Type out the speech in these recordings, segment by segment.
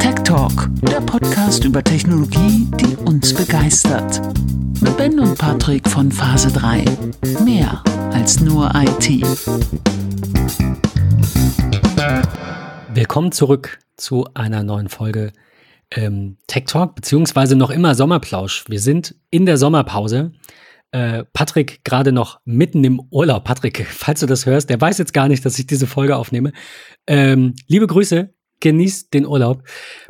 Tech Talk, der Podcast über Technologie, die uns begeistert. Mit Ben und Patrick von Phase 3. Mehr als nur IT. Willkommen zurück zu einer neuen Folge Tech Talk, beziehungsweise noch immer Sommerplausch. Wir sind in der Sommerpause. Patrick gerade noch mitten im Urlaub. Patrick, falls du das hörst, der weiß jetzt gar nicht, dass ich diese Folge aufnehme. Liebe Grüße, genießt den Urlaub.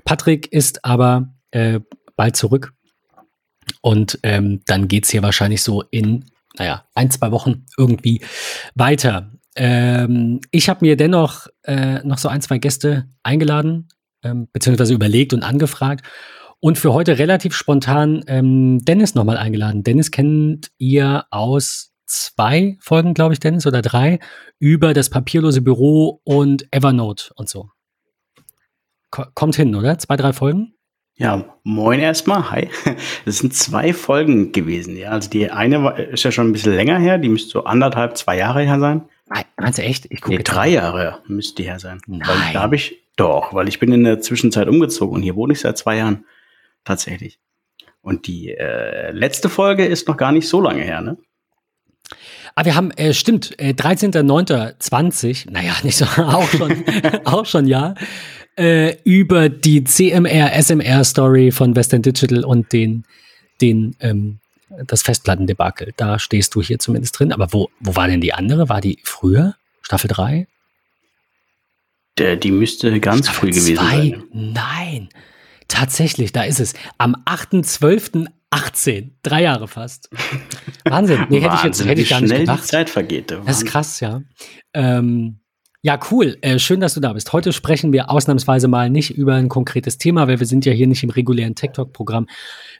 Patrick ist aber bald zurück und dann geht's hier wahrscheinlich so in, 1-2 Wochen irgendwie weiter. Ich habe mir dennoch noch so 1-2 Gäste eingeladen, beziehungsweise überlegt und angefragt. Und für heute relativ spontan Dennis nochmal eingeladen. Dennis kennt ihr aus 2 Folgen, glaube ich, Dennis, oder 3, über das papierlose Büro und Evernote und so. Kommt hin, oder? 2, 3 Folgen? Ja, moin erstmal, hi. Das sind 2 Folgen gewesen, ja. Also die eine ist ja schon ein bisschen länger her, die müsste so 1,5, 2 Jahre her sein. Nein, meinst du echt? Ich gucke 3 Jahre müsste die her sein. Nein. Weil ich bin in der Zwischenzeit umgezogen und hier wohne ich seit 2 Jahren. Tatsächlich. Und die letzte Folge ist noch gar nicht so lange her, ne? Ah, wir haben, 13.09.20, nicht so, auch schon ja, über die CMR-SMR-Story von Western Digital und das Festplattendebakel. Da stehst du hier zumindest drin. Aber wo war denn die andere? War die früher? Staffel 3? Die müsste ganz Staffel früh gewesen 2? Sein. Nein. Tatsächlich, da ist es. Am 8.12.18, 3 Jahre fast. Wahnsinn, hätte ich gar nicht gedacht. Die Zeit vergeht. Das ist krass, ja. Ja, cool, schön, dass du da bist. Heute sprechen wir ausnahmsweise mal nicht über ein konkretes Thema, weil wir sind ja hier nicht im regulären Tech-Talk-Programm,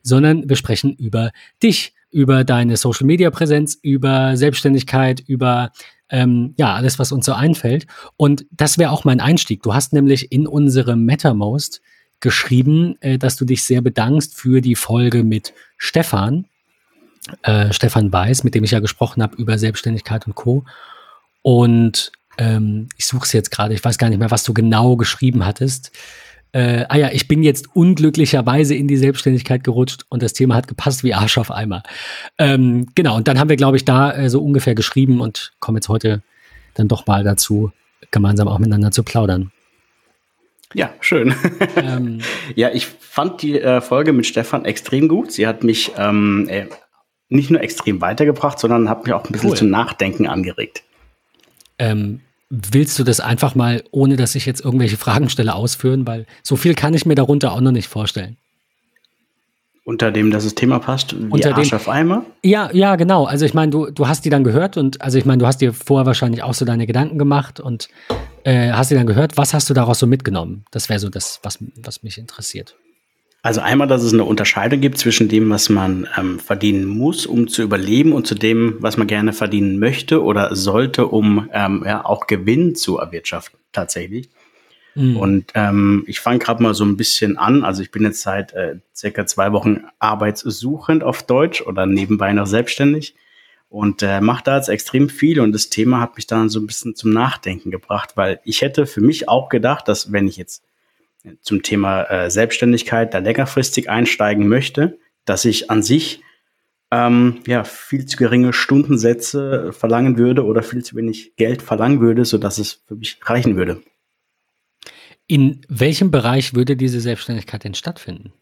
sondern wir sprechen über dich, über deine Social-Media-Präsenz, über Selbstständigkeit, über alles, was uns so einfällt. Und das wäre auch mein Einstieg. Du hast nämlich in unserem Mattermost geschrieben, dass du dich sehr bedankst für die Folge mit Stefan Weiß, mit dem ich ja gesprochen habe über Selbstständigkeit und Co. Und ich suche es jetzt gerade, ich weiß gar nicht mehr, was du genau geschrieben hattest. Ich bin jetzt unglücklicherweise in die Selbstständigkeit gerutscht und das Thema hat gepasst wie Arsch auf Eimer. Genau, und dann haben wir, glaube ich, da so ungefähr geschrieben und kommen jetzt heute dann doch mal dazu, gemeinsam auch miteinander zu plaudern. Ja, schön. Ja, ich fand die Folge mit Stefan extrem gut. Sie hat mich nicht nur extrem weitergebracht, sondern hat mich auch ein bisschen zum Nachdenken angeregt. Willst du das einfach mal, ohne dass ich jetzt irgendwelche Fragen stelle, ausführen? Weil so viel kann ich mir darunter auch noch nicht vorstellen. Unter dem, dass das Thema passt, wie Arsch auf Eimer? Ja, genau. Also ich meine, du hast die dann gehört und du hast dir vorher wahrscheinlich auch so deine Gedanken gemacht und hast du dann gehört, was hast du daraus so mitgenommen? Das wäre so das, was mich interessiert. Also einmal, dass es eine Unterscheidung gibt zwischen dem, was man verdienen muss, um zu überleben, und zu dem, was man gerne verdienen möchte oder sollte, um auch Gewinn zu erwirtschaften tatsächlich. Mhm. Und ich fange gerade mal so ein bisschen an. Also ich bin jetzt seit circa 2 Wochen arbeitssuchend auf Deutsch oder nebenbei noch selbstständig. Und macht da jetzt extrem viel und das Thema hat mich dann so ein bisschen zum Nachdenken gebracht, weil ich hätte für mich auch gedacht, dass wenn ich jetzt zum Thema Selbstständigkeit da längerfristig einsteigen möchte, dass ich an sich viel zu geringe Stundensätze verlangen würde oder viel zu wenig Geld verlangen würde, sodass es für mich reichen würde. In welchem Bereich würde diese Selbstständigkeit denn stattfinden?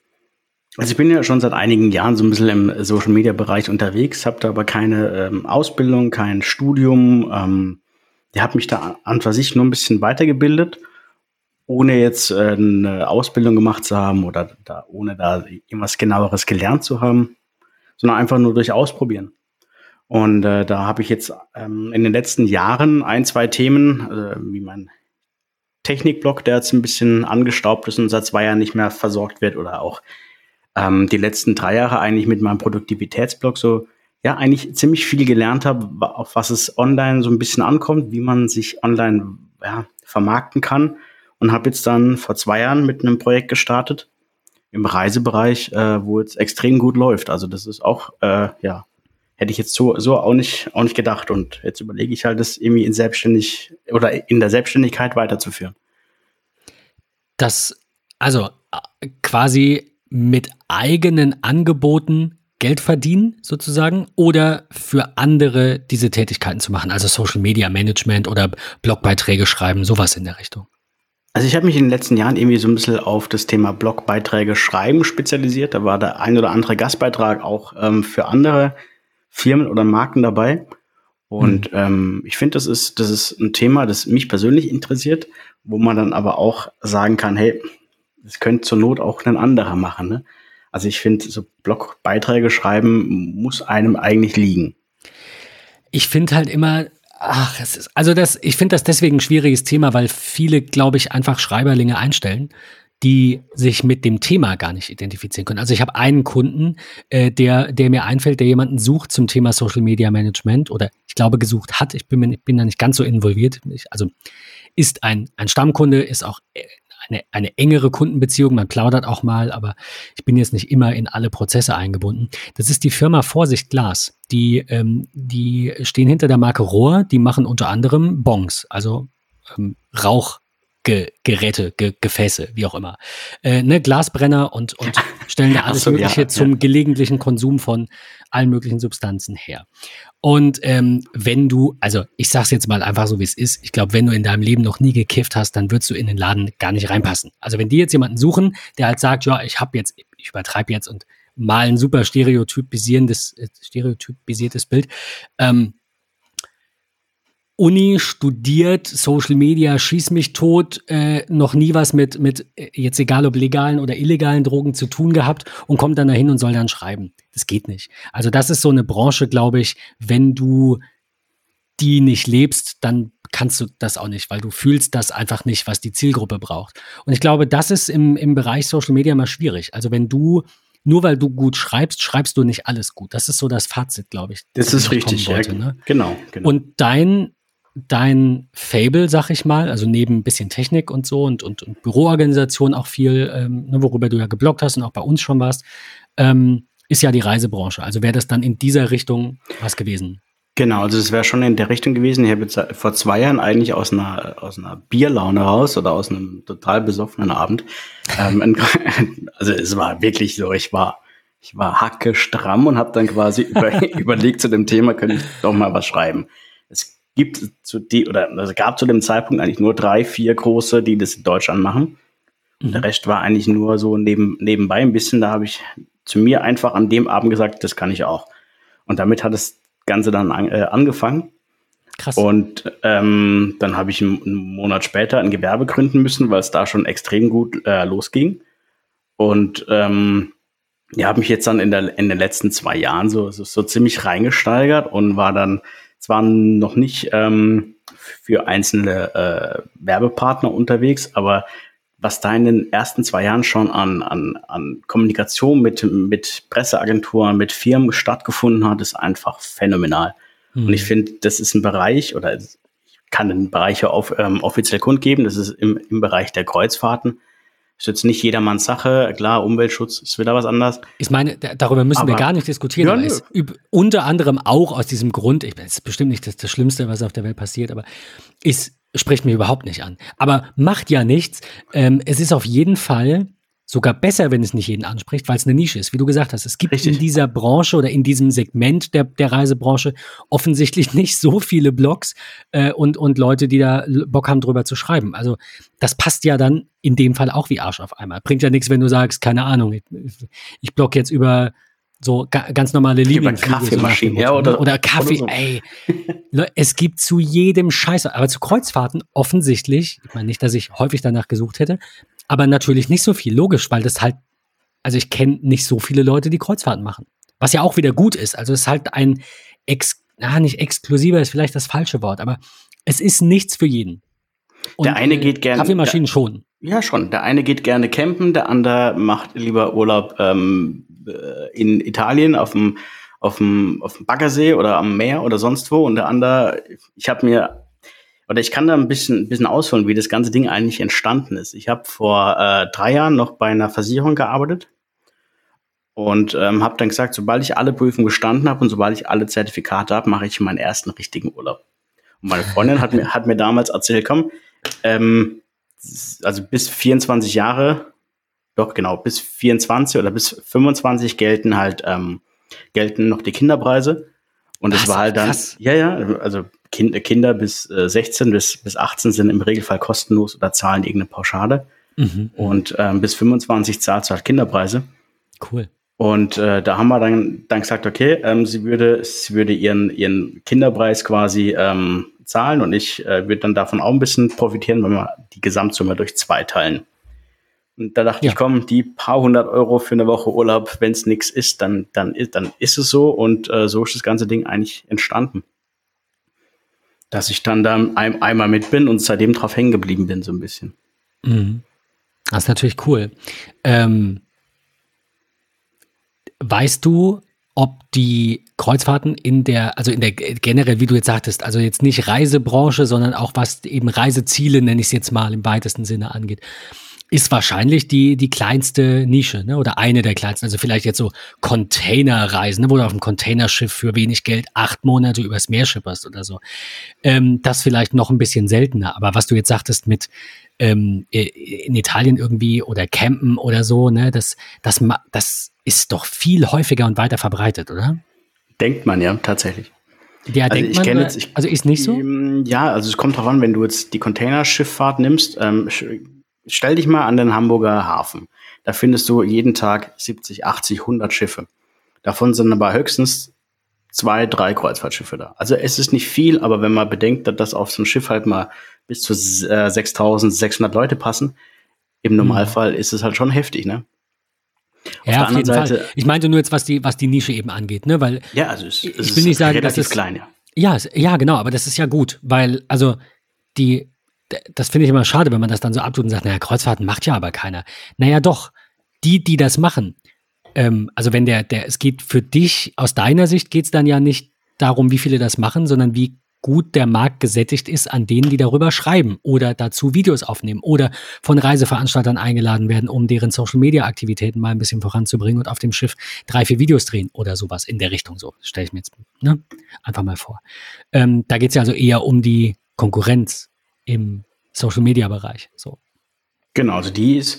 Also ich bin ja schon seit einigen Jahren so ein bisschen im Social-Media-Bereich unterwegs, habe da aber keine Ausbildung, kein Studium. Ich habe mich da an für sich nur ein bisschen weitergebildet, ohne jetzt eine Ausbildung gemacht zu haben oder ohne da irgendwas Genaueres gelernt zu haben, sondern einfach nur durch Ausprobieren. Und da habe ich jetzt in den letzten Jahren 1-2 Themen, wie mein Technikblog, der jetzt ein bisschen angestaubt ist und seit 2 Jahren nicht mehr versorgt wird, oder auch die letzten 3 Jahre eigentlich mit meinem Produktivitätsblog eigentlich ziemlich viel gelernt habe, auf was es online so ein bisschen ankommt, wie man sich online vermarkten kann, und habe jetzt dann vor 2 Jahren mit einem Projekt gestartet im Reisebereich, wo jetzt extrem gut läuft. Also das ist auch hätte ich jetzt so auch nicht gedacht. Und jetzt überlege ich halt, das irgendwie in der Selbstständigkeit weiterzuführen. Also quasi mit eigenen Angeboten Geld verdienen sozusagen oder für andere diese Tätigkeiten zu machen, also Social Media Management oder Blogbeiträge schreiben, sowas in der Richtung. Also ich habe mich in den letzten Jahren irgendwie so ein bisschen auf das Thema Blogbeiträge schreiben spezialisiert. Da war der ein oder andere Gastbeitrag auch für andere Firmen oder Marken dabei. Und ich finde, das ist ein Thema, das mich persönlich interessiert, wo man dann aber auch sagen kann, hey, das könnte zur Not auch ein anderer machen. Ne? Also ich finde, so Blogbeiträge schreiben muss einem eigentlich liegen. Ich finde halt immer... ich finde das deswegen ein schwieriges Thema, weil viele, glaube ich, einfach Schreiberlinge einstellen, die sich mit dem Thema gar nicht identifizieren können. Also ich habe einen Kunden, der mir einfällt, der jemanden sucht zum Thema Social Media Management oder ich glaube gesucht hat. Ich bin da nicht ganz so involviert. Also ist ein Stammkunde, ist auch eine engere Kundenbeziehung. Man plaudert auch mal, aber ich bin jetzt nicht immer in alle Prozesse eingebunden. Das ist die Firma Vorsicht Glas. Die stehen hinter der Marke Rohr. Die machen unter anderem Bongs, also Rauchgeräte, Gefäße, wie auch immer. Glasbrenner und stellen da alles Mögliche zum gelegentlichen Konsum von allen möglichen Substanzen her. Und wenn du, also ich sag's jetzt mal einfach so, wie es ist, ich glaube, wenn du in deinem Leben noch nie gekifft hast, dann würdest du in den Laden gar nicht reinpassen. Also wenn die jetzt jemanden suchen, der halt sagt, ja, ich übertreibe jetzt und mal ein super stereotypisiertes Bild, Uni, studiert, Social Media, schieß mich tot, noch nie was mit, jetzt egal ob legalen oder illegalen Drogen zu tun gehabt und kommt dann dahin und soll dann schreiben. Das geht nicht. Also das ist so eine Branche, glaube ich, wenn du die nicht lebst, dann kannst du das auch nicht, weil du fühlst das einfach nicht, was die Zielgruppe braucht. Und ich glaube, das ist im Bereich Social Media mal schwierig. Also wenn du nur weil du gut schreibst, schreibst du nicht alles gut. Das ist so das Fazit, glaube ich. Das ist richtig, wollte, ne? Genau. Und dein Fable, sag ich mal, also neben ein bisschen Technik und so und Büroorganisation auch viel, worüber du ja gebloggt hast und auch bei uns schon warst, ist ja die Reisebranche. Also wäre das dann in dieser Richtung was gewesen? Genau, also das wäre schon in der Richtung gewesen. Ich habe jetzt vor 2 Jahren eigentlich aus einer Bierlaune raus oder aus einem total besoffenen Abend. Also es war wirklich so, ich war hacke stramm und habe dann quasi überlegt, zu dem Thema könnte ich doch mal was schreiben. Es gab zu dem Zeitpunkt eigentlich nur 3-4 große, die das in Deutschland machen. Und der Rest war eigentlich nur so nebenbei ein bisschen. Da habe ich zu mir einfach an dem Abend gesagt, das kann ich auch. Und damit hat es Ganze dann angefangen. Krass. Und dann habe ich einen Monat später ein Gewerbe gründen müssen, weil es da schon extrem gut losging. Und habe mich jetzt dann in den letzten 2 Jahren so ziemlich reingesteigert und war dann zwar noch nicht für einzelne Werbepartner unterwegs, aber was da in den ersten 2 Jahren schon an Kommunikation mit Presseagenturen, mit Firmen stattgefunden hat, ist einfach phänomenal. Mhm. Und ich finde, das ist ein Bereich, oder ich kann den Bereich ja offiziell kundgeben, das ist im Bereich der Kreuzfahrten. Ist jetzt nicht jedermanns Sache, klar, Umweltschutz ist wieder was anderes. Ich meine, darüber müssen wir gar nicht diskutieren, ja, aber es ist unter anderem auch aus diesem Grund, es ist bestimmt nicht das Schlimmste, was auf der Welt passiert, aber spricht mich überhaupt nicht an. Aber macht ja nichts. Es ist auf jeden Fall sogar besser, wenn es nicht jeden anspricht, weil es eine Nische ist. Wie du gesagt hast, es gibt in dieser Branche oder in diesem Segment der Reisebranche offensichtlich nicht so viele Blogs und Leute, die da Bock haben, drüber zu schreiben. Also das passt ja dann in dem Fall auch wie Arsch auf einmal. Bringt ja nichts, wenn du sagst, keine Ahnung, ich blogge jetzt über so ganz normale Lieblingsfliege. Kaffeemaschinen. Ja, oder Kaffee, oder so. Ey. Es gibt zu jedem Scheiß, aber zu Kreuzfahrten offensichtlich, ich meine nicht, dass ich häufig danach gesucht hätte, aber natürlich nicht so viel, logisch, weil das halt, also ich kenne nicht so viele Leute, die Kreuzfahrten machen. Was ja auch wieder gut ist, also es ist halt nicht exklusiver ist vielleicht das falsche Wort, aber es ist nichts für jeden. Und der eine geht gerne Kaffeemaschinen schon. Ja, schon. Der eine geht gerne campen, der andere macht lieber Urlaub in Italien auf dem Baggersee oder am Meer oder sonst wo. Und der andere, ich kann da ein bisschen ausholen, wie das ganze Ding eigentlich entstanden ist. Ich habe vor 3 Jahren noch bei einer Versicherung gearbeitet Und habe dann gesagt, sobald ich alle Prüfungen bestanden habe und sobald ich alle Zertifikate habe, mache ich meinen ersten richtigen Urlaub. Und meine Freundin hat mir damals erzählt, komm, also bis 24 Jahre, doch genau, bis 24 oder bis 25 gelten halt, gelten noch die Kinderpreise. Und das war halt dann, krass. Ja, also Kinder bis 16 bis 18 sind im Regelfall kostenlos oder zahlen irgendeine Pauschale. Mhm. Und bis 25 zahlst du halt Kinderpreise. Cool. Und da haben wir dann gesagt, okay, sie würde ihren Kinderpreis quasi zahlen und ich würde dann davon auch ein bisschen profitieren, wenn wir die Gesamtsumme durch 2 teilen. Und da dachte ich, komm, die paar 100 Euro für eine Woche Urlaub, wenn es nichts ist, dann ist es so. Und so ist das ganze Ding eigentlich entstanden. Dass ich dann da einmal mit bin und seitdem drauf hängen geblieben bin, so ein bisschen. Mhm. Das ist natürlich cool. Weißt du, ob die Kreuzfahrten in der generell, wie du jetzt sagtest, also jetzt nicht Reisebranche, sondern auch was eben Reiseziele, nenne ich es jetzt mal, im weitesten Sinne angeht, ist wahrscheinlich die kleinste Nische, ne? Oder eine der kleinsten. Also vielleicht jetzt so Containerreisen, ne? Wo du auf einem Containerschiff für wenig Geld 8 Monate übers Meer schipperst oder so. Das vielleicht noch ein bisschen seltener. Aber was du jetzt sagtest mit in Italien irgendwie oder campen oder so, ne? Das ist doch viel häufiger und weiter verbreitet, oder? Denkt man ja, tatsächlich. Ja, also denkt man, also ist nicht so? Ja, also es kommt drauf an, wenn du jetzt die Containerschifffahrt nimmst, stell dich mal an den Hamburger Hafen. Da findest du jeden Tag 70, 80, 100 Schiffe. Davon sind aber höchstens 2, 3 Kreuzfahrtschiffe da. Also es ist nicht viel, aber wenn man bedenkt, dass auf so einem Schiff halt mal bis zu 6.600 Leute passen, im Normalfall ist es halt schon heftig, ne? Auf jeden Fall. Ich meinte nur jetzt, was die Nische eben angeht, ne? Weil ja, also ich will nicht sagen, dass es klein, ja. Ja, genau, aber das ist ja gut, weil also das finde ich immer schade, wenn man das dann so abtut und sagt, naja, Kreuzfahrten macht ja aber keiner. Naja, doch, die das machen, also wenn es geht für dich, aus deiner Sicht geht es dann ja nicht darum, wie viele das machen, sondern wie gut der Markt gesättigt ist an denen, die darüber schreiben oder dazu Videos aufnehmen oder von Reiseveranstaltern eingeladen werden, um deren Social-Media-Aktivitäten mal ein bisschen voranzubringen und auf dem Schiff 3, 4 Videos drehen oder sowas in der Richtung. So stelle ich mir jetzt, ne, einfach mal vor. Da geht es ja also eher um die Konkurrenz im Social-Media-Bereich. So. Genau, also die ist,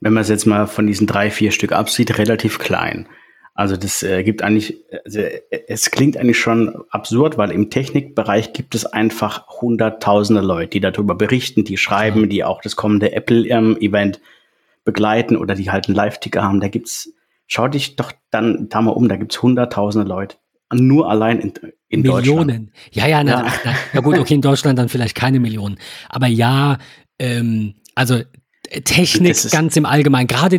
wenn man es jetzt mal von diesen 3, 4 Stück absieht, relativ klein. Also das gibt eigentlich, also es klingt eigentlich schon absurd, weil im Technikbereich gibt es einfach hunderttausende Leute, die darüber berichten, die schreiben, die auch das kommende Apple-Event begleiten oder die halt einen Live-Ticker haben. Da gibt's, schau dich doch dann da mal um, da gibt's hunderttausende Leute. Nur allein in Deutschland. Millionen. Ja. Na gut, okay, in Deutschland dann vielleicht keine Millionen. Aber ja, also Technik ganz im Allgemeinen. Gerade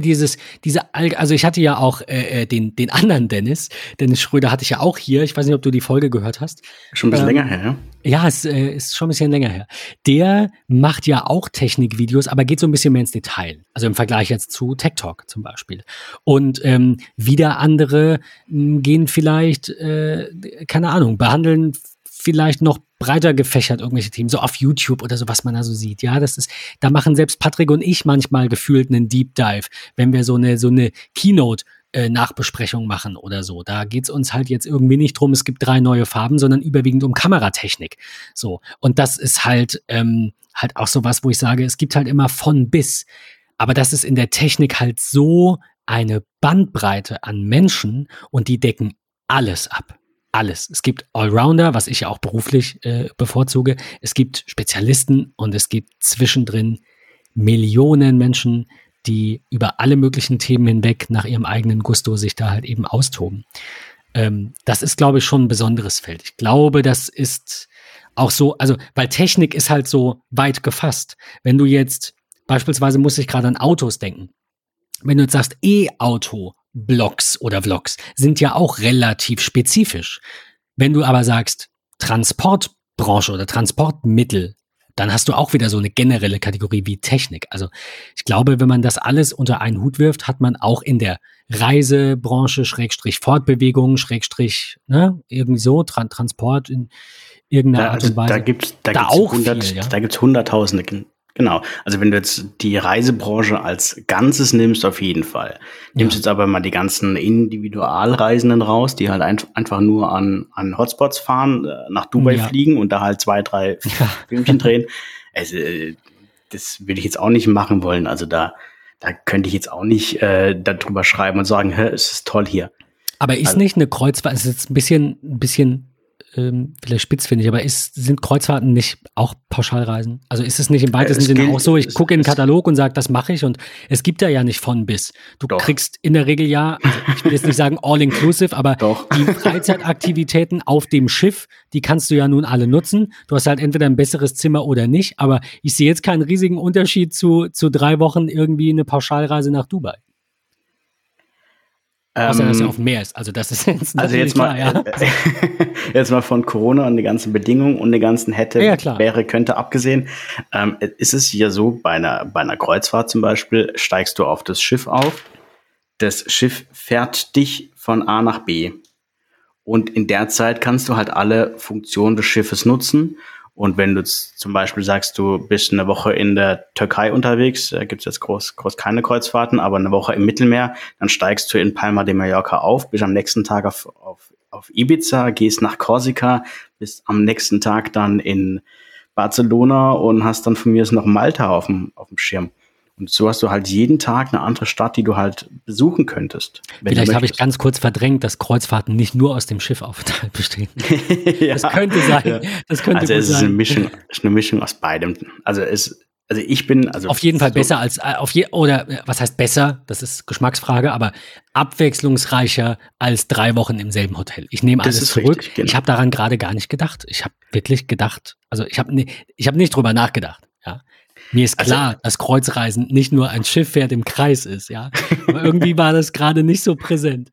also ich hatte ja auch den anderen Dennis Schröder hatte ich ja auch hier. Ich weiß nicht, ob du die Folge gehört hast. Schon ein bisschen länger her, ja? Ja, es ist schon ein bisschen länger her. Der macht ja auch Technikvideos, aber geht so ein bisschen mehr ins Detail. Also im Vergleich jetzt zu Tech Talk zum Beispiel. Und wieder andere gehen vielleicht, keine Ahnung, behandeln vielleicht noch breiter gefächert irgendwelche Themen, so auf YouTube oder so, was man da so sieht. Ja, das ist, da machen selbst Patrick und ich manchmal gefühlt einen Deep Dive, wenn wir so eine Keynote-Nachbesprechung machen oder so. Da geht es uns halt jetzt irgendwie nicht drum, es gibt 3 neue Farben, sondern überwiegend um Kameratechnik. So. Und das ist halt auch sowas, wo ich sage, es gibt halt immer von bis. Aber das ist in der Technik halt so eine Bandbreite an Menschen und die decken alles ab. Alles. Es gibt Allrounder, was ich ja auch beruflich bevorzuge. Es gibt Spezialisten und es gibt zwischendrin Millionen Menschen, die über alle möglichen Themen hinweg nach ihrem eigenen Gusto sich da halt eben austoben. Das ist, glaube ich, schon ein besonderes Feld. Ich glaube, das ist auch so, also, weil Technik ist halt so weit gefasst. Wenn du jetzt, beispielsweise muss ich gerade an Autos denken. Wenn du jetzt sagst, E-Auto, Blogs oder Vlogs sind ja auch relativ spezifisch. Wenn du aber sagst Transportbranche oder Transportmittel, dann hast du auch wieder so eine generelle Kategorie wie Technik. Also ich glaube, wenn man das alles unter einen Hut wirft, hat man auch in der Reisebranche, Fortbewegung, ne, irgendwie so, Transport in irgendeiner Art und Weise. Da gibt es Hunderttausende Genau, also wenn du jetzt die Reisebranche als Ganzes nimmst, auf jeden Fall. Nimmst jetzt aber mal die ganzen Individualreisenden raus, die halt einfach nur an Hotspots fahren, nach Dubai fliegen und da halt 2, 3 Filmchen drehen. Also, das würde ich jetzt auch nicht machen wollen. Also da könnte ich jetzt auch nicht darüber schreiben und sagen, hä, es ist toll hier. Aber ist also, nicht eine Kreuzfahrt, es ist jetzt ein bisschen vielleicht spitzfindig, aber sind Kreuzfahrten nicht auch Pauschalreisen? Also ist es nicht im weitesten Sinne auch so, ich gucke in den Katalog und sage, das mache ich und es gibt da ja nicht von bis. Du kriegst in der Regel also ich will jetzt nicht sagen all-inclusive, aber die Freizeitaktivitäten auf dem Schiff, die kannst du ja nun alle nutzen. Du hast halt entweder ein besseres Zimmer oder nicht, aber ich sehe jetzt keinen riesigen Unterschied zu 3 Wochen irgendwie eine Pauschalreise nach Dubai. Außer, dass er auf dem Meer ist. Also, das ist jetzt jetzt mal von Corona und den ganzen Bedingungen und den ganzen wäre, könnte abgesehen. Ist es ja so, bei einer Kreuzfahrt zum Beispiel, steigst du auf das Schiff auf. Das Schiff fährt dich von A nach B. Und in der Zeit kannst du halt alle Funktionen des Schiffes nutzen. Und wenn du zum Beispiel sagst, du bist eine Woche in der Türkei unterwegs, da gibt es jetzt groß keine Kreuzfahrten, aber eine Woche im Mittelmeer, dann steigst du in Palma de Mallorca auf, bist am nächsten Tag auf Ibiza, gehst nach Korsika, bist am nächsten Tag dann in Barcelona und hast dann von mir aus noch Malta auf dem Schirm. Und so hast du halt jeden Tag eine andere Stadt, die du halt besuchen könntest. Vielleicht habe ich ganz kurz verdrängt, dass Kreuzfahrten nicht nur aus dem Schiffaufenthalt bestehen. Ja. Das könnte sein. Das könnte also es ist eine Mischung aus beidem. Auf jeden Fall so besser als oder was heißt besser? Das ist Geschmacksfrage, aber abwechslungsreicher als 3 Wochen im selben Hotel. Ich nehme alles zurück. Richtig, genau. Ich habe daran gerade gar nicht gedacht. Ich habe wirklich gedacht, also ich habe nicht drüber nachgedacht. Ja. Mir ist klar, dass Kreuzreisen nicht nur ein Schiff fährt im Kreis ist, ja. Aber irgendwie war das gerade nicht so präsent.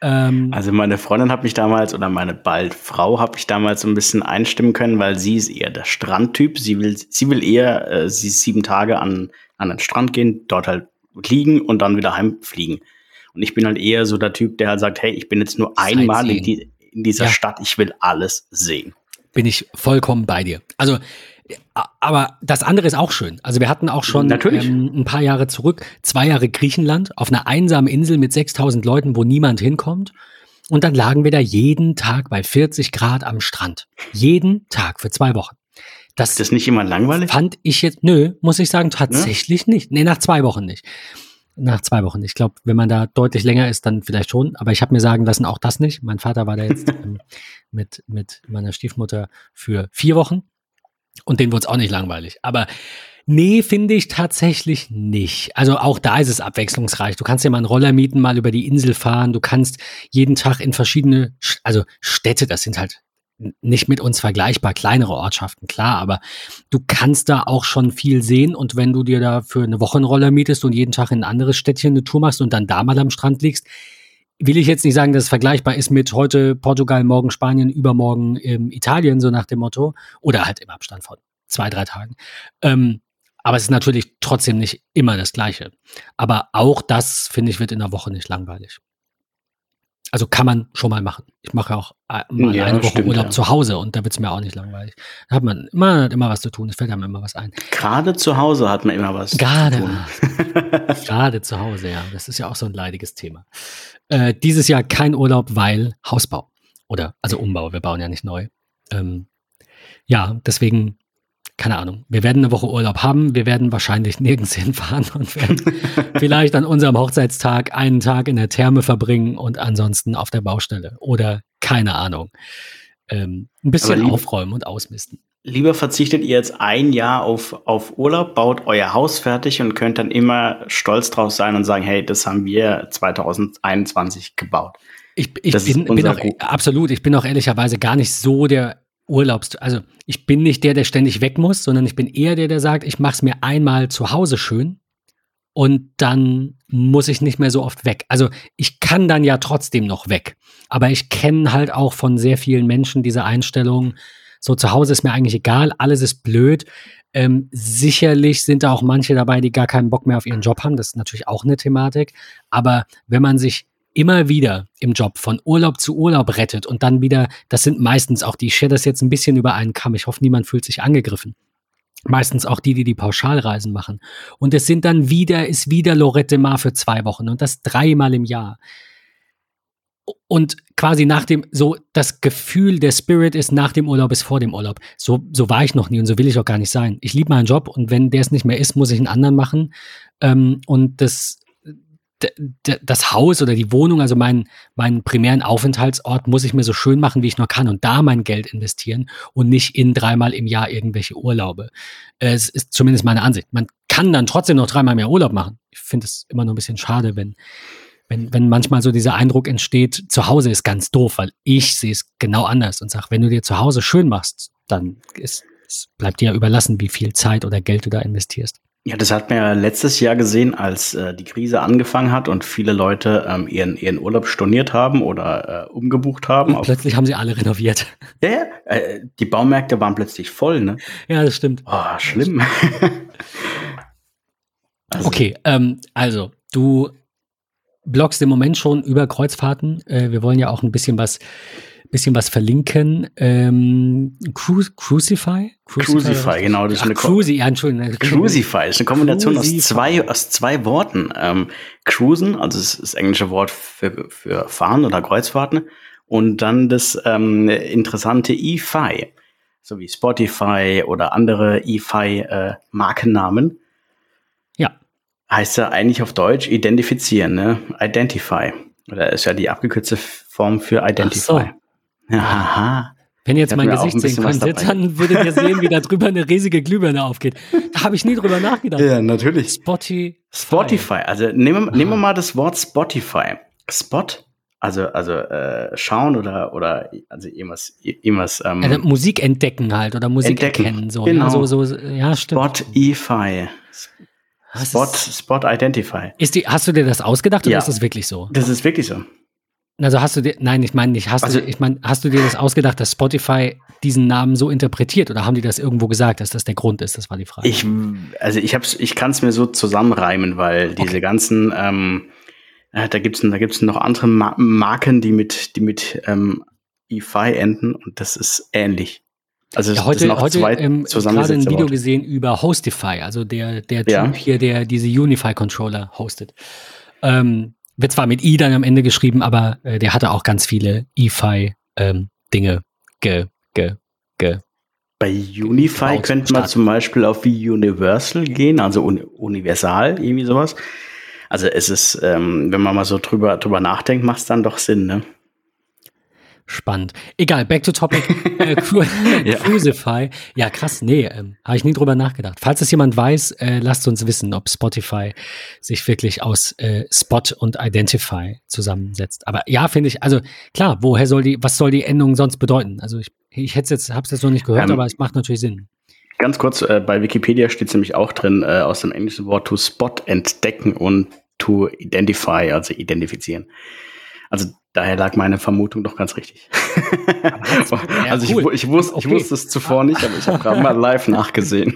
Also meine Freundin hat mich damals, oder meine bald Frau habe ich damals so ein bisschen einstimmen können, weil sie ist eher der Strandtyp. Sie will eher 7 Tage an den Strand gehen, dort halt liegen und dann wieder heimfliegen. Und ich bin halt eher so der Typ, der halt sagt, hey, ich bin jetzt nur einmal in dieser Stadt, ich will alles sehen. Bin ich vollkommen bei dir. Also, aber das andere ist auch schön. Also wir hatten auch schon ein paar Jahre zurück 2 Jahre Griechenland auf einer einsamen Insel mit 6.000 Leuten, wo niemand hinkommt. Und dann lagen wir da jeden Tag bei 40 Grad am Strand. Jeden Tag für 2 Wochen. Das ist das nicht immer langweilig? Fand ich jetzt, muss ich sagen, tatsächlich nicht. Nee, nach 2 Wochen nicht. Ich glaube, wenn man da deutlich länger ist, dann vielleicht schon. Aber ich habe mir sagen lassen, auch das nicht. Mein Vater war da jetzt mit meiner Stiefmutter für 4 Wochen. Und denen wurde es auch nicht langweilig. Aber nee, finde ich tatsächlich nicht. Also auch da ist es abwechslungsreich. Du kannst dir mal einen Roller mieten, mal über die Insel fahren. Du kannst jeden Tag in verschiedene, Städte, das sind halt nicht mit uns vergleichbar, kleinere Ortschaften, klar. Aber du kannst da auch schon viel sehen. Und wenn du dir da für eine Woche einen Roller mietest und jeden Tag in ein anderes Städtchen eine Tour machst und dann da mal am Strand liegst, will ich jetzt nicht sagen, dass es vergleichbar ist mit heute Portugal, morgen Spanien, übermorgen Italien, so nach dem Motto. Oder halt im Abstand von 2, 3 Tagen. Aber es ist natürlich trotzdem nicht immer das Gleiche. Aber auch das, finde ich, wird in der Woche nicht langweilig. Also kann man schon mal machen. Ich mache auch mal eine Woche Urlaub zu Hause und da wird es mir auch nicht langweilig. Da hat man immer was zu tun, es fällt einem immer was ein. Gerade zu Hause hat man immer was zu tun. Gerade zu Hause, ja. Das ist ja auch so ein leidiges Thema. Dieses Jahr kein Urlaub, weil Hausbau. Also Umbau, wir bauen ja nicht neu. Deswegen, keine Ahnung. Wir werden eine Woche Urlaub haben, wir werden wahrscheinlich nirgends hinfahren und werden vielleicht an unserem Hochzeitstag einen Tag in der Therme verbringen und ansonsten auf der Baustelle. Oder keine Ahnung. Ein bisschen aufräumen und ausmisten. Lieber verzichtet ihr jetzt ein Jahr auf Urlaub, baut euer Haus fertig und könnt dann immer stolz drauf sein und sagen, hey, das haben wir 2021 gebaut. Ich bin auch ehrlicherweise gar nicht so der also ich bin nicht der ständig weg muss, sondern ich bin eher der sagt, ich mache es mir einmal zu Hause schön und dann muss ich nicht mehr so oft weg. Also ich kann dann ja trotzdem noch weg, aber ich kenne halt auch von sehr vielen Menschen diese Einstellung, so zu Hause ist mir eigentlich egal, alles ist blöd. Sicherlich sind da auch manche dabei, die gar keinen Bock mehr auf ihren Job haben. Das ist natürlich auch eine Thematik. Aber wenn man sich immer wieder im Job von Urlaub zu Urlaub rettet und dann wieder, das sind meistens auch die, ich share das jetzt ein bisschen über einen Kamm, ich hoffe, niemand fühlt sich angegriffen. Meistens auch die Pauschalreisen machen. Und es sind dann wieder Lorette Mar für 2 Wochen und das 3-mal im Jahr. Und quasi nach dem, so das Gefühl, der Spirit ist nach dem Urlaub, ist vor dem Urlaub. So war ich noch nie und so will ich auch gar nicht sein. Ich liebe meinen Job und wenn der es nicht mehr ist, muss ich einen anderen machen. Und das Haus oder die Wohnung, also meinen primären Aufenthaltsort, muss ich mir so schön machen, wie ich nur kann und da mein Geld investieren und nicht in 3-mal im Jahr irgendwelche Urlaube. Es ist zumindest meine Ansicht. Man kann dann trotzdem noch 3-mal mehr Urlaub machen. Ich finde es immer nur ein bisschen schade, wenn manchmal so dieser Eindruck entsteht, zu Hause ist ganz doof, weil ich sehe es genau anders und sage, wenn du dir zu Hause schön machst, dann bleibt dir ja überlassen, wie viel Zeit oder Geld du da investierst. Ja, das hat man ja letztes Jahr gesehen, als die Krise angefangen hat und viele Leute ihren Urlaub storniert haben oder umgebucht haben. Und plötzlich haben sie alle renoviert. Ja, die Baumärkte waren plötzlich voll, ne? Ja, das stimmt. Oh, schlimm. Also. Okay, also du bloggst im Moment schon über Kreuzfahrten. Wir wollen ja auch ein bisschen was verlinken. Crusify? Crusify, genau. Das ist eine Crusify ist eine Kombination aus zwei Worten. Cruisen, also das englische Wort für Fahren oder Kreuzfahrten. Und dann das interessante E-Fi, so wie Spotify oder andere E-Fi-Markennamen. Ja. Heißt ja eigentlich auf Deutsch identifizieren, ne? Identify. Oder ist ja die abgekürzte Form für Identify. Ach so. Aha. Wenn ihr jetzt mein Gesicht sehen könntet, dann würdet ihr sehen, wie da drüber eine riesige Glühbirne aufgeht. Da habe ich nie drüber nachgedacht. Ja, natürlich. Spotify. Also nehmen wir mal das Wort Spotify. Spot, also schauen oder also irgendwas also Musik entdecken halt oder Musik erkennen. So, genau. So, ja, stimmt. Spotify. Spot Identify. Hast du dir das ausgedacht oder ist das wirklich so? Das ist wirklich so. Also hast du dir das ausgedacht, dass Spotify diesen Namen so interpretiert oder haben die das irgendwo gesagt, dass das der Grund ist? Das war die Frage. Ich kann es mir so zusammenreimen, weil diese ganzen, da gibt's noch andere Marken, die mit EFI enden und das ist ähnlich. Also ja, heute gerade ein Video gesehen über Hostify, also der Typ hier, der diese Unify-Controller hostet. Wird zwar mit I dann am Ende geschrieben, aber der hatte auch ganz viele E-Fi-Dinge. Bei Unify könnte man zum Beispiel auf wie Universal gehen, also universal, irgendwie sowas. Also es ist, wenn man mal so drüber nachdenkt, macht es dann doch Sinn, ne? Spannend. Egal, back to topic. Crusify. Ja, krass, nee, habe ich nie drüber nachgedacht. Falls es jemand weiß, lasst uns wissen, ob Spotify sich wirklich aus Spot und Identify zusammensetzt. Aber ja, finde ich, also klar, was soll die Endung sonst bedeuten? Also ich habe es jetzt noch nicht gehört, aber es macht natürlich Sinn. Ganz kurz, bei Wikipedia steht es nämlich auch drin, aus dem englischen Wort to spot entdecken und to identify, also identifizieren. Also daher lag meine Vermutung doch ganz richtig. Also cool. Ich wusste es zuvor nicht, aber ich habe gerade mal live nachgesehen.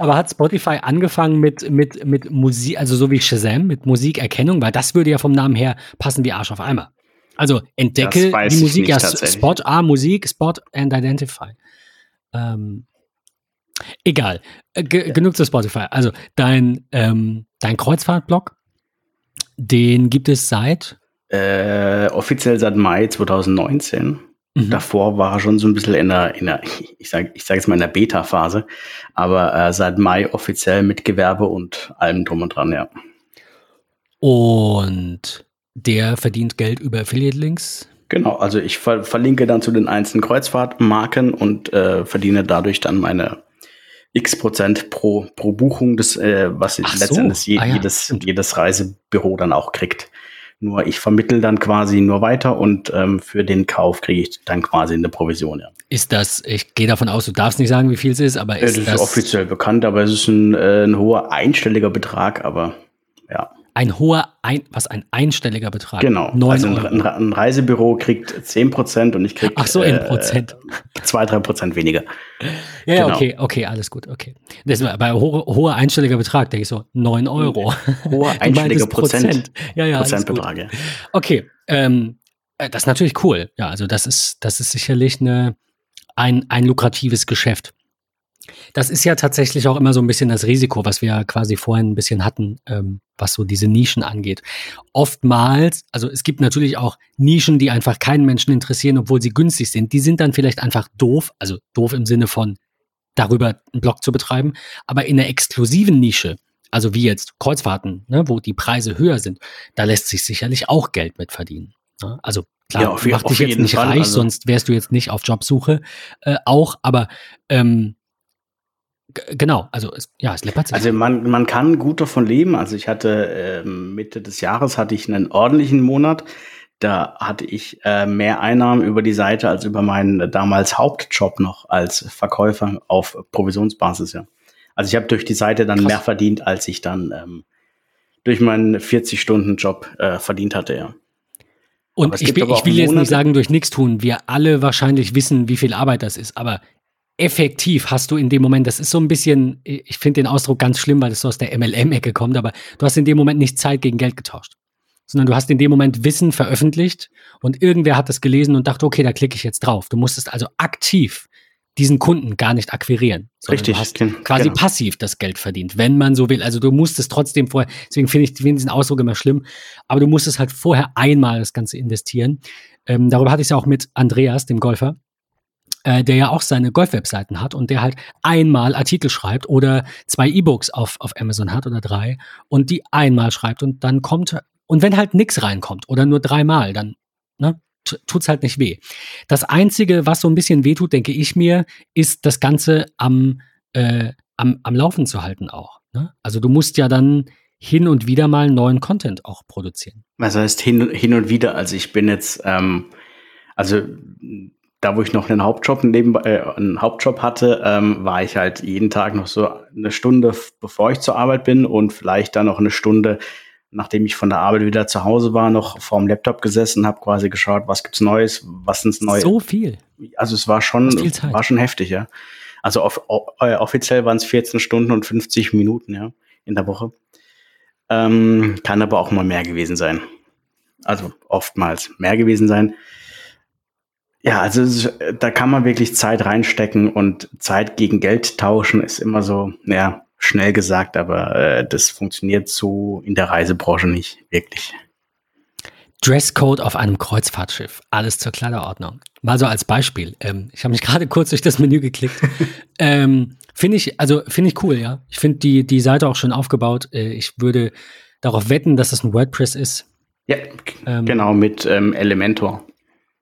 Aber hat Spotify angefangen mit Musik, also so wie Shazam, mit Musikerkennung? Weil das würde ja vom Namen her passen wie Arsch auf Eimer. Also entdecke die Musik, ja, Spot, Musik, Spot and Identify. Egal, genug zu Spotify. Also dein Kreuzfahrtblog, den gibt es seit... offiziell seit Mai 2019. Mhm. Davor war er schon so ein bisschen in der, ich sag jetzt mal in der Beta-Phase, aber seit Mai offiziell mit Gewerbe und allem drum und dran, ja. Und der verdient Geld über Affiliate-Links? Genau, also ich verlinke dann zu den einzelnen Kreuzfahrtmarken und verdiene dadurch dann meine X% pro Buchung, was letztendlich jedes Reisebüro dann auch kriegt. Nur ich vermittle dann quasi nur weiter und für den Kauf kriege ich dann quasi eine Provision, ja. Ist das, ich gehe davon aus, du darfst nicht sagen, wie viel es ist, aber ist das... Das ist offiziell bekannt, aber es ist ein hoher einstelliger Betrag, aber ja. Ein einstelliger Betrag? Genau, also ein Reisebüro kriegt 10% und ich kriege... Ach so, in Prozent. 2-3% weniger. Ja, genau. Okay, alles gut, okay. Das war bei hoher einstelliger Betrag, denke ich so, 9 €. Hoher einstelliger Prozent. Ja, Prozentbetrag, ja. Okay, das ist natürlich cool. Ja, also das ist sicherlich ein lukratives Geschäft. Das ist ja tatsächlich auch immer so ein bisschen das Risiko, was wir ja quasi vorhin ein bisschen hatten, was so diese Nischen angeht. Oftmals, also es gibt natürlich auch Nischen, die einfach keinen Menschen interessieren, obwohl sie günstig sind. Die sind dann vielleicht einfach doof, also doof im Sinne von darüber einen Blog zu betreiben. Aber in einer exklusiven Nische, also wie jetzt Kreuzfahrten, ne, wo die Preise höher sind, da lässt sich sicherlich auch Geld mit verdienen. Ne? Also klar, ja, mach dich jetzt nicht reich, also sonst wärst du jetzt nicht auf Jobsuche auch, aber genau, also es läppert sich. Also man kann gut davon leben. Also ich hatte Mitte des Jahres hatte ich einen ordentlichen Monat. Da hatte ich mehr Einnahmen über die Seite als über meinen damals Hauptjob noch als Verkäufer auf Provisionsbasis. Ja. Also ich habe durch die Seite dann mehr verdient, als ich dann durch meinen 40-Stunden-Job verdient hatte, ja. Und ich will jetzt nicht sagen, durch nichts tun. Wir alle wahrscheinlich wissen, wie viel Arbeit das ist, aber effektiv hast du in dem Moment, das ist so ein bisschen, ich finde den Ausdruck ganz schlimm, weil das so aus der MLM-Ecke kommt, aber du hast in dem Moment nicht Zeit gegen Geld getauscht, sondern du hast in dem Moment Wissen veröffentlicht und irgendwer hat das gelesen und dachte, okay, da klicke ich jetzt drauf. Du musstest also aktiv diesen Kunden gar nicht akquirieren. Richtig. Du hast quasi passiv das Geld verdient, wenn man so will. Also du musstest trotzdem vorher, deswegen finde ich diesen Ausdruck immer schlimm, aber du musstest halt vorher einmal das Ganze investieren. Darüber hatte ich es ja auch mit Andreas, dem Golfer, der ja auch seine Golf-Webseiten hat und der halt einmal Artikel schreibt oder 2 E-Books auf Amazon hat oder 3 und die einmal schreibt und dann kommt, und wenn halt nichts reinkommt oder nur 3-mal, dann tut's halt nicht weh. Das Einzige, was so ein bisschen weh tut, denke ich mir, ist das Ganze am Laufen zu halten auch. Ne? Also du musst ja dann hin und wieder mal neuen Content auch produzieren. Was heißt hin und wieder? Also ich bin jetzt, da, wo ich noch einen Hauptjob hatte, war ich halt jeden Tag noch so eine Stunde, bevor ich zur Arbeit bin und vielleicht dann noch eine Stunde, nachdem ich von der Arbeit wieder zu Hause war, noch vorm Laptop gesessen, habe quasi geschaut, was gibt's Neues, was sind's Neues. So viel. Also es war schon heftig, ja. Also offiziell waren es 14 Stunden und 50 Minuten, ja, in der Woche. Kann aber auch mal mehr gewesen sein. Also oftmals mehr gewesen sein. Ja, also da kann man wirklich Zeit reinstecken und Zeit gegen Geld tauschen ist immer so, ja, schnell gesagt, aber das funktioniert so in der Reisebranche nicht wirklich. Dresscode auf einem Kreuzfahrtschiff, alles zur Kleiderordnung. Mal so als Beispiel. Ich habe mich gerade kurz durch das Menü geklickt. Finde ich cool, ja. Ich finde die Seite auch schön aufgebaut. Ich würde darauf wetten, dass das ein WordPress ist. Ja, genau, mit Elementor.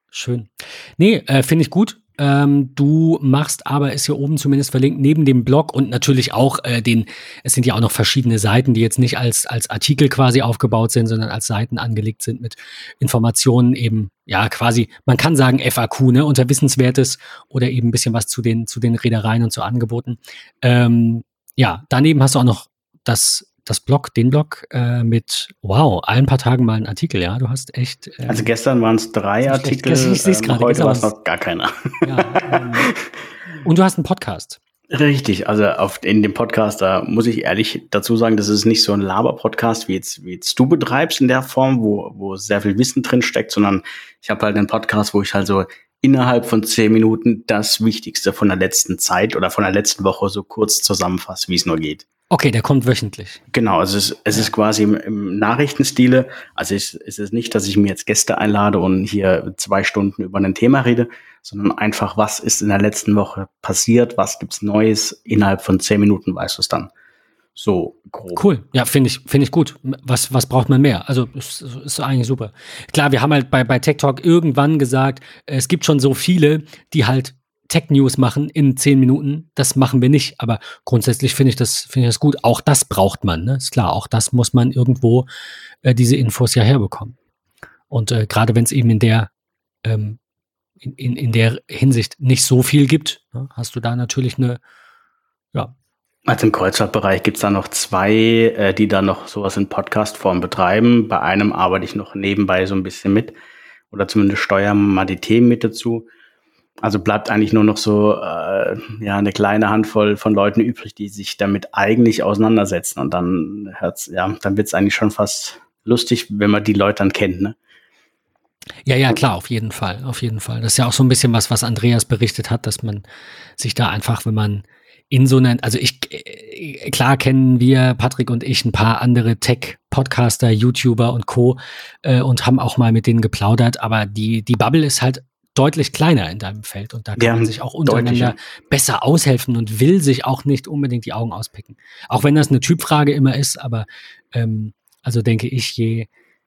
Schön. Nee, finde ich gut. Du machst aber, ist hier oben zumindest verlinkt, neben dem Blog und natürlich auch es sind ja auch noch verschiedene Seiten, die jetzt nicht als Artikel quasi aufgebaut sind, sondern als Seiten angelegt sind mit Informationen eben, ja quasi, man kann sagen FAQ, ne, unter Wissenswertes oder eben ein bisschen was zu den Reedereien und zu Angeboten. Ja, daneben hast du auch noch den Blog mit, allen paar Tagen mal einen Artikel, ja, du hast echt... also gestern waren es 3 Artikel, heute war es noch gar keiner. Ja, und du hast einen Podcast. Richtig, also in dem Podcast, da muss ich ehrlich dazu sagen, das ist nicht so ein Laber-Podcast, wie jetzt du betreibst in der Form, wo sehr viel Wissen drin steckt, sondern ich habe halt einen Podcast, wo ich halt so innerhalb von 10 Minuten das Wichtigste von der letzten Zeit oder von der letzten Woche so kurz zusammenfasse, wie es nur geht. Okay, der kommt wöchentlich. Genau, also es ist quasi im Nachrichtenstile. Also es ist nicht, dass ich mir jetzt Gäste einlade und hier 2 Stunden über ein Thema rede, sondern einfach, was ist in der letzten Woche passiert, was gibt's Neues, innerhalb von 10 Minuten weißt du es dann. So grob. Cool, ja, finde ich gut. Was braucht man mehr? Also ist eigentlich super. Klar, wir haben halt bei Tech Talk irgendwann gesagt, es gibt schon so viele, die halt Tech-News machen in 10 Minuten, das machen wir nicht, aber grundsätzlich finde ich das gut. Auch das braucht man, ne? Ist klar, auch das muss man irgendwo diese Infos ja herbekommen. Und gerade wenn es eben in der Hinsicht nicht so viel gibt, ne, hast du da natürlich eine, ja. Also im Kreuzfahrtbereich gibt es da noch 2, die da noch sowas in Podcast-Form betreiben. Bei einem arbeite ich noch nebenbei so ein bisschen mit oder zumindest steuere mal die Themen mit dazu. Also bleibt eigentlich nur noch so eine kleine Handvoll von Leuten übrig, die sich damit eigentlich auseinandersetzen. Und dann wird es eigentlich schon fast lustig, wenn man die Leute dann kennt, ne? Ja, klar, auf jeden Fall. Das ist ja auch so ein bisschen was Andreas berichtet hat, dass man sich da einfach, wenn man in so einer, also klar kennen wir, Patrick und ich, ein paar andere Tech-Podcaster, YouTuber und Co. Und haben auch mal mit denen geplaudert, aber die Bubble ist halt deutlich kleiner in deinem Feld und da kann man sich auch untereinander besser aushelfen und will sich auch nicht unbedingt die Augen auspicken. Auch wenn das eine Typfrage immer ist, aber also denke ich,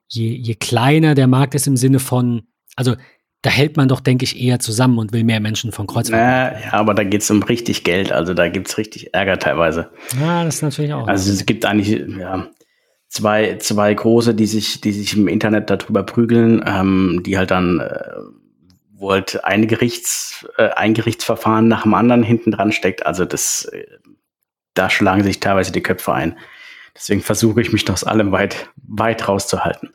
je kleiner der Markt ist im Sinne von, also da hält man doch, denke ich, eher zusammen und will mehr Menschen von Kreuzfahrt. Ja, aber da geht es um richtig Geld, also da gibt es richtig Ärger teilweise. Ja, das ist natürlich auch. Also es gibt eigentlich, ja, zwei große, die sich im Internet darüber prügeln, die halt dann wo halt ein Gerichtsverfahren nach dem anderen hinten dran steckt. Also da schlagen sich teilweise die Köpfe ein. Deswegen versuche ich mich doch aus allem weit, weit rauszuhalten.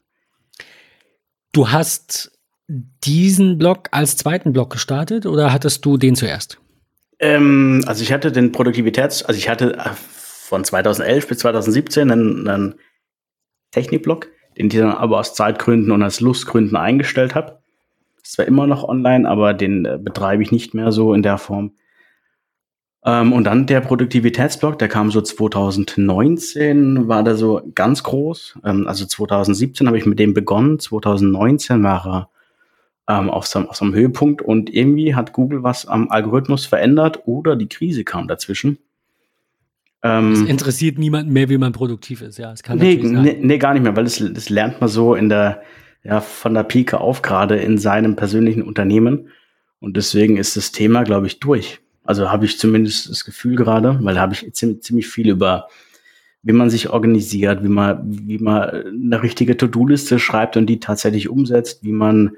Du hast diesen Blog als zweiten Blog gestartet oder hattest du den zuerst? Also ich hatte den von 2011 bis 2017 einen Technikblog, den ich dann aber aus Zeitgründen und aus Lustgründen eingestellt habe. Ist zwar immer noch online, aber den betreibe ich nicht mehr so in der Form. Und dann der Produktivitätsblog, der kam so 2019, war der so ganz groß. Also 2017 habe ich mit dem begonnen, 2019 war er auf so einem Höhepunkt und irgendwie hat Google was am Algorithmus verändert oder die Krise kam dazwischen. Es interessiert niemanden mehr, wie man produktiv ist. Ja, das kann nee, gar nicht mehr, weil das lernt man so von der Pike auf gerade in seinem persönlichen Unternehmen. Und deswegen ist das Thema, glaube ich, durch. Also habe ich zumindest das Gefühl gerade, weil da habe ich ziemlich viel über, wie man sich organisiert, wie man eine richtige To-Do-Liste schreibt und die tatsächlich umsetzt, wie man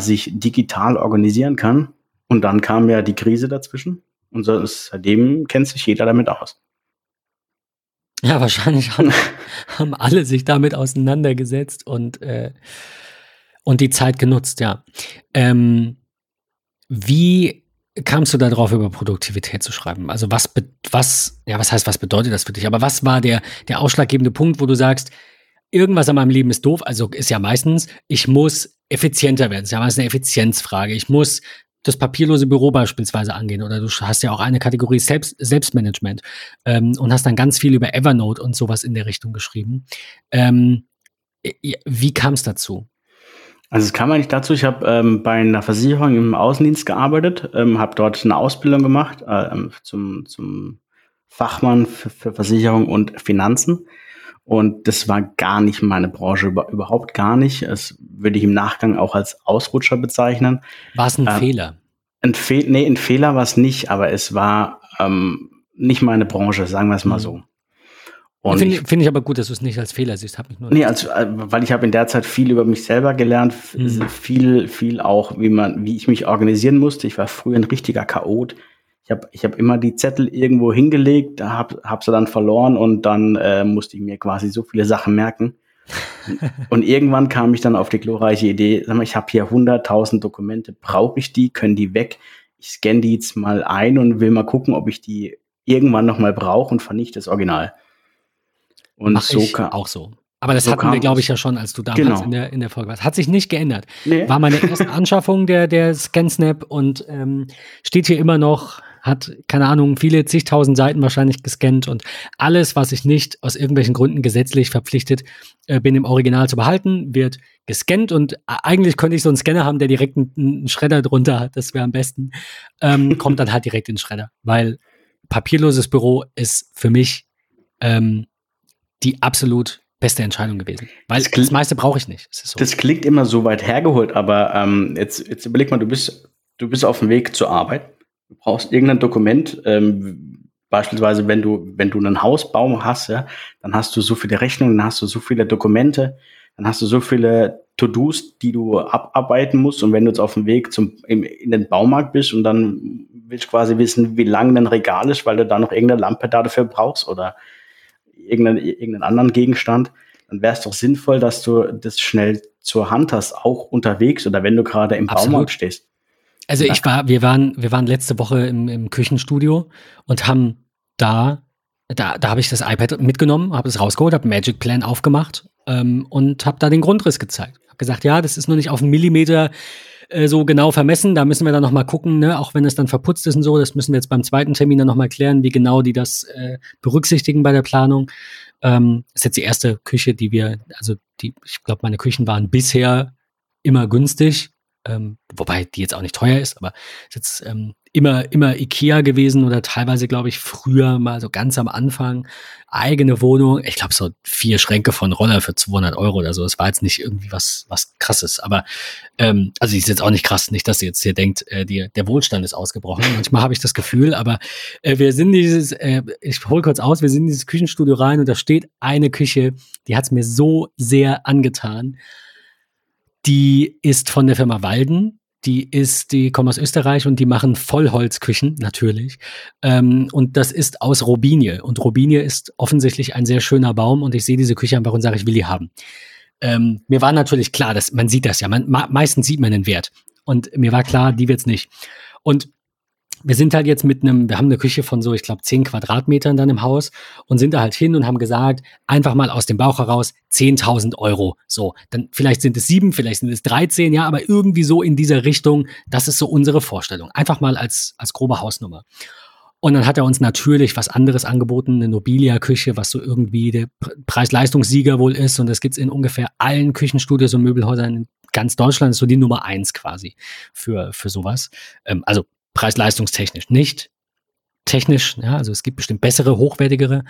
sich digital organisieren kann. Und dann kam ja die Krise dazwischen. Und seitdem kennt sich jeder damit aus. Ja, wahrscheinlich haben alle sich damit auseinandergesetzt und die Zeit genutzt, ja. Wie kamst du da drauf, über Produktivität zu schreiben? Also was bedeutet das für dich? Aber was war der ausschlaggebende Punkt, wo du sagst, irgendwas an meinem Leben ist doof, also ist ja meistens, ich muss effizienter werden, ist ja meistens eine Effizienzfrage, ich muss das papierlose Büro beispielsweise angehen oder du hast ja auch eine Kategorie Selbstmanagement und hast dann ganz viel über Evernote und sowas in der Richtung geschrieben. Wie kam es dazu? Also es kam eigentlich dazu, ich habe bei einer Versicherung im Außendienst gearbeitet, habe dort eine Ausbildung gemacht zum Fachmann für Versicherung und Finanzen. Und das war gar nicht meine Branche, überhaupt gar nicht. Das würde ich im Nachgang auch als Ausrutscher bezeichnen. War es ein Fehler? Ein Fehler war es nicht, aber es war nicht meine Branche, sagen wir es mal so. Finde ich aber gut, dass du es nicht als Fehler siehst. Weil ich habe in der Zeit viel über mich selber gelernt, viel auch, wie ich mich organisieren musste. Ich war früher ein richtiger Chaot. Ich hab immer die Zettel irgendwo hingelegt, hab sie dann verloren und dann musste ich mir quasi so viele Sachen merken. Und irgendwann kam ich dann auf die glorreiche Idee, sag mal, ich habe hier 100.000 Dokumente, brauche ich die, können die weg? Ich scanne die jetzt mal ein und will mal gucken, ob ich die irgendwann nochmal brauche und vernichte das Original. Und aber das hatten wir, glaube ich, ja schon, als du damals in der Folge warst. Hat sich nicht geändert. Nee. War meine erste Anschaffung der ScanSnap und steht hier immer noch, hat, keine Ahnung, viele zigtausend Seiten wahrscheinlich gescannt und alles, was ich nicht aus irgendwelchen Gründen gesetzlich verpflichtet bin, im Original zu behalten, wird gescannt und eigentlich könnte ich so einen Scanner haben, der direkt einen Schredder drunter hat, das wäre am besten, kommt dann halt direkt in den Schredder, weil papierloses Büro ist für mich die absolut beste Entscheidung gewesen, weil das meiste brauche ich nicht. Es ist so. Das klingt immer so weit hergeholt, aber jetzt überleg mal, du bist auf dem Weg zur Arbeit, du brauchst irgendein Dokument, beispielsweise wenn du einen Hausbau hast, ja, dann hast du so viele Rechnungen, dann hast du so viele Dokumente, dann hast du so viele To-Dos, die du abarbeiten musst und wenn du jetzt auf dem Weg in den Baumarkt bist und dann willst du quasi wissen, wie lang ein Regal ist, weil du da noch irgendeine Lampe dafür brauchst oder irgendeinen anderen Gegenstand, dann wäre es doch sinnvoll, dass du das schnell zur Hand hast, auch unterwegs oder wenn du gerade im Baumarkt stehst. Also wir waren letzte Woche im Küchenstudio und haben da habe ich das iPad mitgenommen, habe es rausgeholt, habe Magic Plan aufgemacht und habe da den Grundriss gezeigt. Habe gesagt, ja, das ist noch nicht auf einen Millimeter so genau vermessen. Da müssen wir dann nochmal gucken, ne? Auch wenn es dann verputzt ist und so. Das müssen wir jetzt beim zweiten Termin dann nochmal klären, wie genau die das berücksichtigen bei der Planung. Ist jetzt die erste Küche, die wir, also die, ich glaube, meine Küchen waren bisher immer günstig, wobei die jetzt auch nicht teuer ist, aber ist jetzt immer Ikea gewesen oder teilweise, glaube ich, früher mal so ganz am Anfang eigene Wohnung. Ich glaube, so 4 Schränke von Roller für 200 Euro oder so. Das war jetzt nicht irgendwie was Krasses, aber also die ist jetzt auch nicht krass, nicht, dass ihr jetzt hier denkt, der Wohlstand ist ausgebrochen. Manchmal habe ich das Gefühl, aber ich hole kurz aus, wir sind in dieses Küchenstudio rein und da steht eine Küche, die hat es mir so sehr angetan. Die ist von der Firma Walden, die kommen aus Österreich und die machen Vollholzküchen, natürlich. Und das ist aus Robinie. Und Robinie ist offensichtlich ein sehr schöner Baum und ich sehe diese Küche einfach und sage, ich will die haben. Mir war natürlich klar, dass man sieht das ja, meistens sieht man den Wert. Und mir war klar, die wird's nicht. Und wir sind halt jetzt wir haben eine Küche von so, ich glaube, 10 Quadratmetern dann im Haus und sind da halt hin und haben gesagt, einfach mal aus dem Bauch heraus 10.000 Euro. So, dann vielleicht sind es 7, vielleicht sind es 13, ja, aber irgendwie so in dieser Richtung, das ist so unsere Vorstellung. Einfach mal als grobe Hausnummer. Und dann hat er uns natürlich was anderes angeboten, eine Nobilia-Küche, was so irgendwie der Preis-Leistungssieger wohl ist. Und das gibt's in ungefähr allen Küchenstudios und Möbelhäusern in ganz Deutschland. Das ist so die Nummer 1 quasi für sowas. Also preis-leistungstechnisch nicht. Technisch, ja, also es gibt bestimmt bessere, hochwertigere,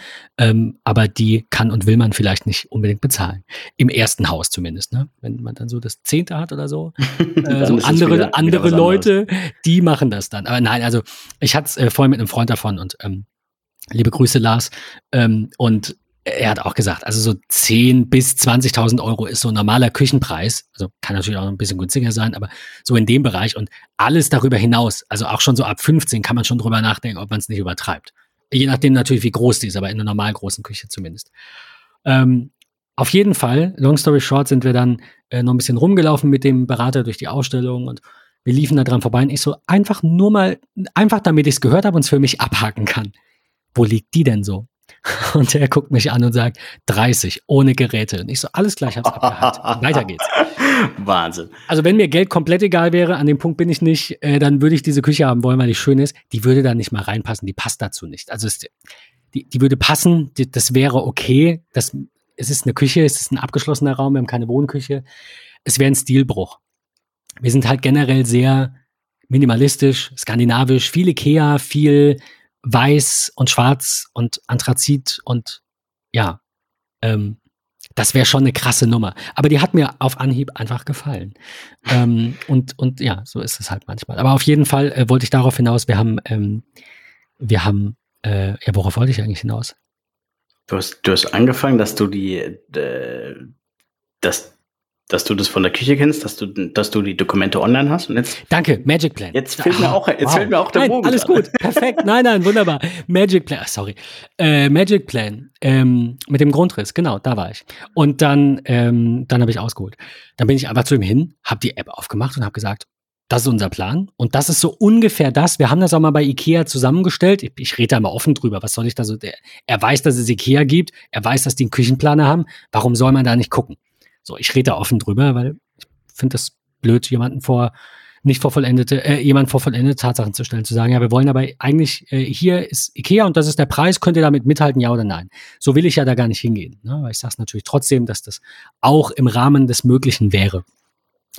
aber die kann und will man vielleicht nicht unbedingt bezahlen. Im ersten Haus zumindest, ne? Wenn man dann so das 10. hat oder so. So andere Leute, die machen das dann. Aber nein, also ich hatte es vorhin mit einem Freund davon und liebe Grüße, Lars. Und er hat auch gesagt, also so 10.000 bis 20.000 Euro ist so ein normaler Küchenpreis. Also kann natürlich auch ein bisschen günstiger sein, aber so in dem Bereich und alles darüber hinaus, also auch schon so ab 15 kann man schon drüber nachdenken, ob man es nicht übertreibt. Je nachdem natürlich, wie groß die ist, aber in einer normal großen Küche zumindest. Auf jeden Fall, long story short, sind wir dann noch ein bisschen rumgelaufen mit dem Berater durch die Ausstellung und wir liefen da dran vorbei und ich so, einfach damit ich es gehört habe und es für mich abhaken kann. Wo liegt die denn so? Und er guckt mich an und sagt, 30, ohne Geräte. Und ich so, alles klar, ich hab's abgehakt. Weiter geht's. Wahnsinn. Also wenn mir Geld komplett egal wäre, an dem Punkt bin ich nicht, dann würde ich diese Küche haben wollen, weil die schön ist. Die würde da nicht mal reinpassen, die passt dazu nicht. Also die würde passen, das wäre okay. Es ist eine Küche, es ist ein abgeschlossener Raum, wir haben keine Wohnküche. Es wäre ein Stilbruch. Wir sind halt generell sehr minimalistisch, skandinavisch, viel Ikea, viel Weiß und Schwarz und Anthrazit und ja, das wäre schon eine krasse Nummer. Aber die hat mir auf Anhieb einfach gefallen. Und ja, so ist es halt manchmal. Aber auf jeden Fall wollte ich darauf hinaus, ja, worauf wollte ich eigentlich hinaus? Du hast angefangen, dass du dass du das von der Küche kennst, dass du die Dokumente online hast und jetzt... Danke, Magic Plan. Jetzt fehlt mir auch der Bogen. Alles gut, perfekt. Nein, wunderbar. Magic Plan, Magic Plan mit dem Grundriss, genau, da war ich. Und dann habe ich ausgeholt. Dann bin ich einfach zu ihm hin, habe die App aufgemacht und habe gesagt, das ist unser Plan und das ist so ungefähr das. Wir haben das auch mal bei Ikea zusammengestellt. Ich rede da mal offen drüber, was soll ich da so... Er weiß, dass es Ikea gibt, er weiß, dass die einen Küchenplaner haben. Warum soll man da nicht gucken? So, ich rede da offen drüber, weil ich finde das blöd, jemanden vor vollendete Tatsachen zu stellen, zu sagen, ja, wir wollen aber eigentlich, hier ist Ikea und das ist der Preis, könnt ihr damit mithalten, ja oder nein? So will ich ja da gar nicht hingehen, ne? Weil ich sage es natürlich trotzdem, dass das auch im Rahmen des Möglichen wäre,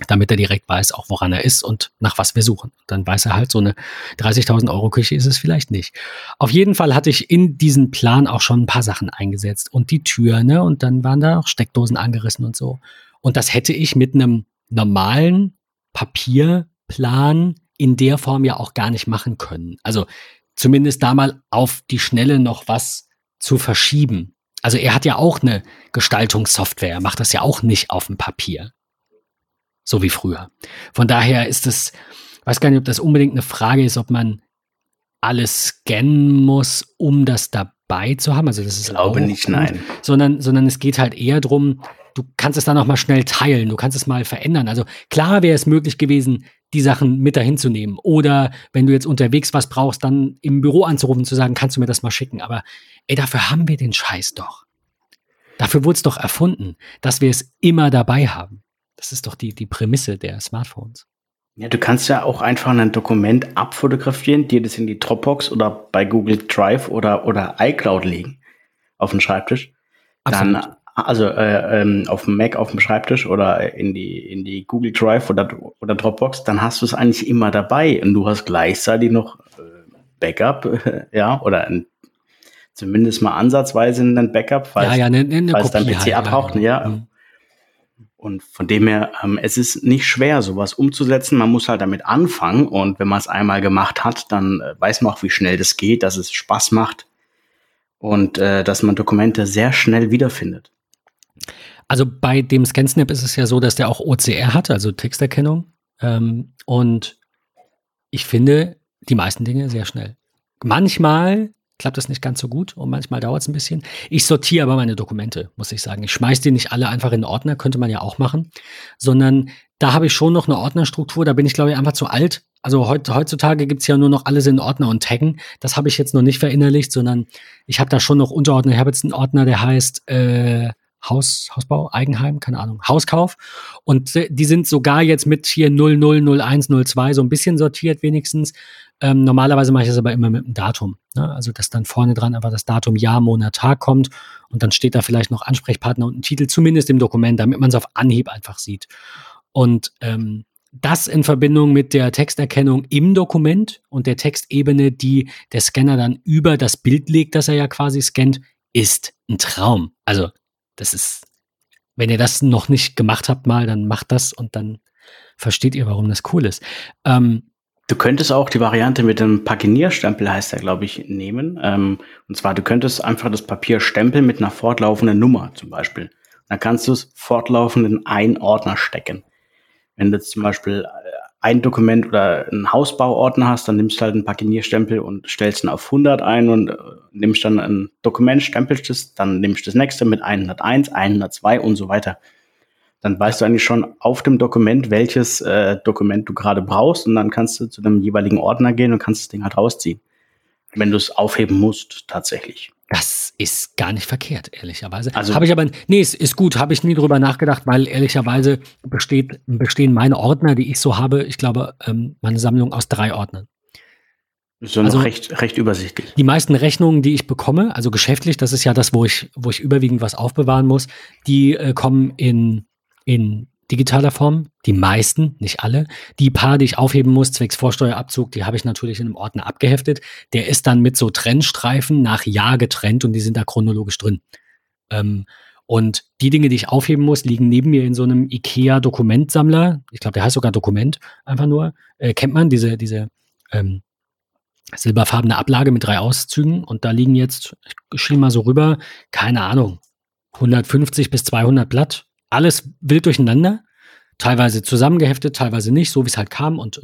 damit er direkt weiß, auch woran er ist und nach was wir suchen. Dann weiß er halt, so eine 30.000 Euro Küche ist es vielleicht nicht. Auf jeden Fall hatte ich in diesen Plan auch schon ein paar Sachen eingesetzt und die Tür, ne, und dann waren da auch Steckdosen angerissen und so. Und das hätte ich mit einem normalen Papierplan in der Form ja auch gar nicht machen können. Also zumindest da mal auf die Schnelle noch was zu verschieben. Also er hat ja auch eine Gestaltungssoftware, er macht das ja auch nicht auf dem Papier. So wie früher. Von daher ist das, ich weiß gar nicht, ob das unbedingt eine Frage ist, ob man alles scannen muss, um das dabei zu haben. Also das ist, ich glaube nicht, nein. Sondern es geht halt eher drum, du kannst es dann auch mal schnell teilen, du kannst es mal verändern. Also klar wäre es möglich gewesen, die Sachen mit dahin zu nehmen. Oder wenn du jetzt unterwegs was brauchst, dann im Büro anzurufen, zu sagen, kannst du mir das mal schicken. Aber dafür haben wir den Scheiß doch. Dafür wurde es doch erfunden, dass wir es immer dabei haben. Das ist doch die Prämisse der Smartphones. Ja, du kannst ja auch einfach ein Dokument abfotografieren, dir das in die Dropbox oder bei Google Drive oder iCloud legen auf den Schreibtisch. Absolut. Dann auf dem Mac auf dem Schreibtisch oder in die Google Drive oder Dropbox, dann hast du es eigentlich immer dabei und du hast gleichzeitig noch Backup, ja, oder zumindest mal ansatzweise ein Backup, falls dein PC abhaucht, ja. Mhm. Und von dem her, es ist nicht schwer, sowas umzusetzen. Man muss halt damit anfangen. Und wenn man es einmal gemacht hat, dann weiß man auch, wie schnell das geht, dass es Spaß macht und dass man Dokumente sehr schnell wiederfindet. Also bei dem ScanSnap ist es ja so, dass der auch OCR hat, also Texterkennung. Und ich finde die meisten Dinge sehr schnell. Manchmal klappt das nicht ganz so gut und manchmal dauert es ein bisschen. Ich sortiere aber meine Dokumente, muss ich sagen. Ich schmeiße die nicht alle einfach in Ordner, könnte man ja auch machen, sondern da habe ich schon noch eine Ordnerstruktur, da bin ich, glaube ich, einfach zu alt. Also heutzutage gibt es ja nur noch alles in Ordner und Taggen. Das habe ich jetzt noch nicht verinnerlicht, sondern ich habe da schon noch Unterordner. Ich habe jetzt einen Ordner, der heißt Hausbau, Eigenheim, keine Ahnung, Hauskauf. Und die sind sogar jetzt mit hier 00, 01, 02 so ein bisschen sortiert wenigstens. Normalerweise mache ich das aber immer mit einem Datum. Ne? Also, dass dann vorne dran einfach das Datum, Jahr, Monat, Tag kommt und dann steht da vielleicht noch Ansprechpartner und ein Titel, zumindest im Dokument, damit man es auf Anhieb einfach sieht. Und das in Verbindung mit der Texterkennung im Dokument und der Textebene, die der Scanner dann über das Bild legt, das er ja quasi scannt, ist ein Traum. Also, das ist, wenn ihr das noch nicht gemacht habt mal, dann macht das und dann versteht ihr, warum das cool ist. Du könntest auch die Variante mit dem Paginierstempel, heißt der, glaube ich, nehmen. Und zwar, du könntest einfach das Papier stempeln mit einer fortlaufenden Nummer zum Beispiel. Dann kannst du es fortlaufend in einen Ordner stecken. Wenn du jetzt zum Beispiel ein Dokument oder einen Hausbauordner hast, dann nimmst du halt einen Paginierstempel und stellst ihn auf 100 ein und nimmst dann ein Dokument, stempelst es, dann nimmst du das nächste mit 101, 102 und so weiter. Dann weißt du eigentlich schon auf dem Dokument, welches Dokument du gerade brauchst und dann kannst du zu dem jeweiligen Ordner gehen und kannst das Ding halt rausziehen, wenn du es aufheben musst tatsächlich. Das ist gar nicht verkehrt, ehrlicherweise. Also habe ich aber, nee, es ist gut, habe ich nie drüber nachgedacht, weil ehrlicherweise bestehen meine Ordner, die ich so habe, ich glaube, meine Sammlung aus 3 Ordnern. Ist ja also noch recht übersichtlich. Die meisten Rechnungen, die ich bekomme, also geschäftlich, das ist ja das, wo ich überwiegend was aufbewahren muss, die kommen in digitaler Form, die meisten, nicht alle. Die paar, die ich aufheben muss, zwecks Vorsteuerabzug, die habe ich natürlich in einem Ordner abgeheftet. Der ist dann mit so Trennstreifen nach Jahr getrennt und die sind da chronologisch drin. Und die Dinge, die ich aufheben muss, liegen neben mir in so einem IKEA-Dokumentsammler. Ich glaube, der heißt sogar Dokument, einfach nur. Kennt man diese silberfarbene Ablage mit 3 Auszügen und da liegen jetzt, ich schiel mal so rüber, keine Ahnung, 150 bis 200 Blatt. Alles wild durcheinander, teilweise zusammengeheftet, teilweise nicht, so wie es halt kam und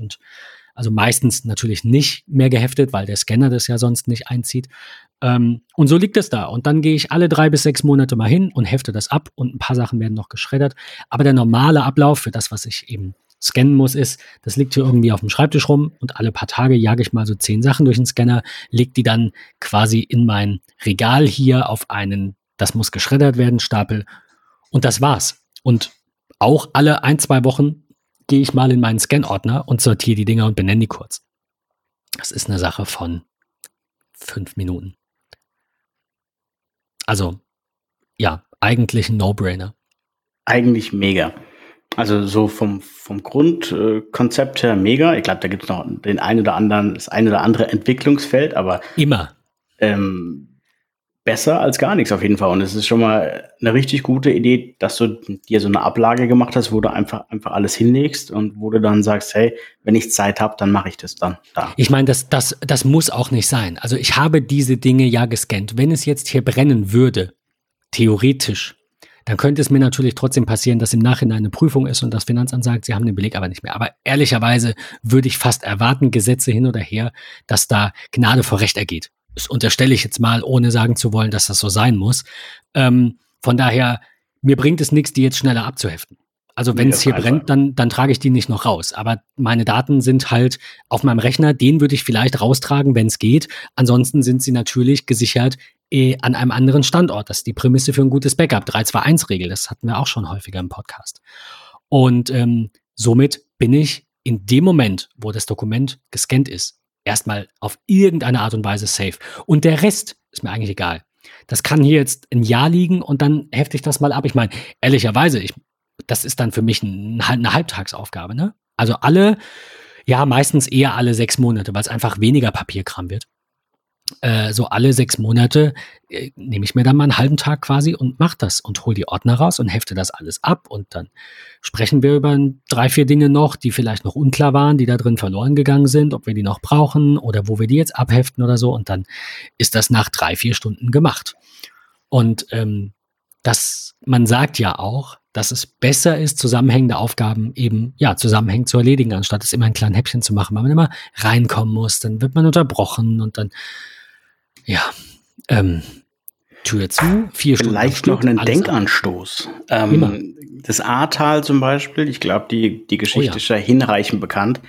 also meistens natürlich nicht mehr geheftet, weil der Scanner das ja sonst nicht einzieht. Und so liegt es da. Und dann gehe ich alle 3 bis 6 Monate mal hin und hefte das ab und ein paar Sachen werden noch geschreddert. Aber der normale Ablauf für das, was ich eben scannen muss, ist, das liegt hier irgendwie auf dem Schreibtisch rum und alle paar Tage jage ich mal so 10 Sachen durch den Scanner, lege die dann quasi in mein Regal hier auf einen, das muss geschreddert werden, Stapel. Und das war's. Und auch alle 1-2 Wochen gehe ich mal in meinen Scan-Ordner und sortiere die Dinger und benenne die kurz. Das ist eine Sache von 5 Minuten. Also, ja, eigentlich ein No-Brainer. Eigentlich mega. Also so vom Grundkonzept her mega. Ich glaube, da gibt es noch das ein oder andere Entwicklungsfeld, aber immer. Besser als gar nichts auf jeden Fall. Und es ist schon mal eine richtig gute Idee, dass du dir so eine Ablage gemacht hast, wo du einfach alles hinlegst und wo du dann sagst, hey, wenn ich Zeit habe, dann mache ich das dann da. Ich meine, das muss auch nicht sein. Also ich habe diese Dinge ja gescannt. Wenn es jetzt hier brennen würde, theoretisch, dann könnte es mir natürlich trotzdem passieren, dass im Nachhinein eine Prüfung ist und das Finanzamt sagt, sie haben den Beleg aber nicht mehr. Aber ehrlicherweise würde ich fast erwarten, Gesetze hin oder her, dass da Gnade vor Recht ergeht. Das unterstelle ich jetzt mal, ohne sagen zu wollen, dass das so sein muss. Von daher, mir bringt es nichts, die jetzt schneller abzuheften. Also wenn es hier brennt, dann trage ich die nicht noch raus. Aber meine Daten sind halt auf meinem Rechner. Den würde ich vielleicht raustragen, wenn es geht. Ansonsten sind sie natürlich gesichert an einem anderen Standort. Das ist die Prämisse für ein gutes Backup. 3-2-1-Regel, das hatten wir auch schon häufiger im Podcast. Und somit bin ich in dem Moment, wo das Dokument gescannt ist, erstmal auf irgendeine Art und Weise safe. Und der Rest ist mir eigentlich egal. Das kann hier jetzt ein Jahr liegen und dann hefte ich das mal ab. Ich meine, ehrlicherweise, das ist dann für mich eine Halbtagsaufgabe, ne? Also meistens eher alle 6 Monate, weil es einfach weniger Papierkram wird. So alle 6 Monate nehme ich mir dann mal einen halben Tag quasi und mache das und hole die Ordner raus und hefte das alles ab und dann sprechen wir über 3, 4 Dinge noch, die vielleicht noch unklar waren, die da drin verloren gegangen sind, ob wir die noch brauchen oder wo wir die jetzt abheften oder so und dann ist das nach 3, 4 Stunden gemacht. Und man sagt ja auch, dass es besser ist, zusammenhängende Aufgaben eben, zusammenhängend zu erledigen, anstatt es immer in kleinen Häppchen zu machen, weil man immer reinkommen muss, dann wird man unterbrochen und dann, Tür zu, 4 Stunden. Vielleicht noch einen Denkanstoß. Das Ahrtal zum Beispiel, ich glaube, die Geschichte ist ja hinreichend bekannt.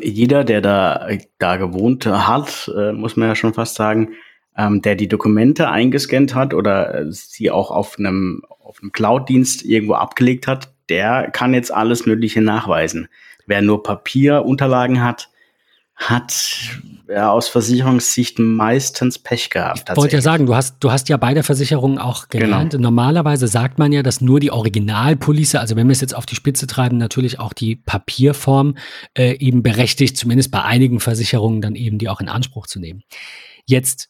Jeder, der da gewohnt hat, muss man ja schon fast sagen, der die Dokumente eingescannt hat oder sie auch auf einem Cloud-Dienst irgendwo abgelegt hat, der kann jetzt alles Mögliche nachweisen. Wer nur Papierunterlagen hat, hat aus Versicherungssicht meistens Pech gehabt. Ich wollte ja sagen, du hast ja bei der Versicherung auch gelernt. Genau. Normalerweise sagt man ja, dass nur die Originalpolice, also wenn wir es jetzt auf die Spitze treiben, natürlich auch die Papierform eben berechtigt, zumindest bei einigen Versicherungen dann eben die auch in Anspruch zu nehmen. Jetzt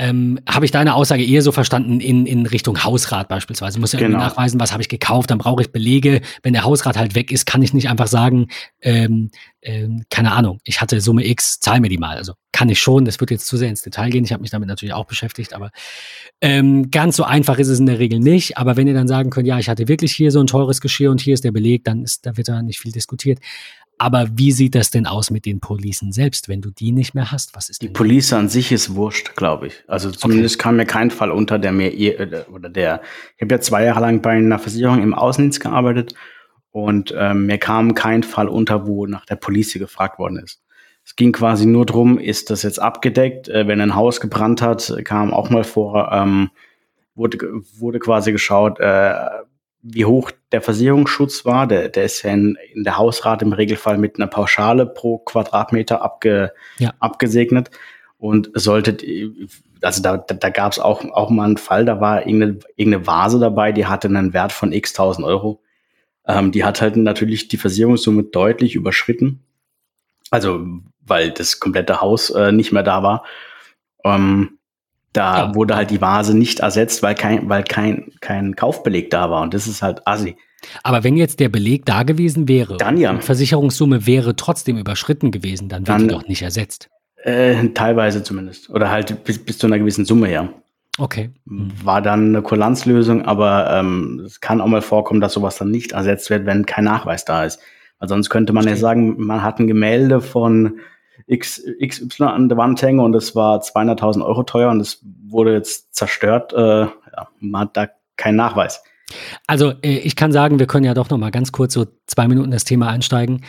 habe ich deine Aussage eher so verstanden in Richtung Hausrat beispielsweise. Muss ja irgendwie nachweisen, was habe ich gekauft, dann brauche ich Belege. Wenn der Hausrat halt weg ist, kann ich nicht einfach sagen, keine Ahnung, ich hatte Summe X, zahl mir die mal. Also kann ich schon, das wird jetzt zu sehr ins Detail gehen. Ich habe mich damit natürlich auch beschäftigt, aber ganz so einfach ist es in der Regel nicht. Aber wenn ihr dann sagen könnt, ja, ich hatte wirklich hier so ein teures Geschirr und hier ist der Beleg, da wird da nicht viel diskutiert. Aber wie sieht das denn aus mit den Policen selbst, wenn du die nicht mehr hast? Was ist die Police an sich ist wurscht, glaube ich. Also zumindest kam mir kein Fall unter, ich habe ja 2 Jahre lang bei einer Versicherung im Außendienst gearbeitet und mir kam kein Fall unter, wo nach der Police gefragt worden ist. Es ging quasi nur darum, ist das jetzt abgedeckt? Wenn ein Haus gebrannt hat, kam auch mal vor, wurde quasi geschaut, wie hoch der Versicherungsschutz war, der ist ja in der Hausrat im Regelfall mit einer Pauschale pro Quadratmeter abgesegnet und da gab es auch mal einen Fall, da war irgendeine Vase dabei, die hatte einen Wert von x 1.000 Euro. Die hat halt natürlich die Versicherungssumme deutlich überschritten, also weil das komplette Haus nicht mehr da war. Da wurde halt die Vase nicht ersetzt, weil kein Kaufbeleg da war. Und das ist halt assi. Aber wenn jetzt der Beleg da gewesen wäre, dann die Versicherungssumme wäre trotzdem überschritten gewesen, dann wird die doch nicht ersetzt. Teilweise zumindest. Oder halt bis zu einer gewissen Summe, ja. Okay. War dann eine Kulanzlösung, aber es kann auch mal vorkommen, dass sowas dann nicht ersetzt wird, wenn kein Nachweis da ist. Weil sonst könnte man ja sagen, man hat ein Gemälde von XY an der Wand hänge und es war 200.000 Euro teuer und es wurde jetzt zerstört, man hat da keinen Nachweis. Also ich kann sagen, wir können ja doch noch mal ganz kurz so 2 Minuten das Thema einsteigen.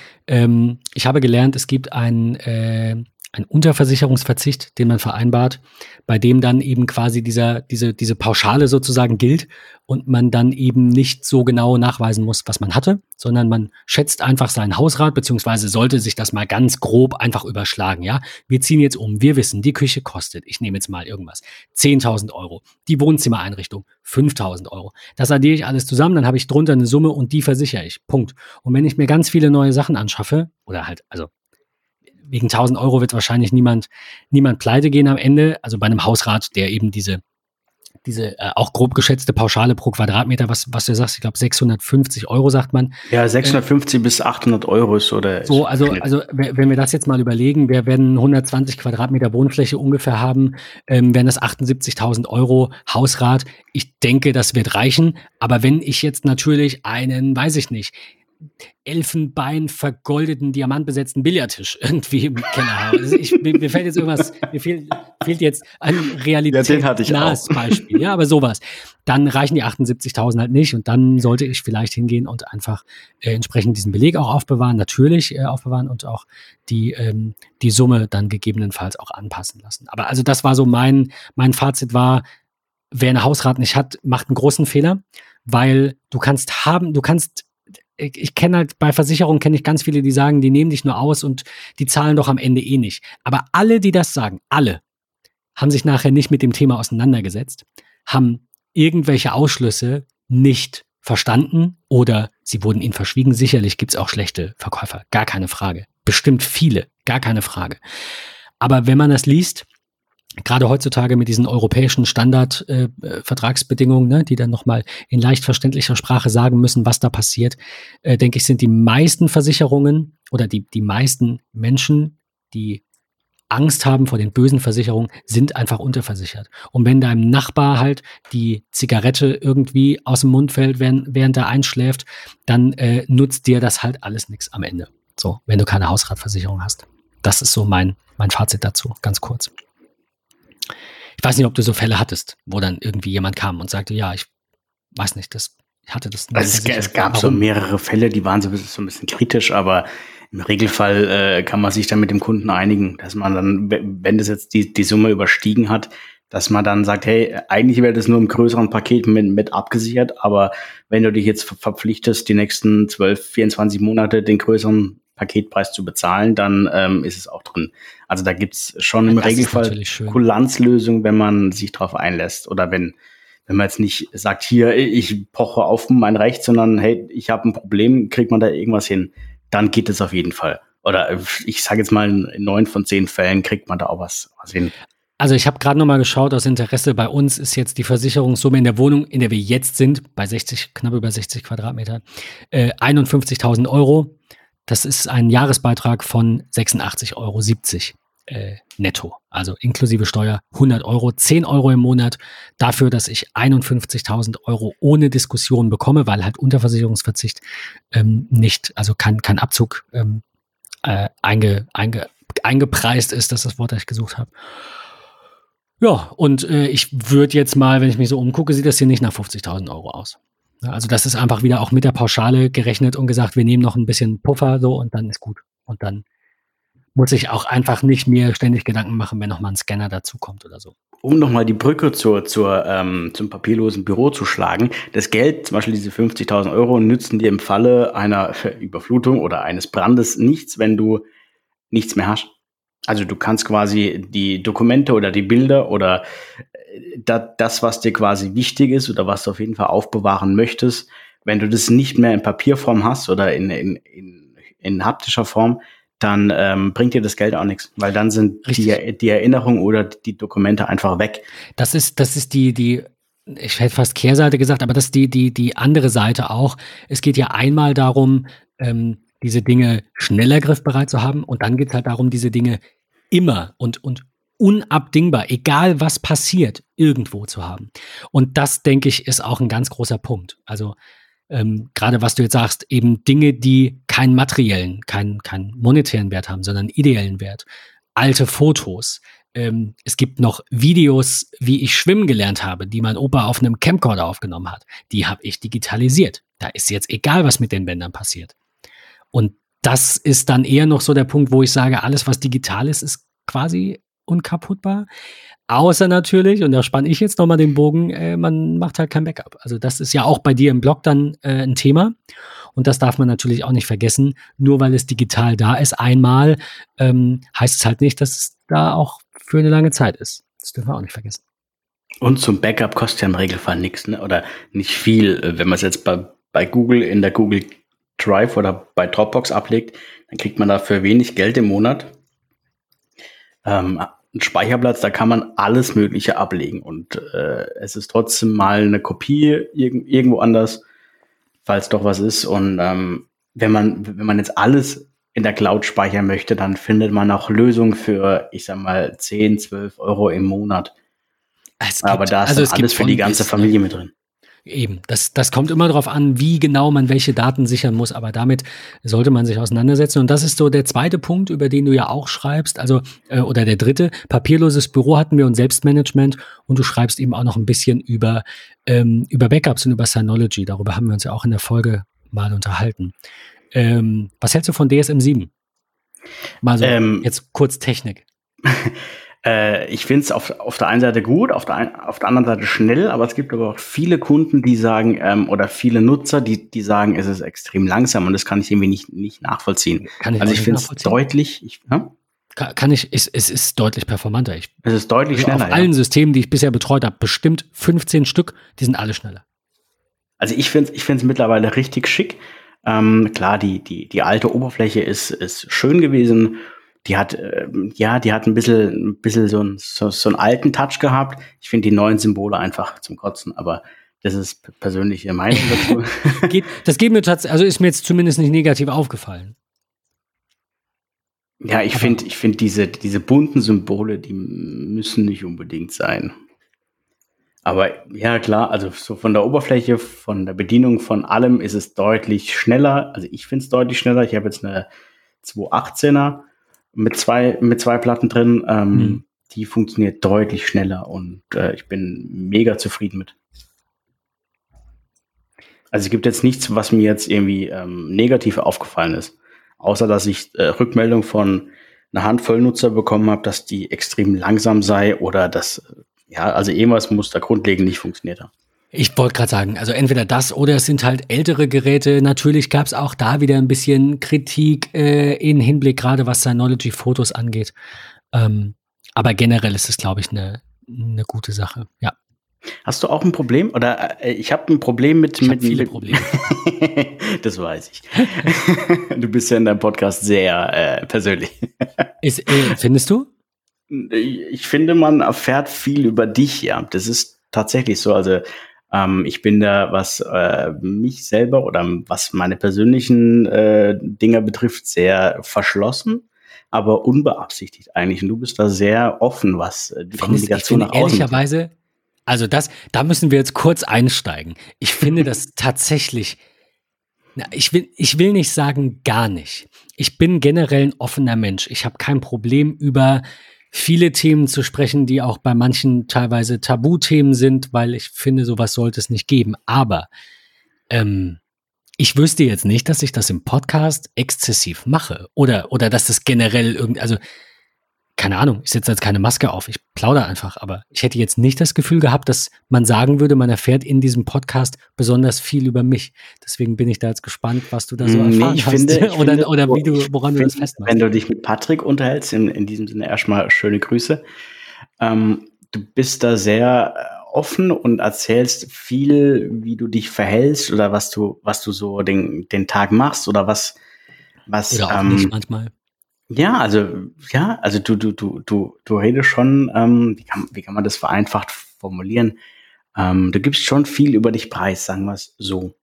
Ich habe gelernt, es gibt einen Unterversicherungsverzicht, den man vereinbart, bei dem dann eben quasi diese Pauschale sozusagen gilt und man dann eben nicht so genau nachweisen muss, was man hatte, sondern man schätzt einfach seinen Hausrat, beziehungsweise sollte sich das mal ganz grob einfach überschlagen, ja. Wir ziehen jetzt um, wir wissen, die Küche kostet, ich nehme jetzt mal irgendwas, 10.000 Euro, die Wohnzimmereinrichtung, 5.000 Euro. Das addiere ich alles zusammen, dann habe ich drunter eine Summe und die versichere ich, Punkt. Und wenn ich mir ganz viele neue Sachen anschaffe, oder halt, also wegen 1.000 Euro wird wahrscheinlich niemand pleite gehen am Ende. Also bei einem Hausrat, der eben diese auch grob geschätzte Pauschale pro Quadratmeter, was du sagst, ich glaube 650 Euro sagt man. Ja, 650 bis 800 Euro ist oder so. Also wenn wir das jetzt mal überlegen, wir werden 120 Quadratmeter Wohnfläche ungefähr haben, wären das 78.000 Euro Hausrat. Ich denke, das wird reichen. Aber wenn ich jetzt natürlich einen, weiß ich nicht, Elfenbein vergoldeten, diamantbesetzten Billardtisch irgendwie im Keller habe. Also mir fällt jetzt irgendwas, mir fehlt jetzt ein realitätsnahes Beispiel, ja, aber sowas. Dann reichen die 78.000 halt nicht und dann sollte ich vielleicht hingehen und einfach entsprechend diesen Beleg auch aufbewahren, natürlich aufbewahren und auch die Summe dann gegebenenfalls auch anpassen lassen. Aber also das war so mein Fazit war, wer einen Hausrat nicht hat, macht einen großen Fehler, weil du kannst ich kenne halt, bei Versicherungen kenne ich ganz viele, die sagen, die nehmen dich nur aus und die zahlen doch am Ende eh nicht. Aber alle, die das sagen, alle, haben sich nachher nicht mit dem Thema auseinandergesetzt, haben irgendwelche Ausschlüsse nicht verstanden oder sie wurden ihnen verschwiegen. Sicherlich gibt es auch schlechte Verkäufer, gar keine Frage. Bestimmt viele, gar keine Frage. Aber wenn man das liest, gerade heutzutage mit diesen europäischen Standardvertragsbedingungen, ne, die dann nochmal in leicht verständlicher Sprache sagen müssen, was da passiert, denke ich, sind die meisten Versicherungen oder die meisten Menschen, die Angst haben vor den bösen Versicherungen, sind einfach unterversichert. Und wenn deinem Nachbar halt die Zigarette irgendwie aus dem Mund fällt, während er einschläft, dann nutzt dir das halt alles nichts am Ende. So, wenn du keine Hausratversicherung hast. Das ist so mein Fazit dazu, ganz kurz. Ich weiß nicht, ob du so Fälle hattest, wo dann irgendwie jemand kam und sagte, ja, ich weiß nicht, ich hatte das nicht. Also es gab so mehrere Fälle, die waren so ein bisschen kritisch, aber im Regelfall kann man sich dann mit dem Kunden einigen, dass man dann, wenn das jetzt die Summe überstiegen hat, dass man dann sagt, hey, eigentlich wäre das nur im größeren Paket mit abgesichert, aber wenn du dich jetzt verpflichtest, die nächsten 12, 24 Monate den größeren Paketpreis zu bezahlen, dann ist es auch drin. Also da gibt es schon im Regelfall Kulanzlösungen, wenn man sich drauf einlässt oder wenn man jetzt nicht sagt, hier, ich poche auf mein Recht, sondern hey, ich habe ein Problem, kriegt man da irgendwas hin, dann geht es auf jeden Fall. Oder ich sage jetzt mal, in 9 von 10 Fällen kriegt man da auch was hin. Also ich habe gerade nochmal geschaut, aus Interesse, bei uns ist jetzt die Versicherungssumme in der Wohnung, in der wir jetzt sind, bei knapp über 60 Quadratmetern, 51.000 Euro. Das ist ein Jahresbeitrag von 86,70 € netto, also inklusive Steuer 100 Euro, 10 Euro im Monat dafür, dass ich 51.000 € ohne Diskussion bekomme, weil halt Unterversicherungsverzicht nicht, also kein Abzug eingepreist ist, das ist das Wort, das ich gesucht habe. Ja, und ich würde jetzt mal, wenn ich mich so umgucke, sieht das hier nicht nach 50.000 € aus. Also das ist einfach wieder auch mit der Pauschale gerechnet und gesagt, wir nehmen noch ein bisschen Puffer so und dann ist gut. Und dann muss ich auch einfach nicht mehr ständig Gedanken machen, wenn nochmal ein Scanner dazukommt oder so. Um nochmal die Brücke zum papierlosen Büro zu schlagen, das Geld, zum Beispiel diese 50.000 € nützen dir im Falle einer Überflutung oder eines Brandes nichts, wenn du nichts mehr hast. Also du kannst quasi die Dokumente oder die Bilder oder das, was dir quasi wichtig ist oder was du auf jeden Fall aufbewahren möchtest, wenn du das nicht mehr in Papierform hast oder in haptischer Form, dann bringt dir das Geld auch nichts, weil dann sind die Erinnerungen oder die Dokumente einfach weg. Das ist die ich hätte fast Kehrseite gesagt, aber das ist die andere Seite auch. Es geht ja einmal darum, diese Dinge schneller griffbereit zu haben und dann geht es halt darum, diese Dinge immer und unabdingbar, egal was passiert, irgendwo zu haben. Und das, denke ich, ist auch ein ganz großer Punkt. Also gerade was du jetzt sagst, eben Dinge, die keinen materiellen, keinen monetären Wert haben, sondern ideellen Wert. Alte Fotos. Es gibt noch Videos, wie ich schwimmen gelernt habe, die mein Opa auf einem Camcorder aufgenommen hat. Die habe ich digitalisiert. Da ist jetzt egal, was mit den Bändern passiert. Und das ist dann eher noch so der Punkt, wo ich sage, alles, was digital ist, ist quasi unkaputtbar. Außer natürlich, und da spanne ich jetzt nochmal den Bogen, man macht halt kein Backup. Also das ist ja auch bei dir im Blog dann ein Thema. Und das darf man natürlich auch nicht vergessen. Nur weil es digital da ist, einmal, heißt es halt nicht, dass es da auch für eine lange Zeit ist. Das dürfen wir auch nicht vergessen. Und zum Backup kostet ja im Regelfall nichts, ne? Oder nicht viel. Wenn man es jetzt bei Google in der Google Drive oder bei Dropbox ablegt, dann kriegt man dafür wenig Geld im Monat. Ein Speicherplatz, da kann man alles Mögliche ablegen und es ist trotzdem mal eine Kopie irgendwo anders, falls doch was ist. Und wenn man jetzt alles in der Cloud speichern möchte, dann findet man auch Lösungen für, ich sag mal, 10, 12 Euro im Monat. Aber da ist alles für die ganze Familie mit drin. Eben, das kommt immer darauf an, wie genau man welche Daten sichern muss, aber damit sollte man sich auseinandersetzen. Und das ist so der zweite Punkt, über den du ja auch schreibst, also oder der dritte, papierloses Büro hatten wir und Selbstmanagement und du schreibst eben auch noch ein bisschen über Backups und über Synology, darüber haben wir uns ja auch in der Folge mal unterhalten. Was hältst du von DSM7? Mal so jetzt kurz Technik. Ich finde es auf der einen Seite gut, auf der anderen Seite schnell, aber es gibt aber auch viele Kunden, die sagen, oder viele Nutzer, die sagen, es ist extrem langsam und das kann ich irgendwie nicht nachvollziehen. Ich finde es deutlich. Es ist deutlich performanter. Es ist deutlich schneller. Auf allen Systemen, die ich bisher betreut habe, bestimmt 15 Stück, die sind alle schneller. Also ich finde es mittlerweile richtig schick. Klar, die alte Oberfläche ist schön gewesen. Die hat ein bisschen so einen alten Touch gehabt. Ich finde die neuen Symbole einfach zum Kotzen, aber das ist persönliche Meinung dazu. Das geht mir tatsächlich, also ist mir jetzt zumindest nicht negativ aufgefallen. Ja, ich find diese bunten Symbole, die müssen nicht unbedingt sein. Aber ja, klar, also so von der Oberfläche, von der Bedienung, von allem ist es deutlich schneller. Also ich finde es deutlich schneller. Ich habe jetzt eine 218er. Mit zwei Platten drin, die funktioniert deutlich schneller und ich bin mega zufrieden mit. Also es gibt jetzt nichts, was mir jetzt irgendwie negativ aufgefallen ist, außer dass ich Rückmeldung von einer Handvoll Nutzer bekommen habe, dass die extrem langsam sei oder dass, irgendwas muss da grundlegend nicht funktioniert haben. Ich wollte gerade sagen, also entweder das oder es sind halt ältere Geräte. Natürlich gab es auch da wieder ein bisschen Kritik in Hinblick gerade, was Synology-Fotos angeht. Aber generell ist es, glaube ich, eine gute Sache, ja. Hast du auch ein Problem? Oder ich habe ein Problem mit... Ich habe viele Probleme. Das weiß ich. Du bist ja in deinem Podcast sehr persönlich. Findest du? Ich finde, man erfährt viel über dich, ja. Das ist tatsächlich so, also... ich bin da, was mich selber oder was meine persönlichen Dinger betrifft, sehr verschlossen, aber unbeabsichtigt eigentlich. Und du bist da sehr offen, was die Kommunikation nach außen. Ehrlicherweise, also da müssen wir jetzt kurz einsteigen. Ich finde das tatsächlich, ich will nicht sagen gar nicht. Ich bin generell ein offener Mensch. Ich habe kein Problem über... viele Themen zu sprechen, die auch bei manchen teilweise Tabuthemen sind, weil ich finde, sowas sollte es nicht geben. Aber ich wüsste jetzt nicht, dass ich das im Podcast exzessiv mache oder dass das generell irgendwie, also keine Ahnung, ich setze jetzt keine Maske auf, ich plaudere einfach, aber ich hätte jetzt nicht das Gefühl gehabt, dass man sagen würde, man erfährt in diesem Podcast besonders viel über mich. Deswegen bin ich da jetzt gespannt, was du da so erfahren hast oder wie du, woran du das festmachst. Wenn du dich mit Patrick unterhältst, in diesem Sinne erstmal schöne Grüße. Du bist da sehr offen und erzählst viel, wie du dich verhältst oder was du so den Tag machst oder was oder auch nicht manchmal. Ja, also du redest schon, wie kann man das vereinfacht formulieren? Du gibst schon viel über dich preis, sagen wir es so.